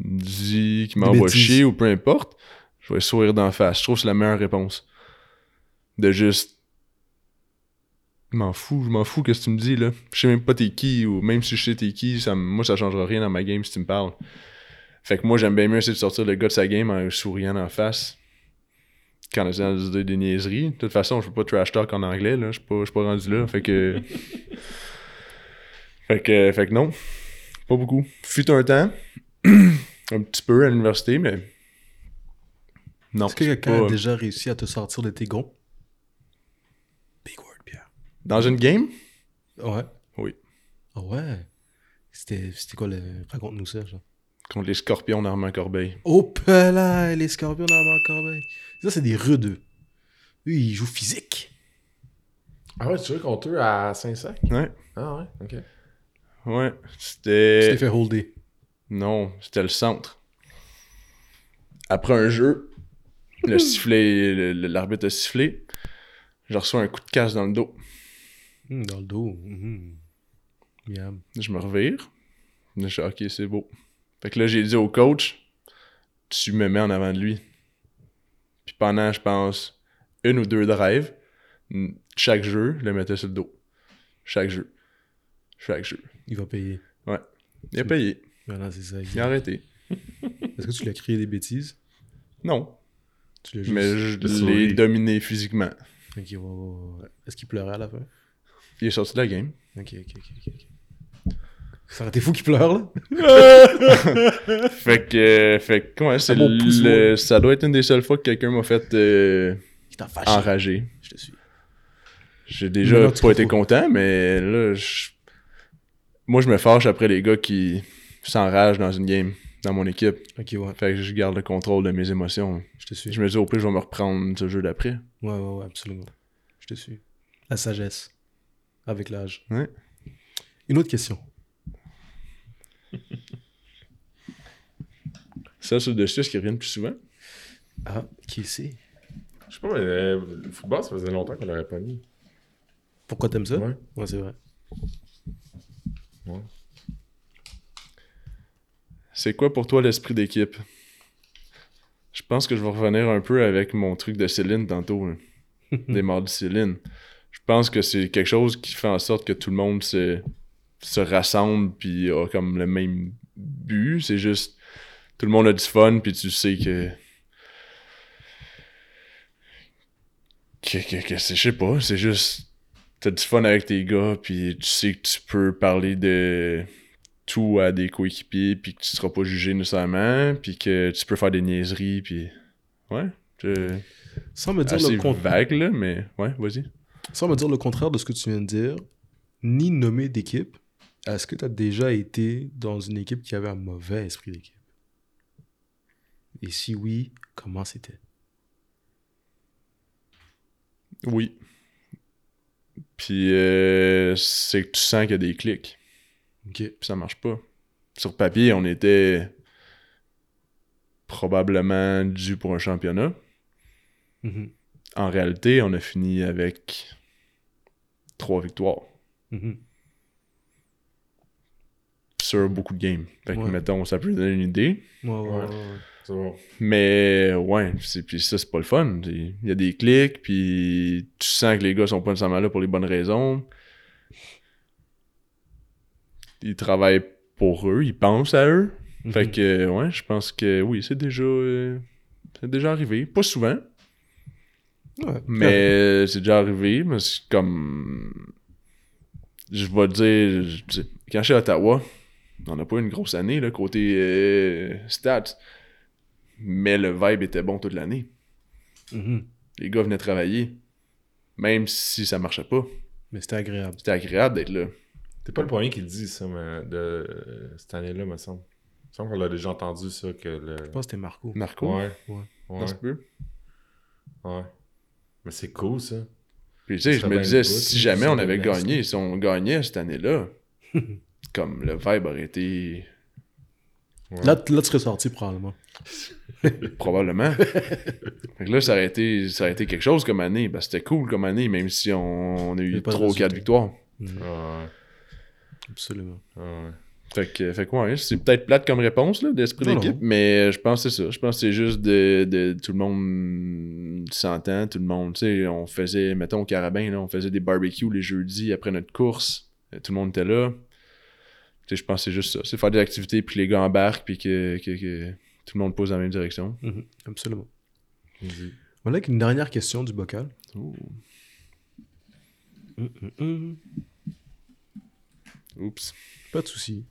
dit, qui m'envoie chier ou peu importe, je vais sourire d'en face. Je trouve que c'est la meilleure réponse. De juste... Je m'en fous que ce que tu me dis, là. Je sais même pas t'es qui, ou même si je sais t'es qui, moi, ça changera rien dans ma game si tu me parles. Fait que moi, j'aime bien mieux essayer de sortir le gars de sa game en souriant d'en face qu'en essayant de dire des niaiseries. De toute façon, je peux pas trash talk en anglais, là. Je suis pas rendu là. Fait que non. Pas beaucoup. Fut un temps. Un petit peu à l'université, mais... Non, est-ce que quelqu'un a déjà réussi à te sortir de tes gonds? Big word, Pierre. Dans une game? Ouais. Oui. Ah ouais? C'était quoi le... Raconte-nous ça, genre. Contre les Scorpions Normand-Corbeil. Oh là, les Scorpions Normand-Corbeil. Ça, c'est des rudeux. Eux, ils jouent physique. Ah ouais, tu joues contre eux à Saint-Sac? Ouais. Ah ouais, OK. Ouais, c'était... Tu t'es fait holder. Non, c'était le centre. Après un jeu... Le sifflet, l'arbitre a sifflé. Je reçois un coup de casse dans le dos. Yeah. Je me revire. Je suis OK, c'est beau. Fait que là, j'ai dit au coach, tu me mets en avant de lui. Puis pendant, je pense, 1 ou 2 drives, chaque jeu, je le mettais sur le dos. Chaque jeu. Il va payer. Ouais. Il a payé. Voilà, c'est ça. Il a arrêté. Est-ce que tu lui as crié des bêtises? Non. Mais je l'ai dominé physiquement. Fait qu'il va... Est-ce qu'il pleurait à la fin? Il est sorti de la game. Ok. Ça aurait été fou qu'il pleure, là. fait que ouais, c'est le... Ça doit être une des seules fois que quelqu'un m'a fait enragé. Je te suis. J'ai déjà non, pas été content, mais là, moi, je me fâche après les gars qui s'enragent dans une game, dans mon équipe. Ok, ouais. Fait que je garde le contrôle de mes émotions. Je te suis. Je me dis, au plus, je vais me reprendre ce jeu d'après. Ouais, absolument. Je te suis. La sagesse. Avec l'âge. Ouais. Une autre question. Ça, c'est le dessus, ce qui revient le plus souvent. Ah, qui c'est? Je sais pas, mais le football, ça faisait longtemps qu'on l'aurait pas mis. Pourquoi t'aimes ça? Ouais, c'est vrai. Ouais. C'est quoi pour toi l'esprit d'équipe? Je pense que je vais revenir un peu avec mon truc de Céline tantôt. Hein. Des morts de Céline. Je pense que c'est quelque chose qui fait en sorte que tout le monde se rassemble puis a comme le même but. C'est juste, tout le monde a du fun puis tu sais que c'est, je sais pas, c'est juste, t'as du fun avec tes gars puis tu sais que tu peux parler de tout à des coéquipiers puis que tu seras pas jugé nécessairement puis que tu peux faire des niaiseries puis... Ouais, sans me dire assez vague là, mais ouais, vas-y. Sans me dire le contraire de ce que tu viens de dire, ni nommer d'équipe, est-ce que tu as déjà été dans une équipe qui avait un mauvais esprit d'équipe? Et si oui, comment c'était? Oui. Puis c'est que tu sens qu'il y a des clics. OK. Puis ça marche pas. Sur papier, on était probablement dû pour un championnat. Mm-hmm. En réalité, on a fini avec 3 victoires. Mm-hmm. Sur beaucoup de games. Fait que, mettons, ça peut donner une idée. Ouais. C'est bon. Mais, ouais, puis ça, c'est pas le fun. Il y a des clics, puis tu sens que les gars sont pas nécessairement là pour les bonnes raisons. Ils travaillent pour eux, ils pensent à eux. Mm-hmm. Fait que, ouais, je pense que, oui, c'est déjà arrivé. Pas souvent. Ouais, mais c'est déjà arrivé, mais c'est comme... Je vais dire, quand je suis à Ottawa, on n'a pas eu une grosse année, là, côté stats, mais le vibe était bon toute l'année. Mm-hmm. Les gars venaient travailler, même si ça marchait pas. Mais c'était agréable. C'était agréable d'être là. T'es pas le premier qui le dit, ça, mais de cette année-là, me semble. Il me semble qu'on l'a déjà entendu, ça, que le... Je pense que c'était Marco. Ouais. Ça se peut. Ouais. Mais c'est cool, ça. Puis tu sais, je me disais, si jamais on avait gagné, si on gagnait cette année-là, comme le vibe aurait été... Ouais. Là, tu serais sorti probablement. Probablement. Fait que là, ça aurait été quelque chose comme année. Ben, c'était cool comme année, même si on a eu 3 ou 4 victoires. Mmh. Ouais. Absolument. Ouais. Fait que ouais, c'est peut-être plate comme réponse, là, d'esprit d'équipe, mais je pense que c'est ça. Je pense que c'est juste de tout le monde s'entend, tout le monde, tu sais, on faisait, mettons, au Carabin, là, on faisait des barbecues les jeudis après notre course, tout le monde était là. Tu sais, je pense que c'est juste ça, c'est faire des activités, puis que les gars embarquent, puis que tout le monde pousse dans la même direction. Mm-hmm. Absolument. Vas-y. On a qu'une dernière question du bocal. Oh. Oups. Pas de souci.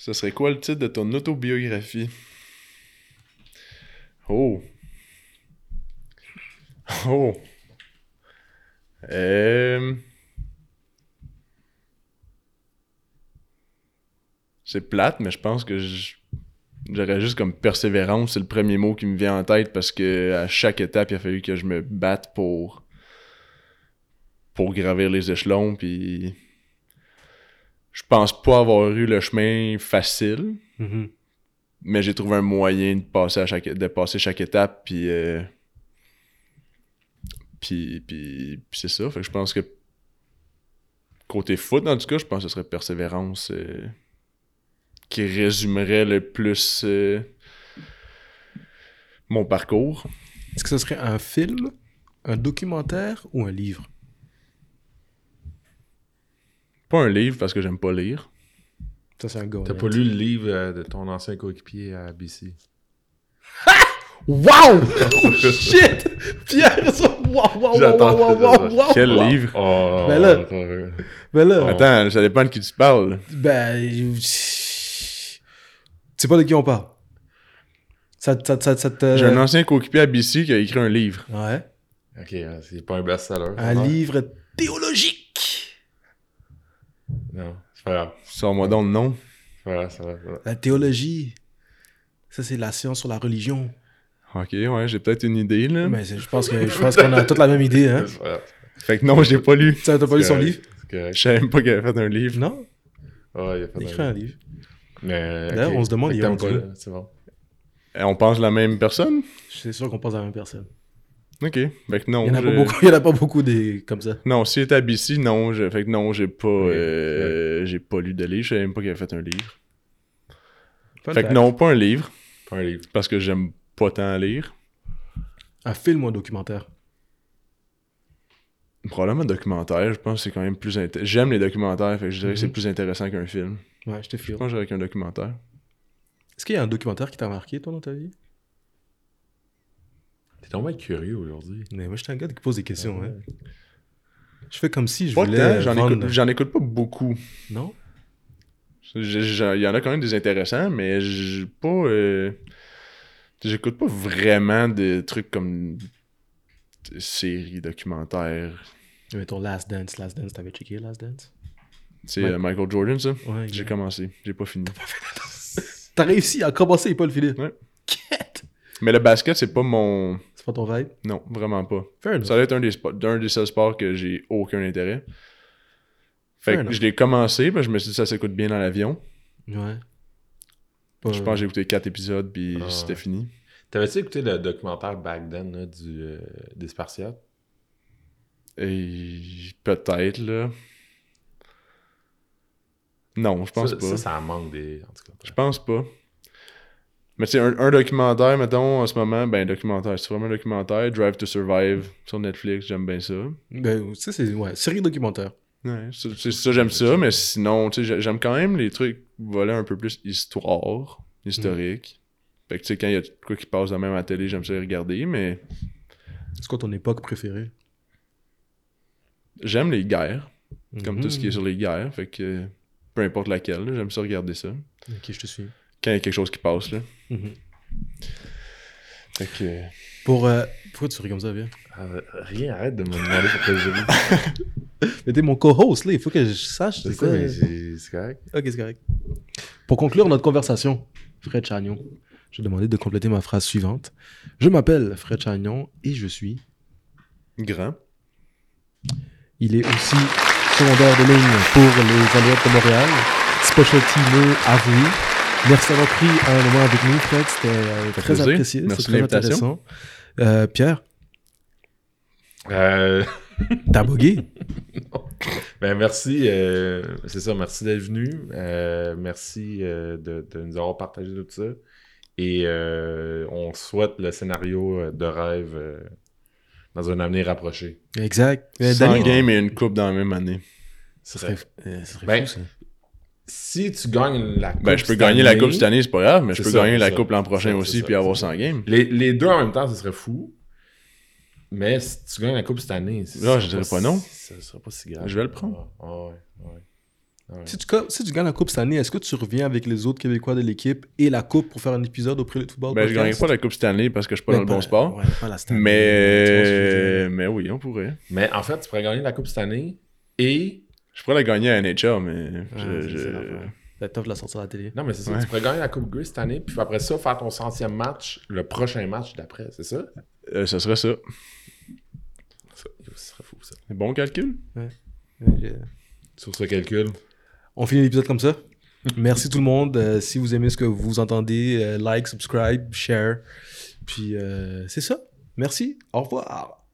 Ce serait quoi le titre de ton autobiographie? Oh! C'est plate, mais je pense que j'aurais juste comme persévérance. C'est le premier mot qui me vient en tête parce que à chaque étape, il a fallu que je me batte pour gravir les échelons, puis... Je pense pas avoir eu le chemin facile, mm-hmm. mais j'ai trouvé un moyen de passer chaque étape, puis c'est ça. Fait que je pense que côté foot, en tout cas, je pense que ce serait persévérance qui résumerait le plus mon parcours. Est-ce que ce serait un film, un documentaire ou un livre? Pas un livre, parce que j'aime pas lire. Ça, c'est un gars. T'as pas lu le livre de ton ancien coéquipier à BC? Wow! Oh shit! Pierre, ça! Wow! Quel livre! Oh, ben là! Attends, ça dépend de qui tu parles. Ben... Tu sais pas de qui on parle. Ça te... J'ai un ancien coéquipier à BC qui a écrit un livre. Ouais. Ok, c'est pas un best-seller. Un livre théologique! Non, c'est pas grave. Sors-moi donc le nom. C'est pas grave. La théologie, ça c'est la science sur la religion. Ok, ouais, j'ai peut-être une idée, là. Mais je pense qu'on a toute la même idée, hein. Fait que non, je l'ai pas lu. T'as pas lu son livre? Je savais même pas qu'il avait fait un livre. Non? Ouais, il a fait un livre. Mais... Là, okay. On se demande, il y a pas là. C'est bon. Et on pense à la même personne? C'est sûr qu'on pense à la même personne. Ok, fait que non. Il y en a pas beaucoup des... comme ça. Non, s'il était à BC, non. Fait que non, j'ai pas... Okay. J'ai pas lu de livre. Je savais même pas qu'il avait fait un livre. Fait que non, pas un livre. Pas un livre. Parce que j'aime pas tant à lire. Un film ou un documentaire? Probablement un documentaire, je pense que c'est quand même plus intéressant. J'aime les documentaires, fait que je dirais que c'est plus intéressant qu'un film. Ouais, je te file. Je pense que j'irais qu'un documentaire. Est-ce qu'il y a un documentaire qui t'a marqué, toi, dans ta vie? T'es tombé curieux aujourd'hui. Mais moi, je suis un gars qui pose des questions, hein. Je fais comme si je voulais... J'en écoute pas beaucoup. Non? Il y en a quand même des intéressants, mais j'ai pas... J'écoute pas vraiment de trucs comme des séries, documentaires. Mais ton Last Dance, t'avais checké Last Dance? C'est Michael Jordan, ça? Ouais, j'ai commencé, j'ai pas fini. T'as réussi à commencer et pas le filer? Ouais. Quête! Mais le basket, c'est pas mon... C'est pas ton vibe? Non, vraiment pas. Ça doit être un des seuls sports que j'ai aucun intérêt. Fait que je l'ai commencé, parce que je me suis dit ça s'écoute bien dans l'avion. Ouais. Je pense que j'ai écouté 4 épisodes, puis c'était fini. T'avais-tu écouté le documentaire Back Then là, des Spartiates? Peut-être, là. Non, je pense pas. Ça manque des... En tout cas, je pense pas. Mais tu sais, un documentaire, mettons, en ce moment, c'est vraiment un documentaire. Drive to Survive sur Netflix, j'aime bien ça. Ben, tu sais, c'est... Ouais, série documentaire. Ouais, ça j'aime ça, mais sinon, tu sais, j'aime quand même les trucs un peu plus historique. Fait que tu sais, quand il y a quoi qui passe de même à la télé, j'aime ça les regarder, mais... C'est quoi ton époque préférée? J'aime les guerres, comme tout ce qui est sur les guerres, fait que peu importe laquelle, là, j'aime ça regarder ça. Ok, je te suis. Quand il y a quelque chose qui passe, là. Fait que... Pourquoi tu ris comme ça, bien? Rien, arrête de me demander pourquoi je ris. Mais t'es mon co-host, là, il faut que je sache. C'est quoi? Mais c'est correct. Ok, c'est correct. Pour conclure notre conversation, Fred Chagnon, je demandais de compléter ma phrase suivante. Je m'appelle Fred Chagnon et je suis... Grand. Il est aussi secondaire de ligne pour les Alouettes de Montréal. Special teamer avoué. Merci d'avoir pris un moment avec nous, Fred. C'était très apprécié. Merci de l'invitation. Pierre? T'as bugué? Ben merci, c'est ça, merci d'être venu, merci de nous avoir partagé tout ça, et on souhaite le scénario de rêve dans un avenir rapproché. Exact. 100 games et une coupe dans la même année. Ça serait fou, ça. Si tu gagnes la coupe je peux gagner la coupe cette année, c'est pas grave, mais je peux gagner la coupe l'an prochain aussi, puis avoir 100 games. Les deux en même temps, ce serait fou. Mais si tu gagnes la coupe cette année... Là, je dirais pas non. Ça sera pas si grave. Je vais le prendre. Ah ouais. Si tu gagnes la coupe cette année, est-ce que tu reviens avec les autres Québécois de l'équipe et la coupe pour faire un épisode au Prix de football? Je gagnerai pas la coupe cette année parce que je suis pas dans le bon sport. Ouais, pas la Stanley, mais oui, on pourrait. Mais en fait, tu pourrais gagner la coupe cette année et... Je pourrais la gagner à NHL, mais... C'est top de la sortir à la télé. Non, mais c'est ça. Tu pourrais gagner la coupe Grey cette année, puis après ça, faire ton 100e match, le prochain match d'après, c'est ça? Ça serait ça. Ce serait fou, ça. Bon calcul. Ouais. Sur ce calcul. On finit l'épisode comme ça. Merci tout le monde. Si vous aimez ce que vous entendez, like, subscribe, share. Puis c'est ça. Merci. Au revoir.